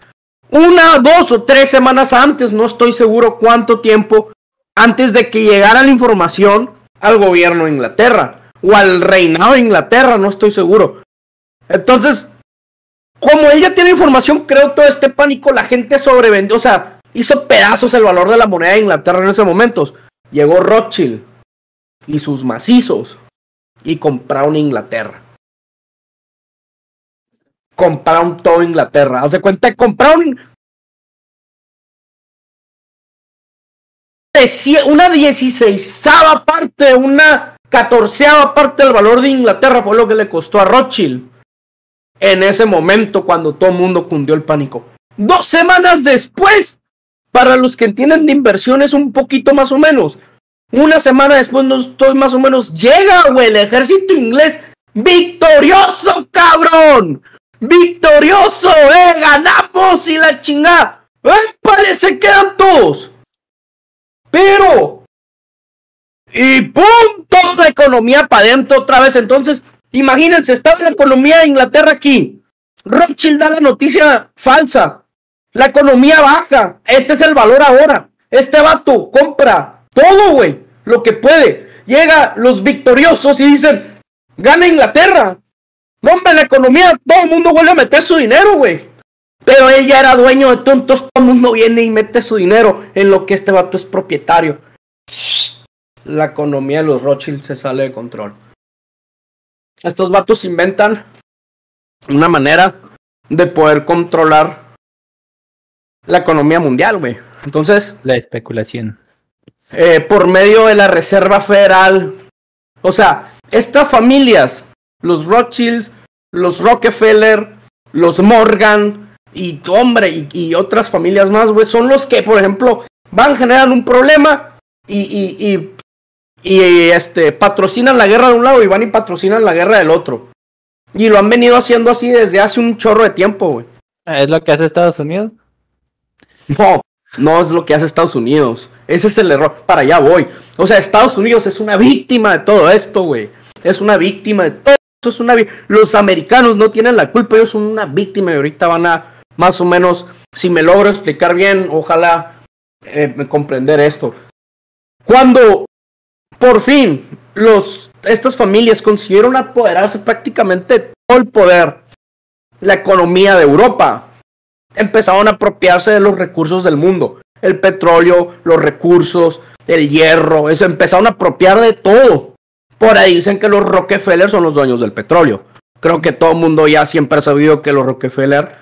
Una, dos o tres semanas antes, no estoy seguro cuánto tiempo, antes de que llegara la información al gobierno de Inglaterra, o al reinado de Inglaterra, no estoy seguro. Entonces, como ella tiene información, creo todo este pánico, la gente sobrevendió, o sea, hizo pedazos el valor de la moneda de Inglaterra en esos momentos. Llegó Rothschild y sus macizos y compraron Inglaterra. Compraron todo Inglaterra. O sea, cuenta, compraron una dieciseisava parte, una catorceava parte del valor de Inglaterra. Fue lo que le costó a Rothschild en ese momento, cuando todo el mundo cundió el pánico. Dos semanas después, para los que entienden de inversiones un poquito más o menos, una semana después, no estoy más o menos, llega, güey, el ejército inglés victorioso, cabrón. ¡Victorioso! ¡Eh! ¡Ganamos! ¡Y la chingada! ¡Eh! ¡Parece que eran todos! ¡Pero! ¡Y pum! Toda la economía para adentro otra vez. Entonces, imagínense, está la economía de Inglaterra aquí. Rothschild da la noticia falsa. La economía baja. Este es el valor ahora. Este vato compra todo, güey. Lo que puede. Llega los victoriosos y dicen: ¡gana Inglaterra! No, hombre, la economía, todo el mundo vuelve a meter su dinero, güey. Pero él ya era dueño de todo, entonces todo el mundo viene y mete su dinero en lo que este vato es propietario. La economía de los Rothschild se sale de control. Estos vatos inventan una manera de poder controlar la economía mundial, güey. Entonces, la especulación. Eh, por medio de la Reserva Federal. O sea, estas familias, los Rothschilds, los Rockefeller, los Morgan y, hombre, y, y otras familias más, güey, son los que, por ejemplo, van, generan un problema y, y, y, y este, patrocinan la guerra de un lado y van y patrocinan la guerra del otro. Y lo han venido haciendo así desde hace un chorro de tiempo, güey. ¿Es lo que hace Estados Unidos? No, no es lo que hace Estados Unidos. Ese es el error. Para allá voy. O sea, Estados Unidos es una víctima de todo esto, güey. Es una víctima de todo. Es una, los americanos no tienen la culpa, ellos son una víctima y ahorita van a más o menos, si me logro explicar bien, ojalá eh, comprender esto. Cuando por fin los, estas familias consiguieron apoderarse prácticamente de todo el poder, la economía de Europa, empezaron a apropiarse de los recursos del mundo, el petróleo, los recursos, el hierro, eso, empezaron a apropiar de todo. Por ahí dicen que los Rockefeller son los dueños del petróleo. Creo que todo el mundo ya siempre ha sabido que los Rockefeller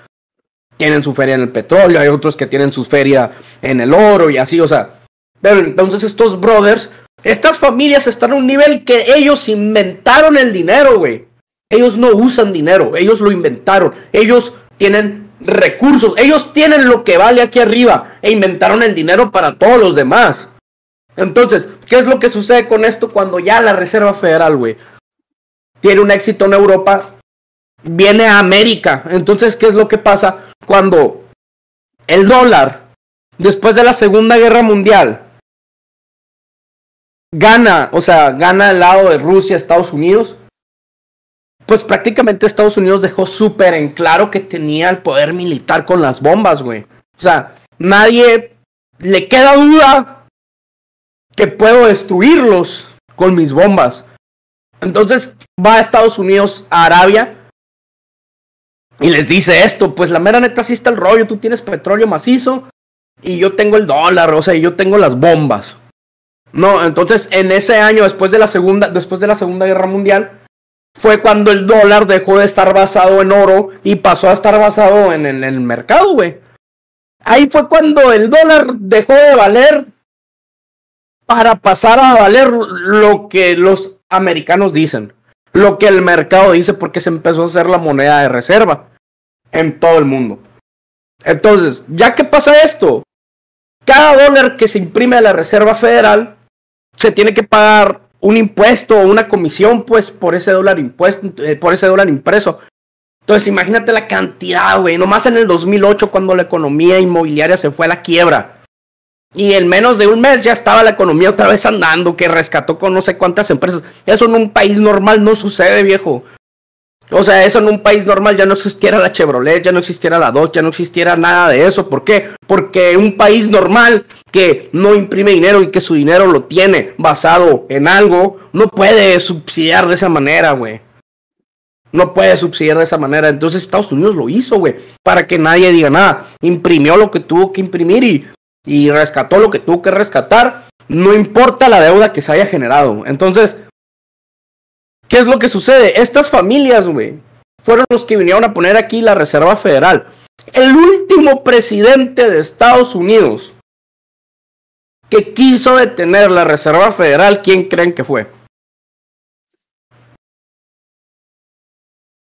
tienen su feria en el petróleo. Hay otros que tienen su feria en el oro y así, o sea. Pero entonces estos brothers, estas familias están a un nivel que ellos inventaron el dinero, güey. Ellos no usan dinero, ellos lo inventaron. Ellos tienen recursos, ellos tienen lo que vale aquí arriba. E inventaron el dinero para todos los demás. Entonces, ¿qué es lo que sucede con esto cuando ya la Reserva Federal, güey, tiene un éxito en Europa? Viene a América. Entonces, ¿qué es lo que pasa cuando el dólar, después de la Segunda Guerra Mundial, gana, o sea, gana al lado de Rusia, Estados Unidos? Pues prácticamente Estados Unidos dejó súper en claro que tenía el poder militar con las bombas, güey. O sea, nadie le queda duda que puedo destruirlos con mis bombas. Entonces va a Estados Unidos, a Arabia, y les dice esto: pues la mera neta sí está el rollo, tú tienes petróleo macizo y yo tengo el dólar, o sea, yo tengo las bombas. No, entonces en ese año, después de la segunda, después de la Segunda Guerra Mundial, fue cuando el dólar dejó de estar basado en oro y pasó a estar basado en, en el mercado, güey. Ahí fue cuando el dólar dejó de valer para pasar a valer lo que los americanos dicen, lo que el mercado dice, porque se empezó a hacer la moneda de reserva en todo el mundo. Entonces, ya que pasa esto, cada dólar que se imprime a la Reserva Federal se tiene que pagar un impuesto o una comisión, pues, por ese dólar impuesto, eh, por ese dólar impreso. Entonces, imagínate la cantidad, güey. Nomás en el dos mil ocho, cuando la economía inmobiliaria se fue a la quiebra. Y en menos de un mes ya estaba la economía otra vez andando, que rescató con no sé cuántas empresas. Eso en un país normal no sucede, viejo. O sea, eso en un país normal ya no existiera la Chevrolet, ya no existiera la Dodge, ya no existiera nada de eso. ¿Por qué? Porque un país normal que no imprime dinero y que su dinero lo tiene basado en algo, no puede subsidiar de esa manera, güey. No puede subsidiar de esa manera. Entonces Estados Unidos lo hizo, güey, para que nadie diga nada. Imprimió lo que tuvo que imprimir y, y rescató lo que tuvo que rescatar. No importa la deuda que se haya generado. Entonces, ¿qué es lo que sucede? Estas familias, güey, fueron los que vinieron a poner aquí la Reserva Federal. El último presidente de Estados Unidos que quiso detener la Reserva Federal, ¿quién creen que fue?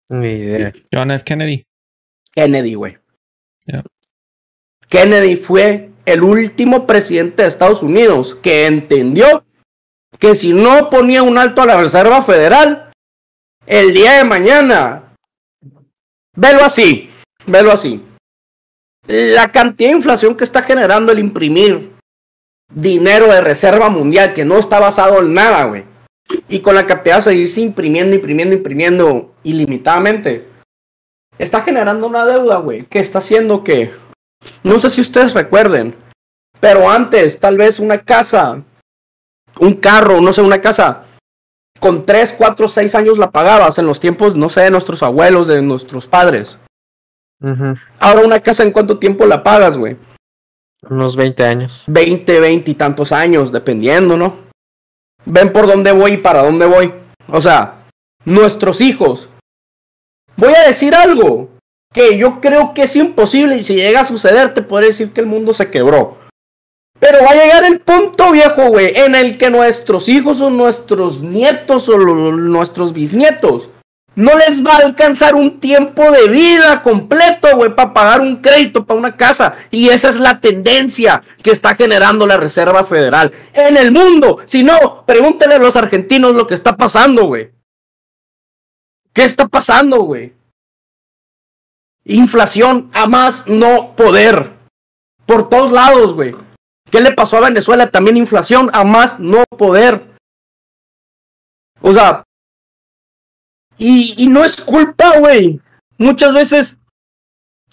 Ni idea. John F. Kennedy. Kennedy, güey. Yeah. Kennedy fue el último presidente de Estados Unidos que entendió que si no ponía un alto a la Reserva Federal, el día de mañana, velo así, velo así, la cantidad de inflación que está generando el imprimir dinero de reserva mundial, que no está basado en nada, güey, y con la capacidad de seguirse imprimiendo, imprimiendo, imprimiendo ilimitadamente, está generando una deuda, güey, que está haciendo que, no sé si ustedes recuerden, pero antes, tal vez una casa, un carro, no sé, una casa, con tres, cuatro, seis años la pagabas en los tiempos, no sé, de nuestros abuelos, de nuestros padres. Uh-huh. Ahora una casa, ¿en cuánto tiempo la pagas, güey? Unos veinte años. veinte, veinte y tantos años, dependiendo, ¿no? Ven por dónde voy y para dónde voy. O sea, nuestros hijos. Voy a decir algo que yo creo que es imposible y si llega a suceder te podré decir que el mundo se quebró. Pero va a llegar el punto, viejo, güey, en el que nuestros hijos o nuestros nietos o lo, nuestros bisnietos no les va a alcanzar un tiempo de vida completo, güey, para pagar un crédito para una casa. Y esa es la tendencia que está generando la Reserva Federal en el mundo. Si no, pregúntenle a los argentinos lo que está pasando, güey. ¿Qué está pasando, güey? Inflación a más no poder. Por todos lados, güey. ¿Qué le pasó a Venezuela? También inflación a más no poder. O sea, y, y no es culpa, güey. Muchas veces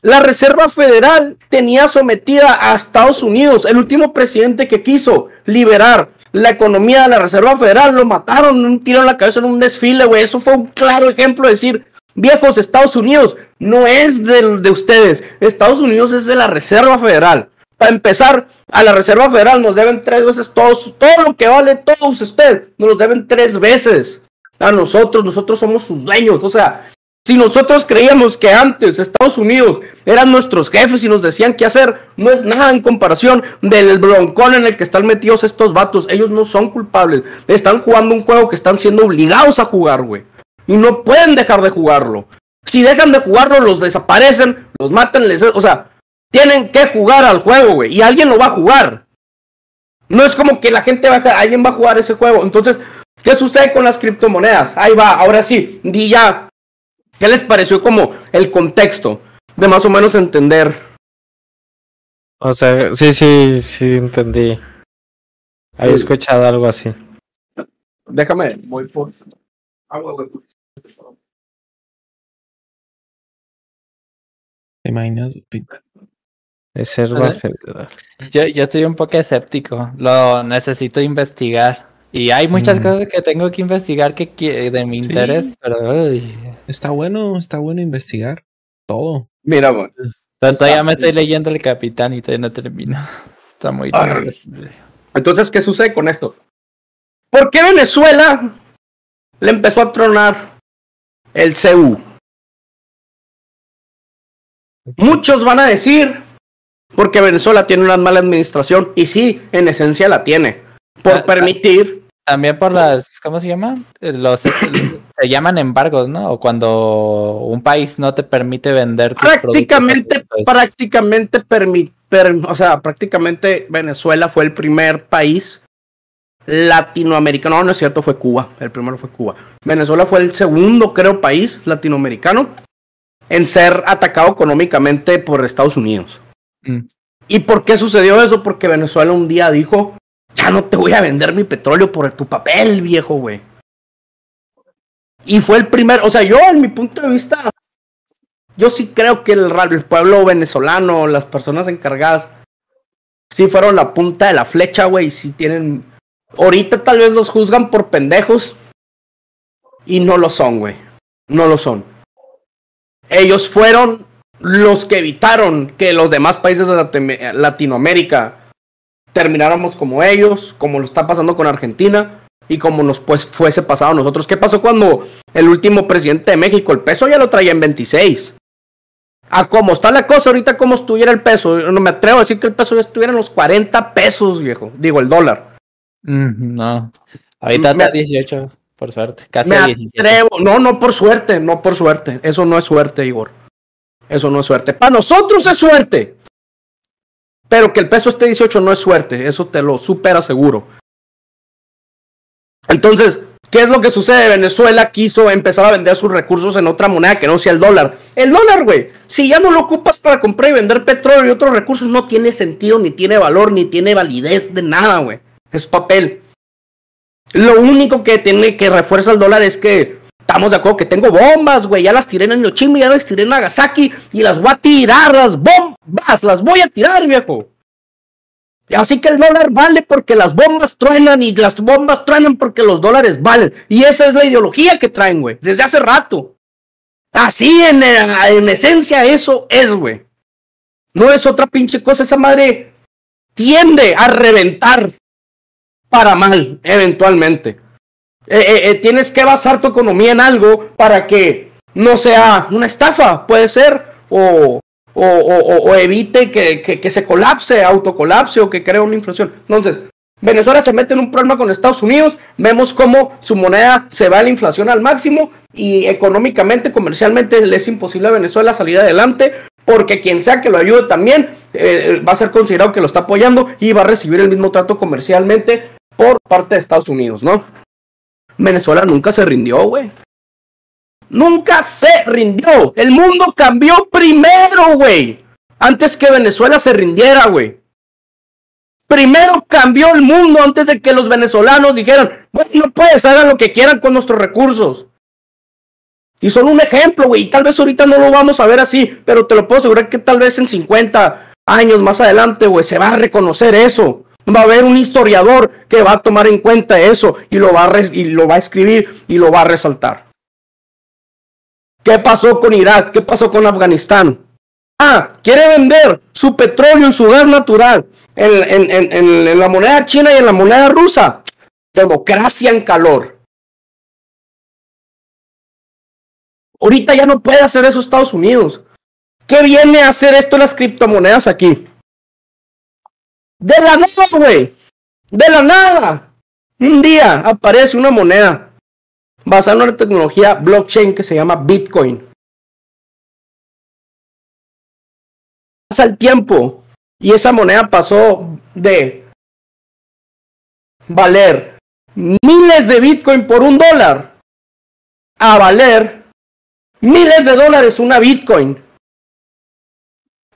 la Reserva Federal tenía sometida a Estados Unidos. El último presidente que quiso liberar la economía de la Reserva Federal lo mataron, un tiro en la cabeza en un desfile, güey. Eso fue un claro ejemplo de decir, viejos, Estados Unidos no es de, de ustedes. Estados Unidos es de la Reserva Federal. Para empezar, a la Reserva Federal nos deben tres veces todos, todo lo que vale todos ustedes, nos lo deben tres veces a nosotros, nosotros somos sus dueños. O sea, si nosotros creíamos que antes Estados Unidos eran nuestros jefes y nos decían qué hacer, no es nada en comparación del broncón en el que están metidos estos vatos. Ellos no son culpables, están jugando un juego que están siendo obligados a jugar, güey, y no pueden dejar de jugarlo. Si dejan de jugarlo, los desaparecen, los matan, les... o sea, tienen que jugar al juego, güey. Y alguien lo va a jugar. No es como que la gente va a jugar. Alguien va a jugar ese juego. Entonces, ¿qué sucede con las criptomonedas? Ahí va. Ahora sí. Di ya. ¿Qué les pareció como el contexto? De más o menos entender. O sea, sí, sí, sí entendí. Había escuchado algo así. Déjame. Voy por... Ah, güey, güey. ¿Te imaginas? Reserva Federal. Yo, yo estoy un poco escéptico, lo necesito investigar. Y hay muchas mm. cosas que tengo que investigar que, que de mi sí. interés, pero uy. Está bueno, está bueno investigar todo. Mira, bueno. Todavía me estoy leyendo El Capitán y todavía no termino. Está muy tarde. Entonces, ¿qué sucede con esto? ¿Por qué Venezuela le empezó a tronar el C U. Muchos van a decir, porque Venezuela tiene una mala administración, y sí, en esencia la tiene, por ah, permitir... También por las, ¿cómo se llama? Los, se llaman embargos, ¿no? O cuando un país no te permite vender tus prácticamente, productos. Prácticamente, permi, per, o sea, prácticamente Venezuela fue el primer país latinoamericano. No, no es cierto, fue Cuba. El primero fue Cuba. Venezuela fue el segundo, creo, país latinoamericano en ser atacado económicamente por Estados Unidos. Mm. ¿Y por qué sucedió eso? Porque Venezuela un día dijo... Ya no te voy a vender mi petróleo por tu papel, viejo, güey. Y fue el primer... O sea, yo, en mi punto de vista... Yo sí creo que el, el pueblo venezolano, las personas encargadas... Sí fueron la punta de la flecha, güey. Sí tienen... Ahorita tal vez los juzgan por pendejos. Y no lo son, güey. No lo son. Ellos fueron los que evitaron que los demás países de Latinoamérica... termináramos como ellos, como lo está pasando con Argentina y como nos pues fuese pasado a nosotros. ¿Qué pasó cuando el último presidente de México, el peso ya lo traía en veintiséis? A cómo está la cosa ahorita, cómo estuviera el peso. No me atrevo a decir que el peso ya estuviera en los cuarenta pesos, viejo. Digo, el dólar. Mm, no, ahorita está dieciocho, por suerte. Casi me diecisiete. Atrevo. No, no por suerte, no por suerte. Eso no es suerte, Igor. Eso no es suerte. Para nosotros es suerte. Pero que el peso esté dieciocho no es suerte, eso te lo súper aseguro. Entonces, ¿qué es lo que sucede? Venezuela quiso empezar a vender sus recursos en otra moneda que no sea el dólar. El dólar, güey, si ya no lo ocupas para comprar y vender petróleo y otros recursos, no tiene sentido, ni tiene valor, ni tiene validez de nada, güey. Es papel. Lo único que tiene que refuerza el dólar es que estamos de acuerdo que tengo bombas, güey. Ya las tiré en Hiroshima, ya las tiré en Nagasaki y las voy a tirar, las bombas, las voy a tirar, viejo. Así que el dólar vale porque las bombas truenan y las bombas truenan porque los dólares valen. Y esa es la ideología que traen, güey, desde hace rato. Así en, en esencia eso es, güey. No es otra pinche cosa. Esa madre tiende a reventar para mal, eventualmente. Eh, eh, eh, tienes que basar tu economía en algo para que no sea una estafa, puede ser, o, o, o, o evite que, que, que se colapse, autocolapse o que cree una inflación. Entonces, Venezuela se mete en un problema con Estados Unidos, vemos cómo su moneda se va a la inflación al máximo y económicamente, comercialmente le es imposible a Venezuela salir adelante porque quien sea que lo ayude también eh, va a ser considerado que lo está apoyando y va a recibir el mismo trato comercialmente por parte de Estados Unidos, ¿no? Venezuela nunca se rindió, güey. Nunca se rindió. El mundo cambió primero, güey. Antes que Venezuela se rindiera, güey. Primero cambió el mundo antes de que los venezolanos dijeran, bueno, pues hagan lo que quieran con nuestros recursos. Y son un ejemplo, güey. Y tal vez ahorita no lo vamos a ver así, pero te lo puedo asegurar que tal vez en cincuenta años más adelante, güey, se va a reconocer eso. Va a haber un historiador que va a tomar en cuenta eso y lo va a, res- y lo va a escribir y lo va a resaltar. ¿Qué pasó con Irak? ¿Qué pasó con Afganistán? Ah, quiere vender su petróleo y su gas natural en, en, en, en, en la moneda china y en la moneda rusa. Democracia en calor. Ahorita ya no puede hacer eso Estados Unidos. ¿Qué viene a hacer esto las criptomonedas aquí? De la nada, güey. De la nada. Un día aparece una moneda basada en una tecnología blockchain que se llama Bitcoin. Pasa el tiempo y esa moneda pasó de valer miles de Bitcoin por un dólar a valer miles de dólares una Bitcoin.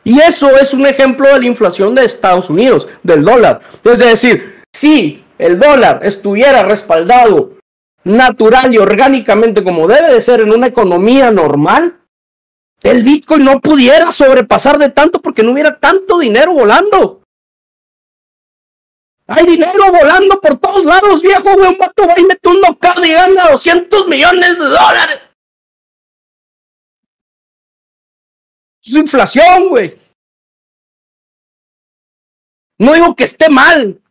Y eso es un ejemplo de la inflación de Estados Unidos, del dólar. Es decir, si el dólar estuviera respaldado natural y orgánicamente como debe de ser en una economía normal, el Bitcoin no pudiera sobrepasar de tanto porque no hubiera tanto dinero volando. Hay dinero volando por todos lados, viejo, güey. Un vato va y mete un knockout y gana doscientos millones de dólares. Es inflación, güey. No digo que esté mal.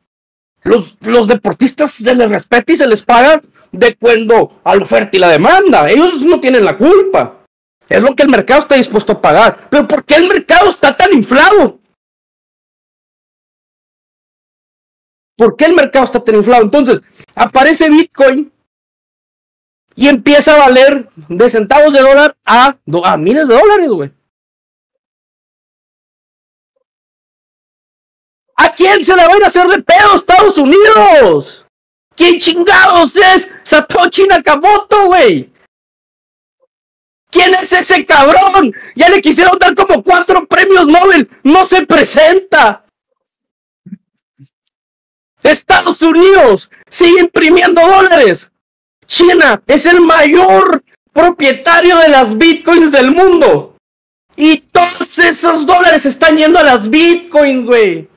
Los, los deportistas se les respeta y se les paga de cuando a la oferta y la demanda. Ellos no tienen la culpa. Es lo que el mercado está dispuesto a pagar. Pero ¿por qué el mercado está tan inflado? ¿Por qué el mercado está tan inflado? Entonces, aparece Bitcoin y empieza a valer de centavos de dólar a, a miles de dólares, güey. ¿A quién se la va a ir a hacer de pedo Estados Unidos? ¿Quién chingados es Satoshi Nakamoto, güey? ¿Quién es ese cabrón? Ya le quisieron dar como cuatro premios Nobel. No se presenta. Estados Unidos sigue imprimiendo dólares. China es el mayor propietario de las bitcoins del mundo. Y todos esos dólares están yendo a las bitcoins, güey.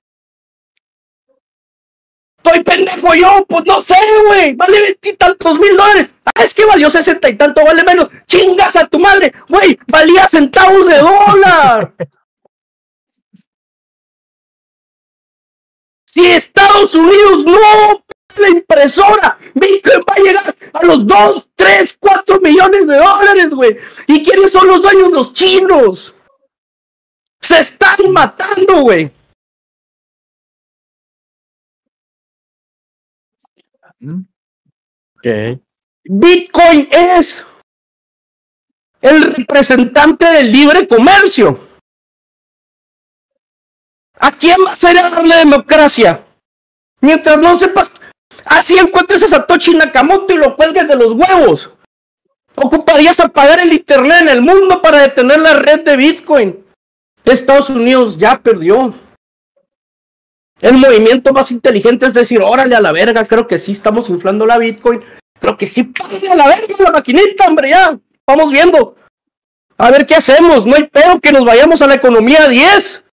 Estoy pendejo yo, pues no sé, güey. Vale veintitantos mil dólares. Ah, es que valió sesenta y tanto, vale menos. Chingas a tu madre, güey. Valía centavos de dólar. Si Estados Unidos no la impresora, Bitcoin va a llegar a los dos, tres, cuatro millones de dólares, güey. ¿Y quiénes son los dueños? Los chinos. Se están matando, güey. Okay. Bitcoin es el representante del libre comercio. ¿A quién va a ser la democracia? Mientras no sepas, así encuentres a Satoshi Nakamoto y lo cuelgues de los huevos. Ocuparías apagar el internet en el mundo para detener la red de Bitcoin. Estados Unidos ya perdió. El movimiento más inteligente es decir, órale a la verga, creo que sí estamos inflando la Bitcoin. Creo que sí, págale a la verga la maquinita, hombre, ya. Vamos viendo. A ver qué hacemos. No hay pedo que nos vayamos a la economía diez.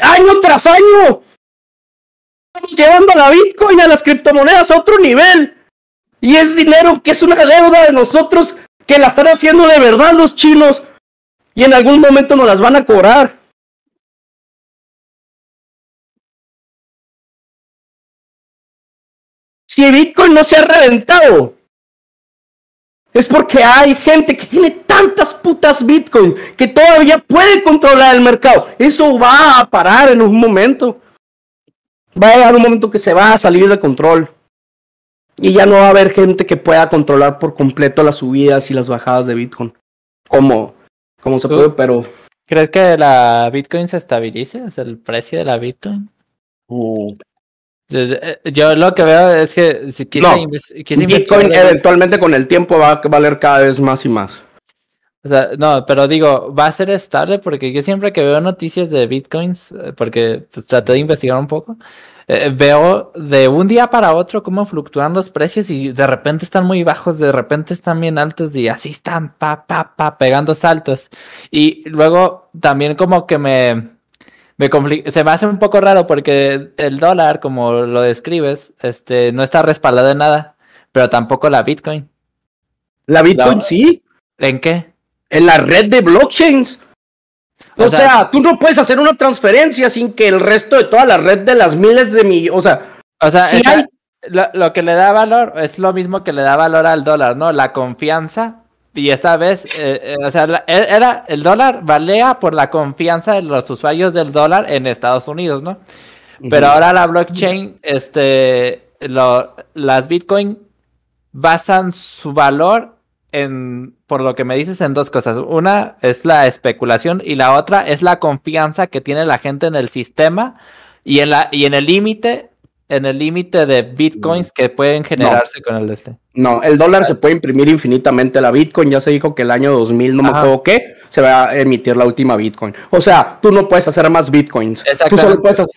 Año tras año. Estamos llevando a la Bitcoin, a las criptomonedas a otro nivel. Y es dinero que es una deuda de nosotros que la están haciendo de verdad los chinos. Y en algún momento nos las van a cobrar. Si Bitcoin no se ha reventado, es porque hay gente que tiene tantas putas Bitcoin que todavía puede controlar el mercado. Eso va a parar en un momento. Va a llegar un momento que se va a salir de control. Y ya no va a haber gente que pueda controlar por completo las subidas y las bajadas de Bitcoin. Como, como se puede, pero... ¿Crees que la Bitcoin se estabilice? ¿Es el precio de la Bitcoin? Uh... Yo lo que veo es que si quise, no, inves- quise Bitcoin investigar, eventualmente con el tiempo va a valer cada vez más y más. O sea, no, pero digo, va a ser estable porque yo siempre que veo noticias de Bitcoins, porque pues, traté de investigar un poco, eh, veo de un día para otro cómo fluctúan los precios y de repente están muy bajos, de repente están bien altos y así están pa, pa, pa, pegando saltos. Y luego también como que me... Me confl- se me hace un poco raro porque el dólar, como lo describes, este no está respaldado en nada, pero tampoco la Bitcoin. ¿La Bitcoin la... sí? ¿En qué? En la red de blockchains. O, o sea, sea, tú no puedes hacer una transferencia sin que el resto de toda la red de las miles de millones... O sea, o sea si hay... lo, lo que le da valor es lo mismo que le da valor al dólar, ¿no? La confianza... Y esta vez, eh, eh, o sea, la, era, el dólar valía por la confianza de los usuarios del dólar en Estados Unidos, ¿no? Pero uh-huh. ahora la blockchain, este, lo, las Bitcoin basan su valor en, por lo que me dices, en dos cosas. Una es la especulación y la otra es la confianza que tiene la gente en el sistema y en la y en el límite, en el límite de Bitcoins que pueden generarse no. con el de este. No, el dólar se puede imprimir infinitamente. La Bitcoin ya se dijo que el año dos mil, no Ajá. me acuerdo qué, se va a emitir la última Bitcoin. O sea, tú no puedes hacer más Bitcoins. Tú solo puedes hacer...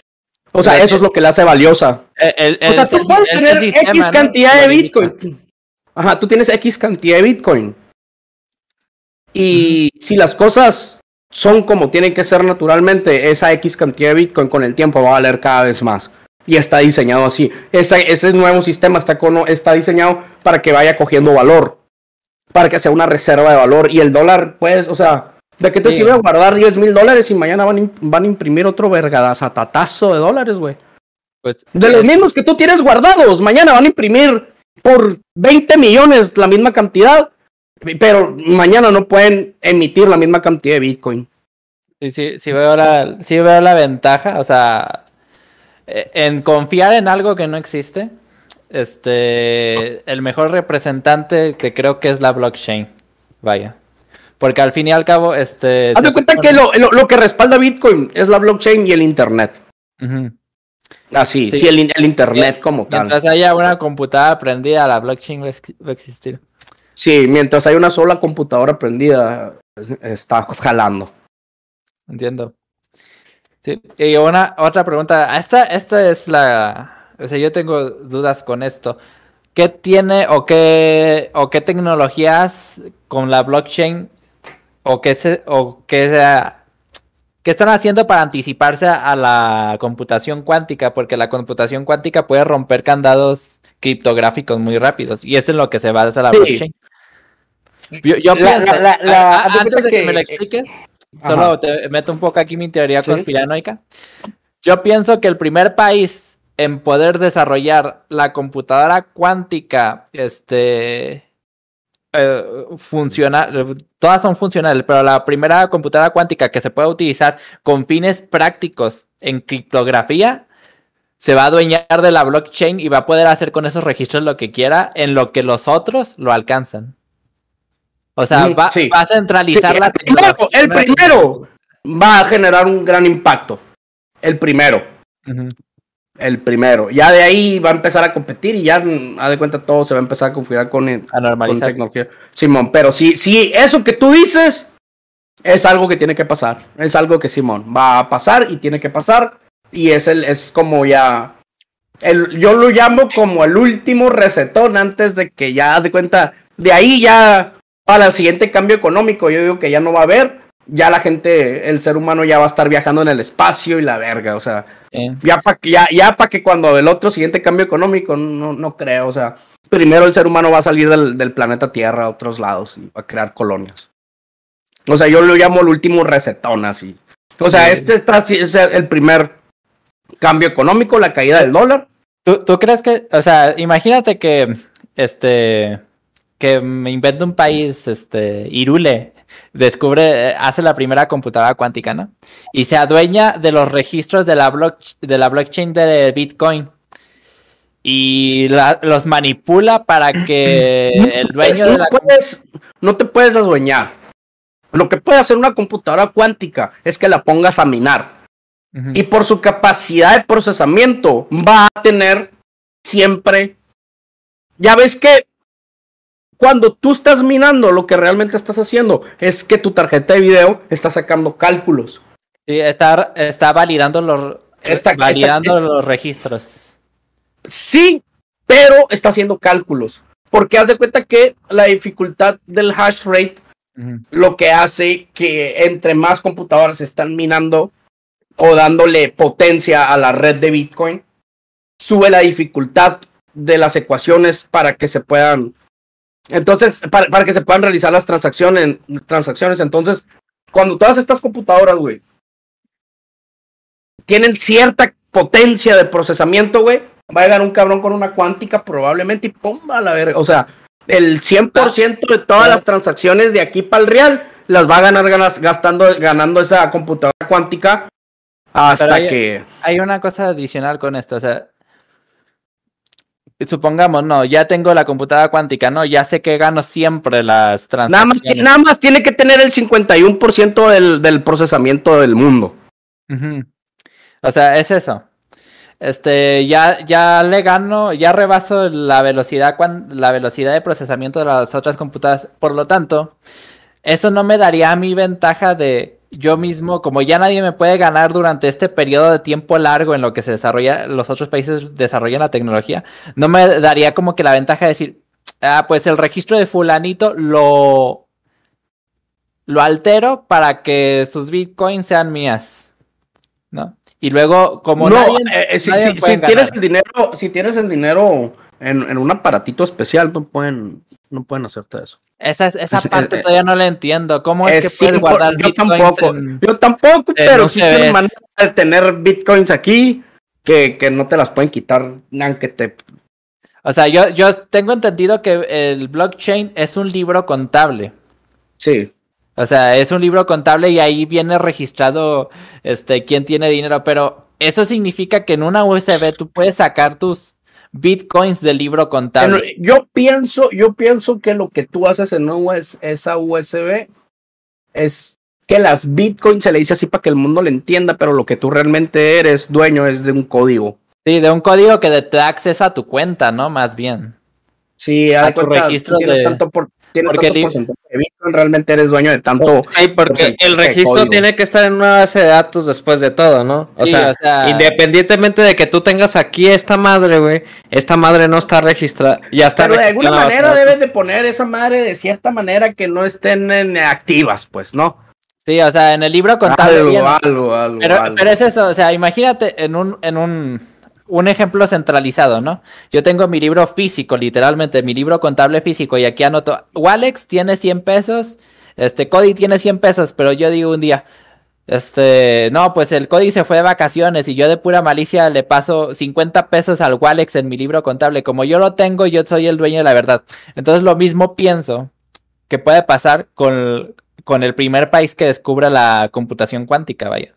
O sea, el, eso es lo que la hace valiosa. El, el, o sea, tú el, puedes el, tener el sistema, X cantidad ¿no? de Bitcoin. Ajá, tú tienes X cantidad de Bitcoin. Y mm. si las cosas son como tienen que ser naturalmente, esa X cantidad de Bitcoin con el tiempo va a valer cada vez más. Y está diseñado así. Ese, ese nuevo sistema está, con, está diseñado para que vaya cogiendo valor. Para que sea una reserva de valor. Y el dólar, pues, o sea, ¿de qué te sí. sirve guardar diez mil dólares y mañana van, van a imprimir otro vergadazatatazo de dólares, güey? Pues, de eh, los mismos que tú tienes guardados, mañana van a imprimir por veinte millones la misma cantidad, pero mañana no pueden emitir la misma cantidad de Bitcoin. Sí, sí, sí veo la, sí veo la ventaja, o sea, en confiar en algo que no existe. Este, el mejor representante que creo que es la blockchain, vaya. Porque al fin y al cabo, este... Hazte cuenta que lo, lo, lo que respalda Bitcoin es la blockchain y el internet. Uh-huh. Así, sí, sí el, el internet sí, como tal. Mientras haya una computadora prendida, la blockchain va a existir. Sí, mientras haya una sola computadora prendida, está jalando. Entiendo. Sí. Y una otra pregunta. Esta, esta es la... O sea, yo tengo dudas con esto. ¿Qué tiene o qué, o qué tecnologías con la blockchain... O que se, o que sea, ¿qué están haciendo para anticiparse a la computación cuántica? Porque la computación cuántica puede romper candados criptográficos muy rápidos. Y eso es en lo que se basa la sí. blockchain. Yo, yo la, pienso, la, la, la, a, a, antes de que, que me lo expliques, ajá. solo te meto un poco aquí mi teoría ¿Sí? conspiranoica. Yo pienso que el primer país en poder desarrollar la computadora cuántica, este... Eh, funciona, todas son funcionales, pero la primera computadora cuántica que se puede utilizar con fines prácticos en criptografía se va a adueñar de la blockchain y va a poder hacer con esos registros lo que quiera en lo que los otros lo alcanzan. O sea, va, sí. va a centralizar sí, la tecnología. El primero va a generar un gran impacto. El primero. Uh-huh. El primero. Ya de ahí va a empezar a competir y ya, haz de cuenta, todo se va a empezar a configurar con, a normalizar. Con tecnología. Simón, pero sí, sí, eso que tú dices es algo que tiene que pasar. Es algo que Simón va a pasar y tiene que pasar. Y es el, es como ya, el, yo lo llamo como el último recetón antes de que ya, haz de cuenta, de ahí ya para el siguiente cambio económico, yo digo que ya no va a haber. Ya la gente, el ser humano ya va a estar viajando en el espacio y la verga, o sea, eh. ya para ya, ya pa que cuando el otro siguiente cambio económico, no, no creo, o sea, primero el ser humano va a salir del, del planeta Tierra a otros lados y va a crear colonias. O sea, yo lo llamo el último recetón, así. O sea, eh. este está, es el primer cambio económico, la caída del dólar. ¿Tú, tú crees que, o sea, imagínate que, este, que me invento un país, este, Irule, descubre, hace la primera computadora cuántica, ¿no? Y se adueña de los registros de la, block, de la blockchain de Bitcoin y la, los manipula para que el dueño pues no de la puedes, no te puedes adueñar. Lo que puede hacer una computadora cuántica es que la pongas a minar. Uh-huh. Y por su capacidad de procesamiento va a tener siempre... Ya ves que cuando tú estás minando, lo que realmente estás haciendo es que tu tarjeta de video está sacando cálculos. Sí, está, está validando, los, está, validando está, está, los registros. Sí, pero está haciendo cálculos. Porque haz de cuenta que la dificultad del hash rate, uh-huh. lo que hace que entre más computadoras están minando o dándole potencia a la red de Bitcoin, sube la dificultad de las ecuaciones para que se puedan... Entonces, para, para que se puedan realizar las transacciones, transacciones, entonces, cuando todas estas computadoras, güey, tienen cierta potencia de procesamiento, güey, va a llegar un cabrón con una cuántica probablemente y ¡pum! A la verga. O sea, el cien por ciento de todas las transacciones de aquí para el real las va a ganar ganas, gastando, ganando esa computadora cuántica hasta hay, que... Hay una cosa adicional con esto, o sea... Supongamos, no, ya tengo la computadora cuántica, no, ya sé que gano siempre las transacciones. Nada más, nada más tiene que tener el cincuenta y uno por ciento del, del procesamiento del mundo. Uh-huh. O sea, es eso. Este, ya, ya le gano, ya rebaso la velocidad, la velocidad de procesamiento de las otras computadoras. Por lo tanto, eso no me daría a mí ventaja de yo mismo, como ya nadie me puede ganar durante este periodo de tiempo largo en lo que se desarrolla, los otros países desarrollan la tecnología, no me daría como que la ventaja de decir, ah, pues el registro de fulanito lo, lo altero para que sus bitcoins sean mías, ¿no? Y luego, como no, nadie, eh, si, nadie si, si tienes el dinero, si tienes el dinero en, en un aparatito especial, no pueden, no pueden hacerte eso. Esa, esa parte eh, todavía no la entiendo. ¿Cómo es, es que puedes guardar yo bitcoins? Tampoco, en, yo tampoco, pero sí tienes manera de tener bitcoins aquí que, que no te las pueden quitar, aunque te... O sea, yo, yo tengo entendido que el blockchain es un libro contable. Sí. O sea, es un libro contable y ahí viene registrado este quién tiene dinero, pero eso significa que en una U S B tú puedes sacar tus bitcoins del libro contable. Yo pienso, yo pienso que lo que tú haces en esa U S B es que las bitcoins se le dice así para que el mundo le entienda, pero lo que tú realmente eres dueño es de un código. Sí, de un código que te da acceso a tu cuenta, ¿no? Más bien. Sí, a, a tu cuenta, registro tienes de... tanto por... Tienes porque tanto porcentaje de Bitcoin, realmente eres dueño de tanto... Sí, porque el registro tiene que estar en una base de datos después de todo, ¿no? O, sí, sea, o sea, independientemente de que tú tengas aquí esta madre, güey, esta madre no está registrada, ya está pero registrada. Pero de alguna manera o sea, debes de poner esa madre de cierta manera que no estén en activas, pues, ¿no? Sí, o sea, en el libro contable algo, bien. Algo, algo, pero, algo. Pero es eso, o sea, imagínate en un... En un... un ejemplo centralizado, ¿no? Yo tengo mi libro físico, literalmente, mi libro contable físico, y aquí anoto, Walex tiene cien pesos, este, Cody tiene cien pesos, pero yo digo un día, este, no, pues el Cody se fue de vacaciones, y yo de pura malicia le paso cincuenta pesos al Walex en mi libro contable, como yo lo tengo, yo soy el dueño de la verdad. Entonces lo mismo pienso que puede pasar con, con el primer país que descubra la computación cuántica, vaya.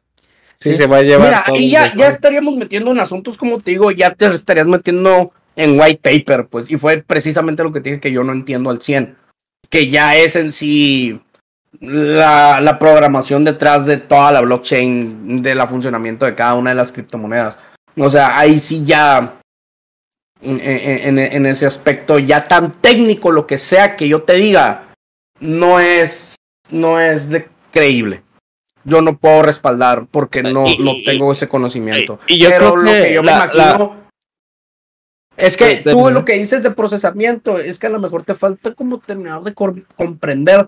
Sí, sí, se va a llevar. Mira, todo y ya, ya estaríamos metiendo en asuntos, como te digo, ya te estarías metiendo en white paper, pues, y fue precisamente lo que te dije que yo no entiendo al cien, que ya es en sí la, la programación detrás de toda la blockchain, de la funcionamiento de cada una de las criptomonedas. O sea, ahí sí ya, en, en, en ese aspecto ya tan técnico, lo que sea que yo te diga, no es, no es de creíble. Yo no puedo respaldar porque no, y, no tengo ese conocimiento. Y, y yo Pero creo lo que, que yo la, me imagino la... es que la, tú la... lo que dices de procesamiento es que a lo mejor te falta como terminar de comprender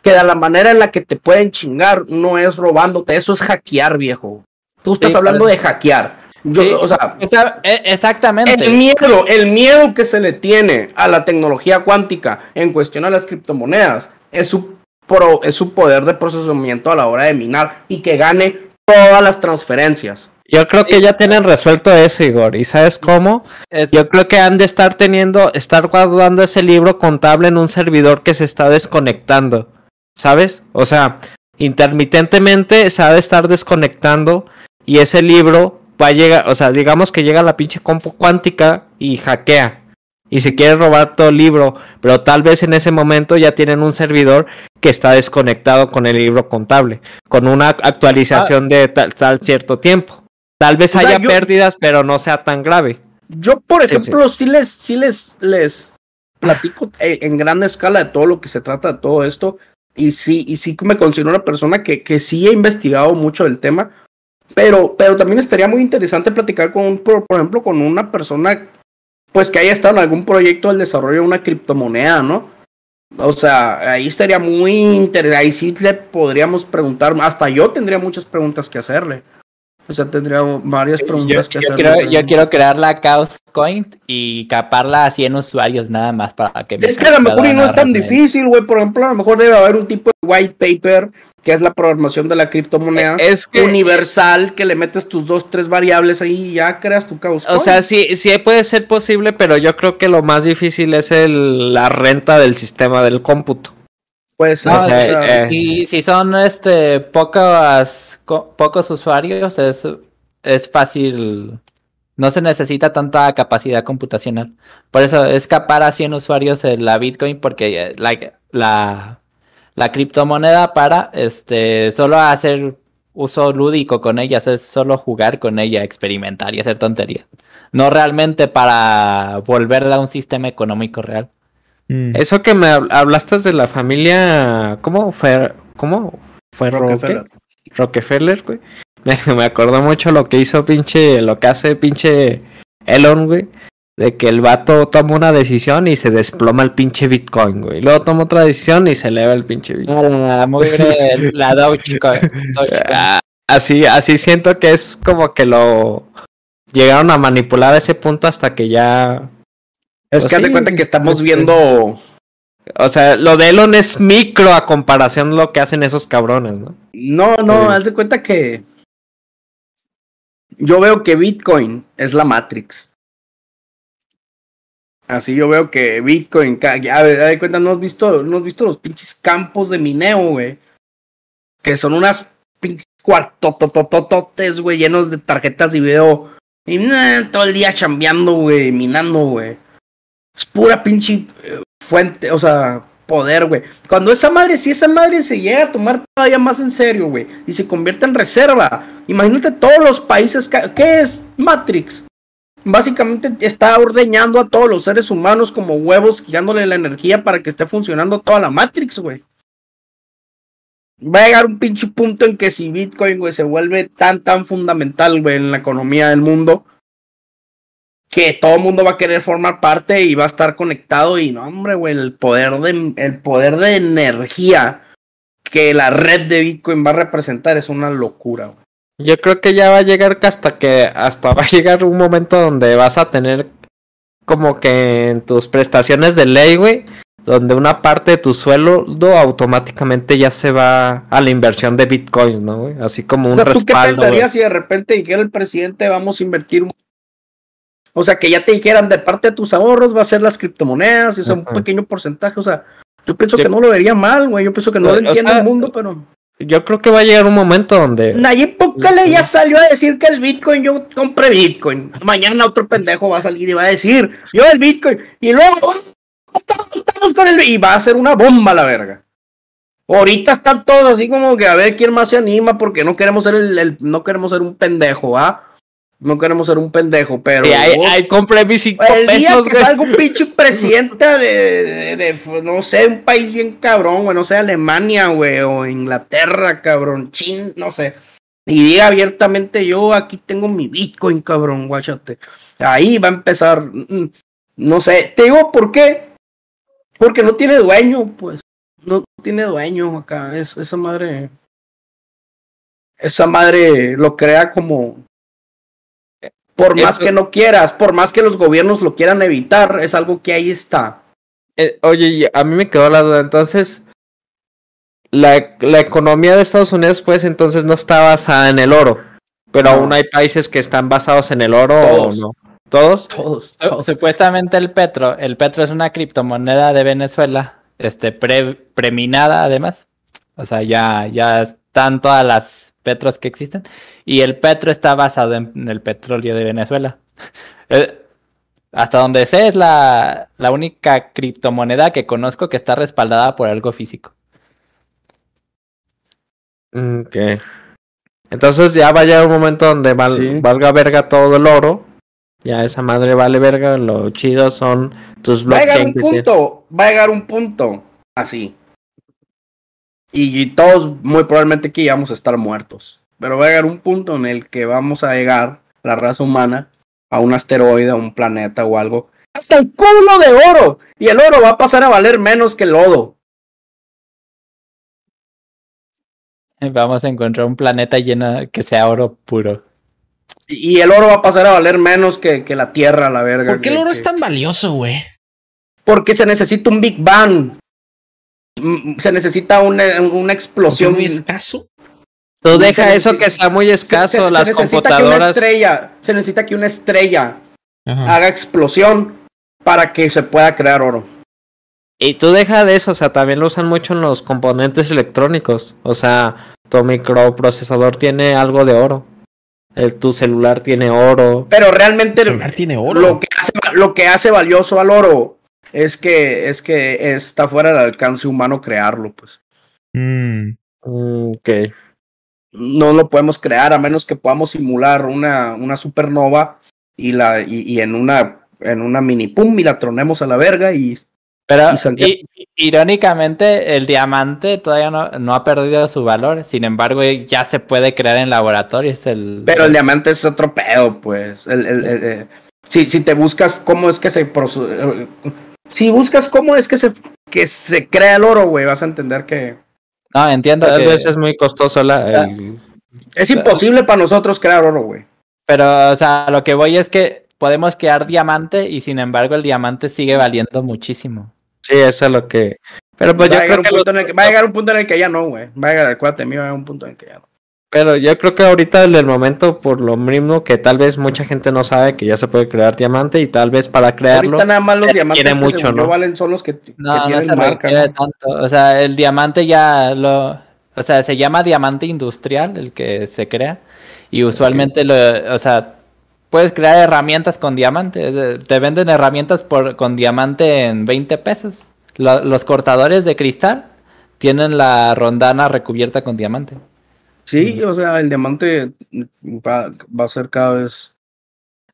que de la manera en la que te pueden chingar no es robándote, eso es hackear, viejo. Tú estás sí, hablando claro. de hackear. Yo, sí, o sea, está, exactamente. El miedo, el miedo que se le tiene a la tecnología cuántica en cuestión a las criptomonedas es su Pro, es su poder de procesamiento a la hora de minar y que gane todas las transferencias. Yo creo que ya tienen resuelto eso, Igor. ¿Y sabes cómo? Yo creo que han de estar teniendo, estar guardando ese libro contable en un servidor que se está desconectando, ¿sabes? O sea, intermitentemente se ha de estar desconectando y ese libro va a llegar, o sea, digamos que llega a la pinche compu cuántica y hackea. Y se quiere robar todo el libro, pero tal vez en ese momento ya tienen un servidor que está desconectado con el libro contable, con una actualización ah, de tal, tal cierto tiempo. Tal vez haya sea, yo, pérdidas, pero no sea tan grave. Yo, por ejemplo, sí, sí. sí les, sí les, les platico en gran escala de todo lo que se trata de todo esto, y sí, y sí me considero una persona que, que sí he investigado mucho del tema, pero, pero también estaría muy interesante platicar con, un, por, por ejemplo, con una persona... pues que haya estado en algún proyecto del desarrollo de una criptomoneda, ¿no? O sea, ahí estaría muy interesante, ahí sí le podríamos preguntar, hasta yo tendría muchas preguntas que hacerle. O sea, tendría varias preguntas yo, que yo hacerle. Quiero, yo quiero crear la Chaos Coin y caparla a cien usuarios nada más para que... Es que a lo mejor y no es tan difícil, güey, por ejemplo, a lo mejor debe haber un tipo de white paper, que es la programación de la criptomoneda es que, universal, que le metes tus dos, tres variables ahí y ya creas tu Chaos Coin. O sea, sí, sí puede ser posible, pero yo creo que lo más difícil es el, la renta del sistema del cómputo. Pues no, o sea, o sea, eh, si, si son este pocos, co, pocos usuarios, es, es fácil, no se necesita tanta capacidad computacional. Por eso escapar a cien usuarios en la Bitcoin, porque la... la la criptomoneda para este solo hacer uso lúdico con ella, es solo jugar con ella, experimentar y hacer tonterías. No realmente para volverla a un sistema económico real. Mm. Eso que me hablaste de la familia... ¿Cómo fue? ¿Cómo fue Rockefeller? Rockefeller, güey. Me, me acordó mucho lo que hizo pinche... Lo que hace pinche Elon, güey. De que el vato toma una decisión y se desploma el pinche Bitcoin, güey. Luego toma otra decisión y se eleva el pinche Bitcoin. Ah, muy bien, la Dogecoin. Ah, así, así siento que es como que lo... Llegaron a manipular a ese punto hasta que ya... Es pues que sí, haz de cuenta que estamos pues, viendo... O sea, lo de Elon es micro a comparación de lo que hacen esos cabrones, ¿no? No, no, sí. Haz de cuenta que... Yo veo que Bitcoin es la Matrix. Así yo veo que Bitcoin... Ya de cuenta, ¿no has visto, no has visto los pinches campos de mineo, güey? Que son unas pinches cuartototototes, güey, llenos de tarjetas de video. Y nah, todo el día chambeando, güey, minando, güey. Es pura pinche eh, fuente, o sea... poder, güey. Cuando esa madre, si esa madre se llega a tomar todavía más en serio, güey, y se convierte en reserva, imagínate todos los países que... ¿Qué es Matrix? Básicamente está ordeñando a todos los seres humanos como huevos, quitándole la energía para que esté funcionando toda la Matrix, güey. Va a llegar un pinche punto en que si Bitcoin, güey, se vuelve tan, tan fundamental, güey, en la economía del mundo, que todo el mundo va a querer formar parte y va a estar conectado. Y no, hombre, güey, el poder de, el poder de energía que la red de Bitcoin va a representar es una locura, güey. Yo creo que ya va a llegar hasta que, hasta va a llegar un momento donde vas a tener como que en tus prestaciones de ley, güey, donde una parte de tu sueldo automáticamente ya se va a la inversión de Bitcoin, ¿no, güey? Así como un respaldo. O sea, ¿tú respaldo, qué pensarías, güey, si de repente dijera el presidente, vamos a invertir un... O sea, que ya te dijeran, de parte de tus ahorros va a ser las criptomonedas, o sea, uh-huh, un pequeño porcentaje, o sea, yo pienso yo... que no lo vería mal, güey, yo pienso que no lo entiende, o sea, el mundo, pero... Yo creo que va a llegar un momento donde... Nayib Bukele ya salió a decir que el Bitcoin, yo compré Bitcoin, mañana otro pendejo va a salir y va a decir, yo el Bitcoin, y luego estamos con el... y va a ser una bomba la verga. Ahorita están todos así como que a ver quién más se anima, porque no queremos ser el, el... no queremos ser un pendejo, ¿ah? No queremos ser un pendejo, pero... Sí, ahí, ahí compré mis cinco pesos. El día que salga un pinche presidente de, de, de... no sé, un país bien cabrón, güey. No sé, Alemania, güey. O Inglaterra, cabrón. Chin, no sé. Y diga abiertamente, yo aquí tengo mi Bitcoin, cabrón. Guáchate. Ahí va a empezar... No sé. Te digo, ¿por qué? Porque no tiene dueño, pues. No tiene dueño acá. Es, esa madre... Esa madre lo crea como... Por más que no quieras, por más que los gobiernos lo quieran evitar, es algo que ahí está. Eh, oye, a mí me quedó la duda, entonces, la, la economía de Estados Unidos, pues, entonces no está basada en el oro, pero no, aún hay países que están basados en el oro. ¿Todos? ¿O no? ¿Todos? Todos, todos. Supuestamente el petro, el petro es una criptomoneda de Venezuela, este, pre, preminada además, o sea, ya, ya están todas las... petros que existen, y el petro está basado en el petróleo de Venezuela. eh, hasta donde sé es la, la única criptomoneda que conozco que está respaldada por algo físico. Ok. Entonces ya va a llegar un momento donde val, sí. valga verga todo el oro. Ya esa madre vale verga, lo chido son tus blockchains. Va a llegar un punto, va a llegar un punto así. Y todos muy probablemente aquí vamos a estar muertos. Pero va a llegar un punto en el que vamos a llegar, la raza humana, a un asteroide, a un planeta o algo, hasta el culo de oro. Y el oro va a pasar a valer menos que el lodo. Vamos a encontrar un planeta lleno que sea oro puro. Y el oro va a pasar a valer menos que, que la tierra, la verga. ¿Por qué el oro que, es tan valioso, güey? Porque se necesita un Big Bang. Se necesita una, una explosión. ¿Es muy escaso? Tú deja se eso que sea muy escaso. Se, se, las se computadoras. Que una estrella, se necesita que una estrella, ajá, haga explosión para que se pueda crear oro. Y tú deja de eso, o sea, también lo usan mucho en los componentes electrónicos. O sea, tu microprocesador tiene algo de oro. El, tu celular tiene oro. Pero realmente el celular tiene oro. Lo que hace, lo que hace valioso al oro. Es que, es que está fuera del alcance humano crearlo, pues. Mm. Ok. No lo podemos crear a menos que podamos simular una, una supernova y la y, y en una en una mini pum y la tronemos a la verga y... Pero y y, irónicamente el diamante todavía no, no ha perdido su valor, sin embargo ya se puede crear en laboratorios. El... Pero el diamante es otro pedo, pues. El, el, el, el, si, si te buscas cómo es que se... Proce- Si buscas cómo es que se que se crea el oro, güey, vas a entender que... No, entiendo que... Tal vez es muy costoso la... El... Es imposible pero... para nosotros crear oro, güey. Pero, o sea, lo que voy es que podemos crear diamante y sin embargo el diamante sigue valiendo muchísimo. Sí, eso es lo que... Pero pues va yo creo que... Los... que... Va a llegar un punto en el que ya no, güey. Va a llegar, acuérdate, a mí va a llegar un punto en el que ya no. Pero yo creo que ahorita en el momento, por lo mismo que tal vez mucha gente no sabe que ya se puede crear diamante, y tal vez para crearlo... Ahorita nada más los diamantes que mucho, ¿no? valen son los que, no, que tienen no se marca, requiere ¿no? tanto. O sea, el diamante ya lo... O sea, se llama diamante industrial el que se crea. Y usualmente, okay. lo, o sea, puedes crear herramientas con diamante. Te venden herramientas por, con diamante en veinte pesos. Lo, los cortadores de cristal tienen la rondana recubierta con diamante. Sí, o sea, el diamante va, va a ser cada vez...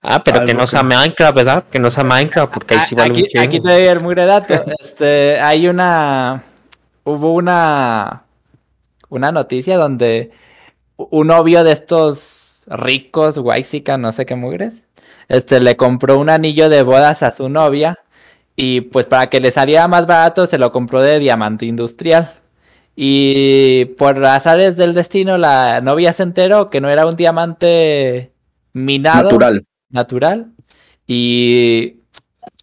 Ah, pero que no que... sea Minecraft, ¿verdad? Que no sea Minecraft, porque ahí sí vale un chingo. Aquí te voy a ir muy de dato. Este, hay una... Hubo una... Una noticia donde un novio de estos ricos, guaysica, no sé qué mugres, este, le compró un anillo de bodas a su novia y pues para que le saliera más barato se lo compró de diamante industrial. Y por azares del destino la novia se enteró que no era un diamante minado. Natural. Natural. Y...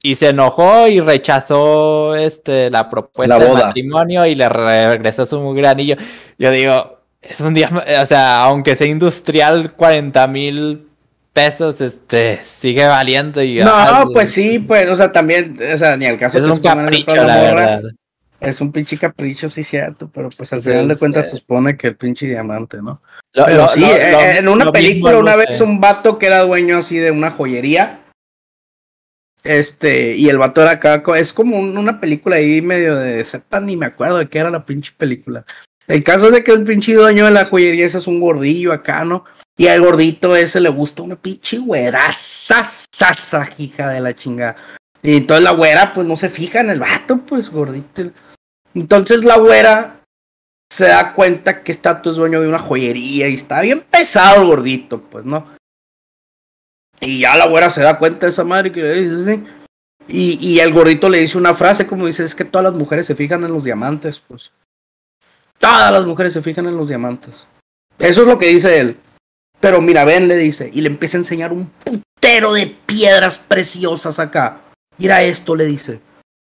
Y se enojó y rechazó este la propuesta de matrimonio y le regresó su mugre anillo. Yo digo, es un diamante, o sea, aunque sea industrial, cuarenta mil pesos, este, sigue valiendo. Y, no, ay, pues sí, pues, o sea, también, o sea, ni al caso. Es que un capricho, la, la verdad. Morra, es un pinche capricho, sí, cierto, pero pues al sí, final de cuentas se supone que el pinche diamante, ¿no? Lo, pero lo, sí, lo, eh, lo, en una película una vez un vato que era dueño así de una joyería. Este, y el vato era acá, es como un, una película ahí medio de sepa, ni me acuerdo de qué era la pinche película. El caso es de que el pinche dueño de la joyería ese es un gordillo acá, ¿no? Y al gordito ese le gusta una pinche güeraza, sasa, hija de la chingada. Y entonces la güera, pues no se fija en el vato, pues gordito. Entonces la güera se da cuenta que está tu dueño de una joyería y está bien pesado el gordito, pues, ¿no? Y ya la güera se da cuenta de esa madre que le dice, sí. Y, y el gordito le dice una frase como dice, es que todas las mujeres se fijan en los diamantes, pues. Todas las mujeres se fijan en los diamantes. Eso es lo que dice él. Pero mira, ven, le dice, y le empieza a enseñar un putero de piedras preciosas acá. Mira esto, le dice,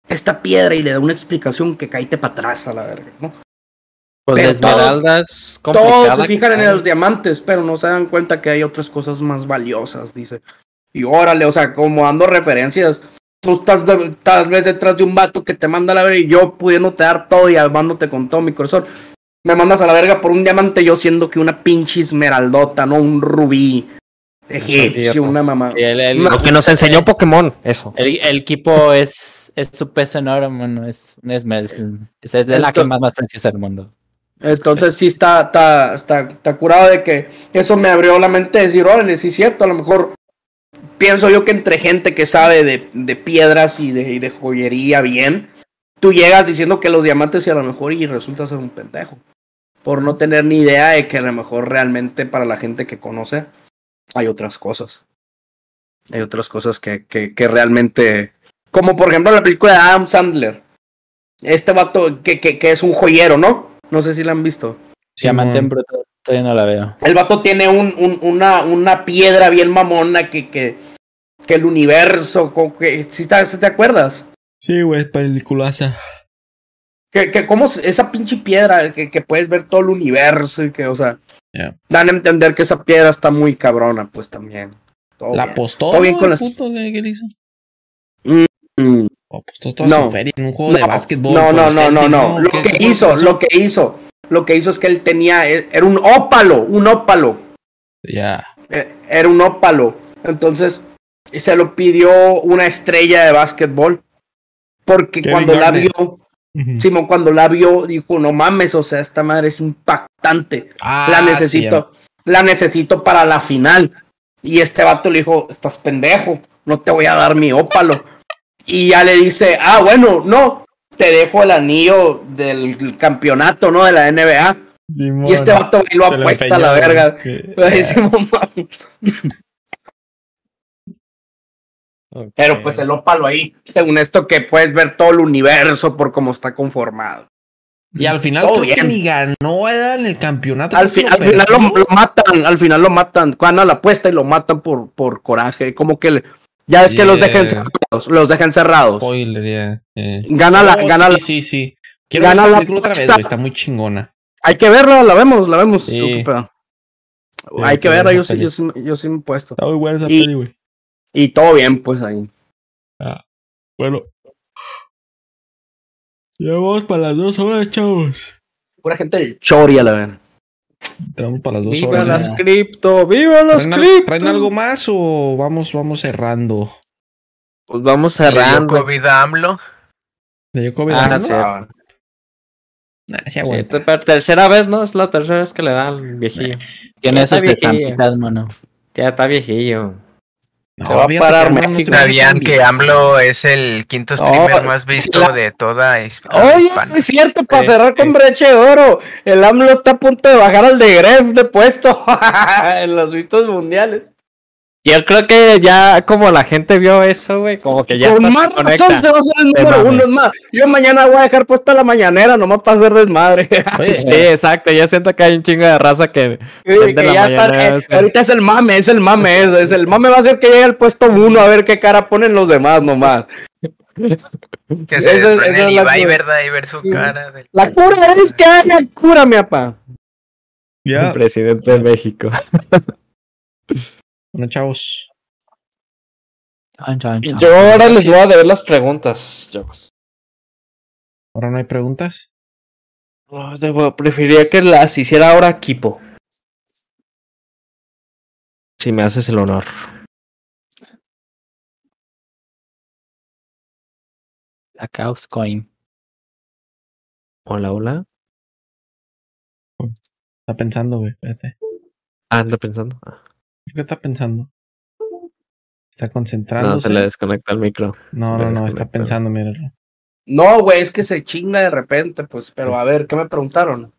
esta piedra, y le da una explicación que caíte para atrás a la verga, ¿no? Pues de esmeraldas, complicada. Todos se fijan en los diamantes, pero no se dan cuenta que hay otras cosas más valiosas, dice. Y órale, o sea, como dando referencias. Tú estás de, tal vez detrás de un vato que te manda a la verga y yo pudiéndote dar todo y amándote con todo mi corazón. Me mandas a la verga por un diamante, yo siendo que una pinche esmeraldota, no un rubí. Egipcio, una mamá. El, el, Lo que nos enseñó Pokémon, eso. El, el equipo es, es su peso enorme, no es un esmeralda. Es, es de la que más, más preciosa del mundo. Entonces sí está, está, está, está curado de que eso me abrió la mente de decir, órale, sí es cierto, a lo mejor pienso yo que entre gente que sabe de, de piedras y de, y de joyería bien, tú llegas diciendo que los diamantes y a lo mejor y resulta ser un pendejo, por no tener ni idea de que a lo mejor realmente para la gente que conoce hay otras cosas, hay otras cosas que, que, que realmente, como por ejemplo la película de Adam Sandler, este vato que, que, que es un joyero, ¿no? No sé si la han visto. Diamante en bruto, todavía no la veo. El vato tiene un, un, una, una piedra bien mamona que, que, que el universo... Que, ¿sí te, te acuerdas? Sí, güey, peliculaza. Que, que como esa pinche piedra que, que puedes ver todo el universo y que, o sea... Yeah. Dan a entender que esa piedra está muy cabrona, pues también. Todo ¿la apostó? ¿Todo bien con el las... puto que, que le hizo? Mm, mm. Oh, pues todo, todo no, su feria en un juego no, de básquetbol. No, no, no, no, no. Lo que hizo, lo que hizo, lo que hizo es que él tenía, era un ópalo, un ópalo. Ya. Yeah. Era un ópalo. Entonces, se lo pidió una estrella de básquetbol. Porque Kevin cuando Garnett. la vio, uh-huh. Simón, cuando la vio, dijo, no mames, o sea, esta madre es impactante. Ah, la necesito, sí, la necesito para la final. Y este vato le dijo, estás pendejo, no te voy a dar mi ópalo. Y ya le dice, ah, bueno, no, te dejo el anillo del campeonato, ¿no? De la N B A. Dimón, y este vato ahí lo apuesta lo a la verga. Que... Okay. Pero pues el ópalo ahí, según esto que puedes ver todo el universo por cómo está conformado. Y al final todo creo que ni ganó en el campeonato. Al, fi- al final lo, lo matan, al final lo matan. Cuando la apuesta y lo matan por, por coraje, como que... Le- Ya es que yeah. los dejan cerrados, los dejan cerrados. Spoiler, yeah, yeah. Gana la, oh, gana sí, la. Sí, sí. Quiero ver esa película otra vez, güey, está muy chingona. Hay que verla, la vemos, la vemos. Sí. Hay que verla, yo, yo, yo, yo sí me he puesto. Está muy buena esa y, peli, güey. Y todo bien, pues, ahí. Ah, bueno. Ya vamos para las dos horas, chavos. Pura gente del chori, a la ver. Entramos para las dos horas. ¡Viva las cripto! ¡Viva las cripto! ¿Traen algo más o vamos, vamos cerrando? Pues vamos cerrando. ¿Le dio COVID a AMLO? ¿Le dio COVID a AMLO? Ah, sí. Nah, sí, tercera vez, ¿no? Es la tercera vez que le da al viejillo. Tiene esas estampitas, mano. Ya está viejillo. No, se va a parar México. ¿Sabían que AMLO es el quinto streamer oh, más visto la... de toda Hispania? Oye, no es cierto, para eh, cerrar con eh. breche de oro. El AMLO está a punto de bajar al de Gref de puesto en los vistos mundiales. Yo creo que ya como la gente vio eso, güey, como que ya con más razón se va a hacer el número uno, es más. Yo mañana voy a dejar puesta la mañanera nomás para hacer desmadre. Oye, sí, eh. exacto, yo siento que hay un chingo de raza que... Sí, que la ya está, eh, ahorita es el mame, es el mame, es, es el mame va a ser que llegue al puesto uno a ver qué cara ponen los demás nomás. Que se desprende el Ibai, ¿verdad? Y ver su cara. Del... La cura es que haga cura, mi papá. Yeah. El presidente de México. Bueno, chavos. Yo ahora les voy a deber las preguntas, chavos. ¿Ahora no hay preguntas? No, debo, preferiría que las hiciera ahora equipo. Si me haces el honor. La Chaos Coin. Hola, hola. Está pensando, güey, espérate. Ah, anda pensando. Ah. ¿Qué está pensando? Está concentrándose. No, se le desconecta el micro. No, no, no, está pensando, míralo. No, güey, es que se chinga de repente, pues. Pero a ver, ¿qué me preguntaron?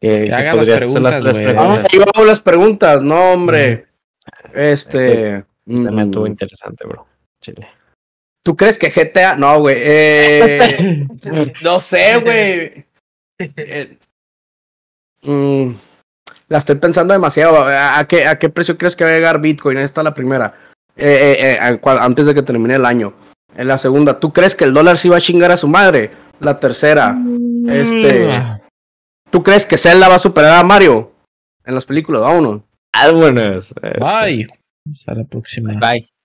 Que si haga las preguntas, las preguntas. Ah, yo hago las preguntas, no, hombre. Mm. Este... También mm. estuvo interesante, bro. Chile. ¿Tú crees que G T A...? No, güey. Eh... no sé, güey. eh... mm. La estoy pensando demasiado. ¿A qué, a qué precio crees que va a llegar Bitcoin? Esta es la primera. Eh, eh, eh, antes de que termine el año. En la segunda, ¿tú crees que el dólar sí va a chingar a su madre? La tercera, mm. este, ¿tú crees que Zelda va a superar a Mario en las películas? Vámonos. Vámonos. Bye. Hasta la próxima. Bye.